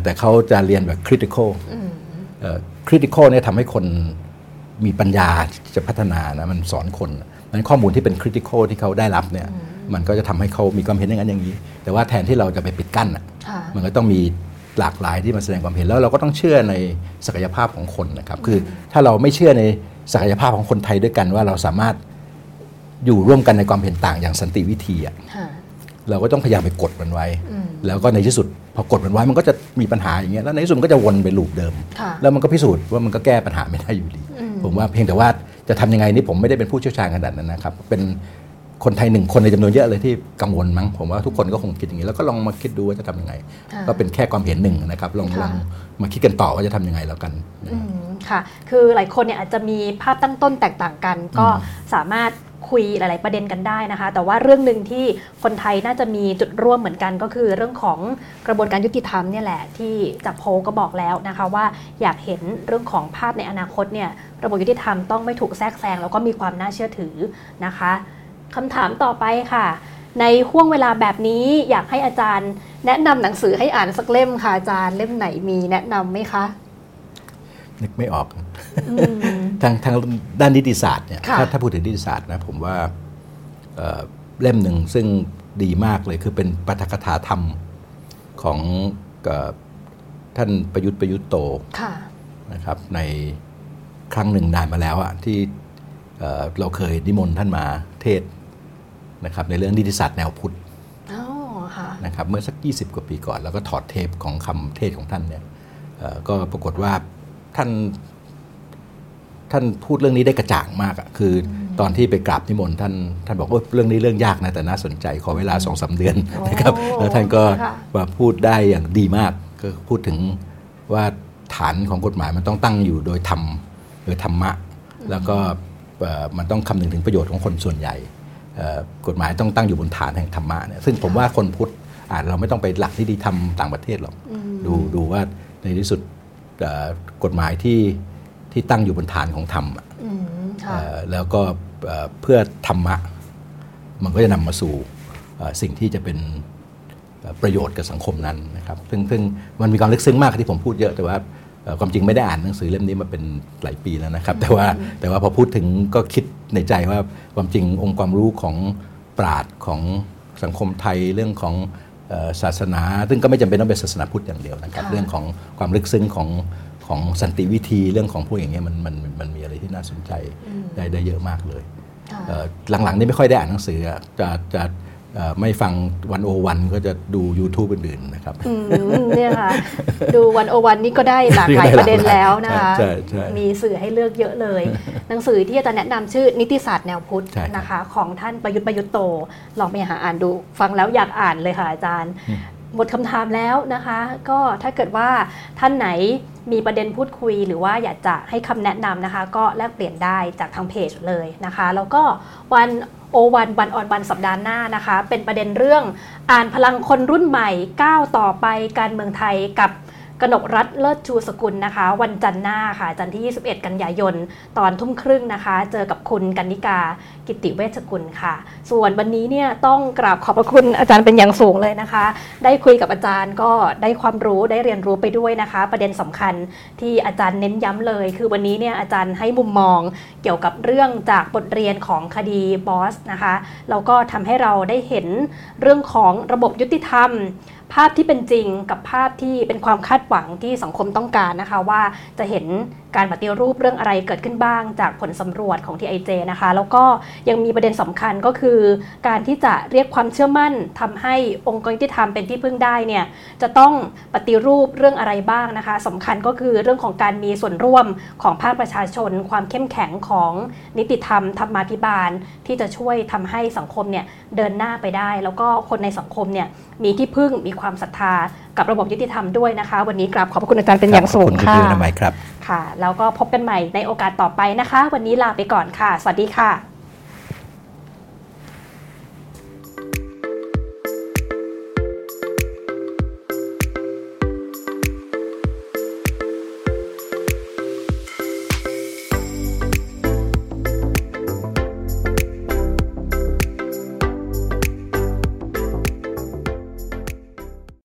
แต่เขาจะเรียนแบบคริติคอลเนี่ยทำให้คนมีปัญญาจะพัฒนานะมันสอนคนนั้นข้อมูลที่เป็นคริติคอลที่เขาได้รับเนี่ยมันก็จะทำให้เขามีความเห็นอย่างนั้นอย่างนี้แต่ว่าแทนที่เราจะไปปิดกั้นมันก็ต้องมีหลากหลายที่มาแสดงความเห็นแล้วเราก็ต้องเชื่อในศักยภาพของคนนะครับคือถ้าเราไม่เชื่อในศักยภาพของคนไทยด้วยกันว่าเราสามารถอยู่ร่วมกันในความเห็นต่างอย่างสันติวิธีอ่ะเราก็ต้องพยายามไปกดมันไว้แล้วก็ในที่สุดพอกดมันไว้มันก็จะมีปัญหาอย่างเงี้ยแล้วในที่สุดก็จะวนไปลูปเดิมแล้วมันก็พิสูจน์ว่ามันก็แก้ปัญหาไม่ได้อยู่ดีผมว่าเพียงแต่ว่าจะทำยังไงนี่ผมไม่ได้เป็นผู้เชี่ยวชาญขนาดนั้นนะครับเป็นคนไทยหนึ่งคนในจำนวนเยอะเลยที่กังวลมั้งผมว่าทุกคนก็คงคิดอย่างนี้แล้วก็ลองมาคิดดูว่าจะทำยังไงก็เป็นแค่ความเห็นหนึ่งนะครับลองมาคิดกันต่อว่าจะทำยังไงแล้วกันค่ะคือหลายคนเนี่ยอาจจะมีภาพตั้งต้นแตกต่างกันก็สามารถคุยหลายๆประเด็นกันได้นะคะแต่ว่าเรื่องหนึ่งที่คนไทยน่าจะมีจุดร่วมเหมือนกันก็คือเรื่องของกระบวนการยุติธรรมเนี่ยแหละที่จากโพลก็บอกแล้วนะคะว่าอยากเห็นเรื่องของภาพในอนาคตเนี่ยระบบยุติธรรมต้องไม่ถูกแทรกแซงแล้วก็มีความน่าเชื่อถือนะคะคำถามต่อไปค่ะในห้วงเวลาแบบนี้อยากให้อาจารย์ แนะนำหนังสือให้อ่านสักเล่มค่ะอาจารย์เล่มไหนมีแนะนำไหมคะนึกไม่ออก ทางด้านนิติศาสตร์เนี่ยถ้าพูดถึงนิติศาสตร์นะผมว่าเล่มหนึ่งซึ่งดีมากเลยคือเป็นปาฐกถาธรรมของท่านประยุทธ์โตนะครับในครั้งหนึ่งนานมาแล้วอะที่เราเคยนิมนต์ท่านมาเทศนะครับในเรื่องนิติศาสตร์แนวพุทธนะครับเมื่อสัก20กว่าปีก่อนแล้วก็ถอดเทปของคำเทศของท่านเนี่ยก็ปรากฏว่าท่านพูดเรื่องนี้ได้กระจ่างมากอ่ะคือตอนที่ไปกราบนิมนต์ท่านบอกว่าเรื่องนี้เรื่องยากนะแต่น่าสนใจขอเวลา 2-3 เดือนนะครับแล้วท่านก็มาพูดได้อย่างดีมากก็พูดถึงว่าฐานของกฎหมายมันต้องตั้งอยู่โดยธรรมโดยธรรมะแล้วก็มันต้องคำนึงถึงประโยชน์ของคนส่วนใหญ่กฎหมายต้องตั้งอยู่บนฐานแห่งธรรมะเนี่ยซึ่งผมว่าคนพุทธอาจเราไม่ต้องไปหลักนิติธรรมต่างประเทศหรอกดูว่าในที่สุดกฎหมายที่ตั้งอยู่บนฐานของธรรมแล้วก็เพื่อธรรมะมันก็จะนำมาสู่สิ่งที่จะเป็นประโยชน์กับสังคมนั้นนะครับซึ่งมันมีความลึกซึ้งมากที่ผมพูดเยอะแต่ว่าความจริงไม่ได้อ่านหนังสือเล่มนี้มาเป็นหลายปีแล้วนะครับแต่ว่าพอพูดถึงก็คิดในใจว่าความจริงองค์ความรู้ของปราชญ์ของสังคมไทยเรื่องของศาสนาซึ่งก็ไม่จำเป็นต้องเป็นศาสนาพุทธอย่างเดียวนะครับเรื่องของความลึกซึ้งของสันติวิธีเรื่องของพวกอย่างเงี้ยมันมีอะไรที่น่าสนใจได้เยอะมากเลยหลังๆนี่ไม่ค่อยได้อ่านหนังสือจะไม่ฟัง101ก็จะดู YouTube อื่นๆนะครับเนี่ยค่ะดู101นี่ก็ได้หลากหลายประเด็นแล้วนะคะมีสื่อให้เลือกเยอะเลยหนังสือที่อาจารย์แนะนำชื่อนิติศาสตร์แนวพุทธนะคะของท่านประยุทธ์โตลองไปหาอ่านดูฟังแล้วอยากอ่านเลยค่ะอาจารย์หมดคำถามแล้วนะคะก็ถ้าเกิดว่าท่านไหนมีประเด็นพูดคุยหรือว่าอยากจะให้คำแนะนำนะคะก็แลกเปลี่ยนได้จากทางเพจเลยนะคะแล้วก็101 One-on-Oneสัปดาห์หน้านะคะเป็นประเด็นเรื่องอ่านพลังคนรุ่นใหม่ก้าวต่อไปการเมืองไทยกับกนกรัตน์เลิศชูสกุลนะคะวันจันทร์หน้าค่ะจันทร์ที่21กันยายนตอน 20:30 นะคะเจอกับคุณกรรณิกากิติเวชกุลค่ะส่วนวันนี้เนี่ยต้องกราบขอบพระคุณอาจารย์เป็นอย่างสูงเลยนะคะได้คุยกับอาจารย์ก็ได้ความรู้ได้เรียนรู้ไปด้วยนะคะประเด็นสำคัญที่อาจารย์เน้นย้ำเลยคือวันนี้เนี่ยอาจารย์ให้มุมมองเกี่ยวกับเรื่องจากบทเรียนของคดีบอสนะคะแล้วก็ทำให้เราได้เห็นเรื่องของระบบยุติธรรมภาพที่เป็นจริงกับภาพที่เป็นความคาดหวังที่สังคมต้องการนะคะว่าจะเห็นการปฏิรูปเรื่องอะไรเกิดขึ้นบ้างจากผลสำรวจของ TIJ นะคะแล้วก็ยังมีประเด็นสำคัญก็คือการที่จะเรียกความเชื่อมั่นทำให้องค์กรยุติธรรมเป็นที่พึ่งได้เนี่ยจะต้องปฏิรูปเรื่องอะไรบ้างนะคะสำคัญก็คือเรื่องของการมีส่วนร่วมของภาคประชาชนความเข้มแข็งของนิติธรรมธรรมาภิบาลที่จะช่วยทำให้สังคมเนี่ยเดินหน้าไปได้แล้วก็คนในสังคมเนี่ยมีที่พึ่งมีความศรัทธากับระบบยุติธรรมด้วยนะคะวันนี้กราบขอบพระคุณอาจารย์เป็นอย่างสูงค่ะขอบคุณที่ให้นำมาครับค่ะแล้วก็พบกันใหม่ในโอกาสต่อไปนะคะวันนี้ลาไปก่อนค่ะสวัสดีค่ะ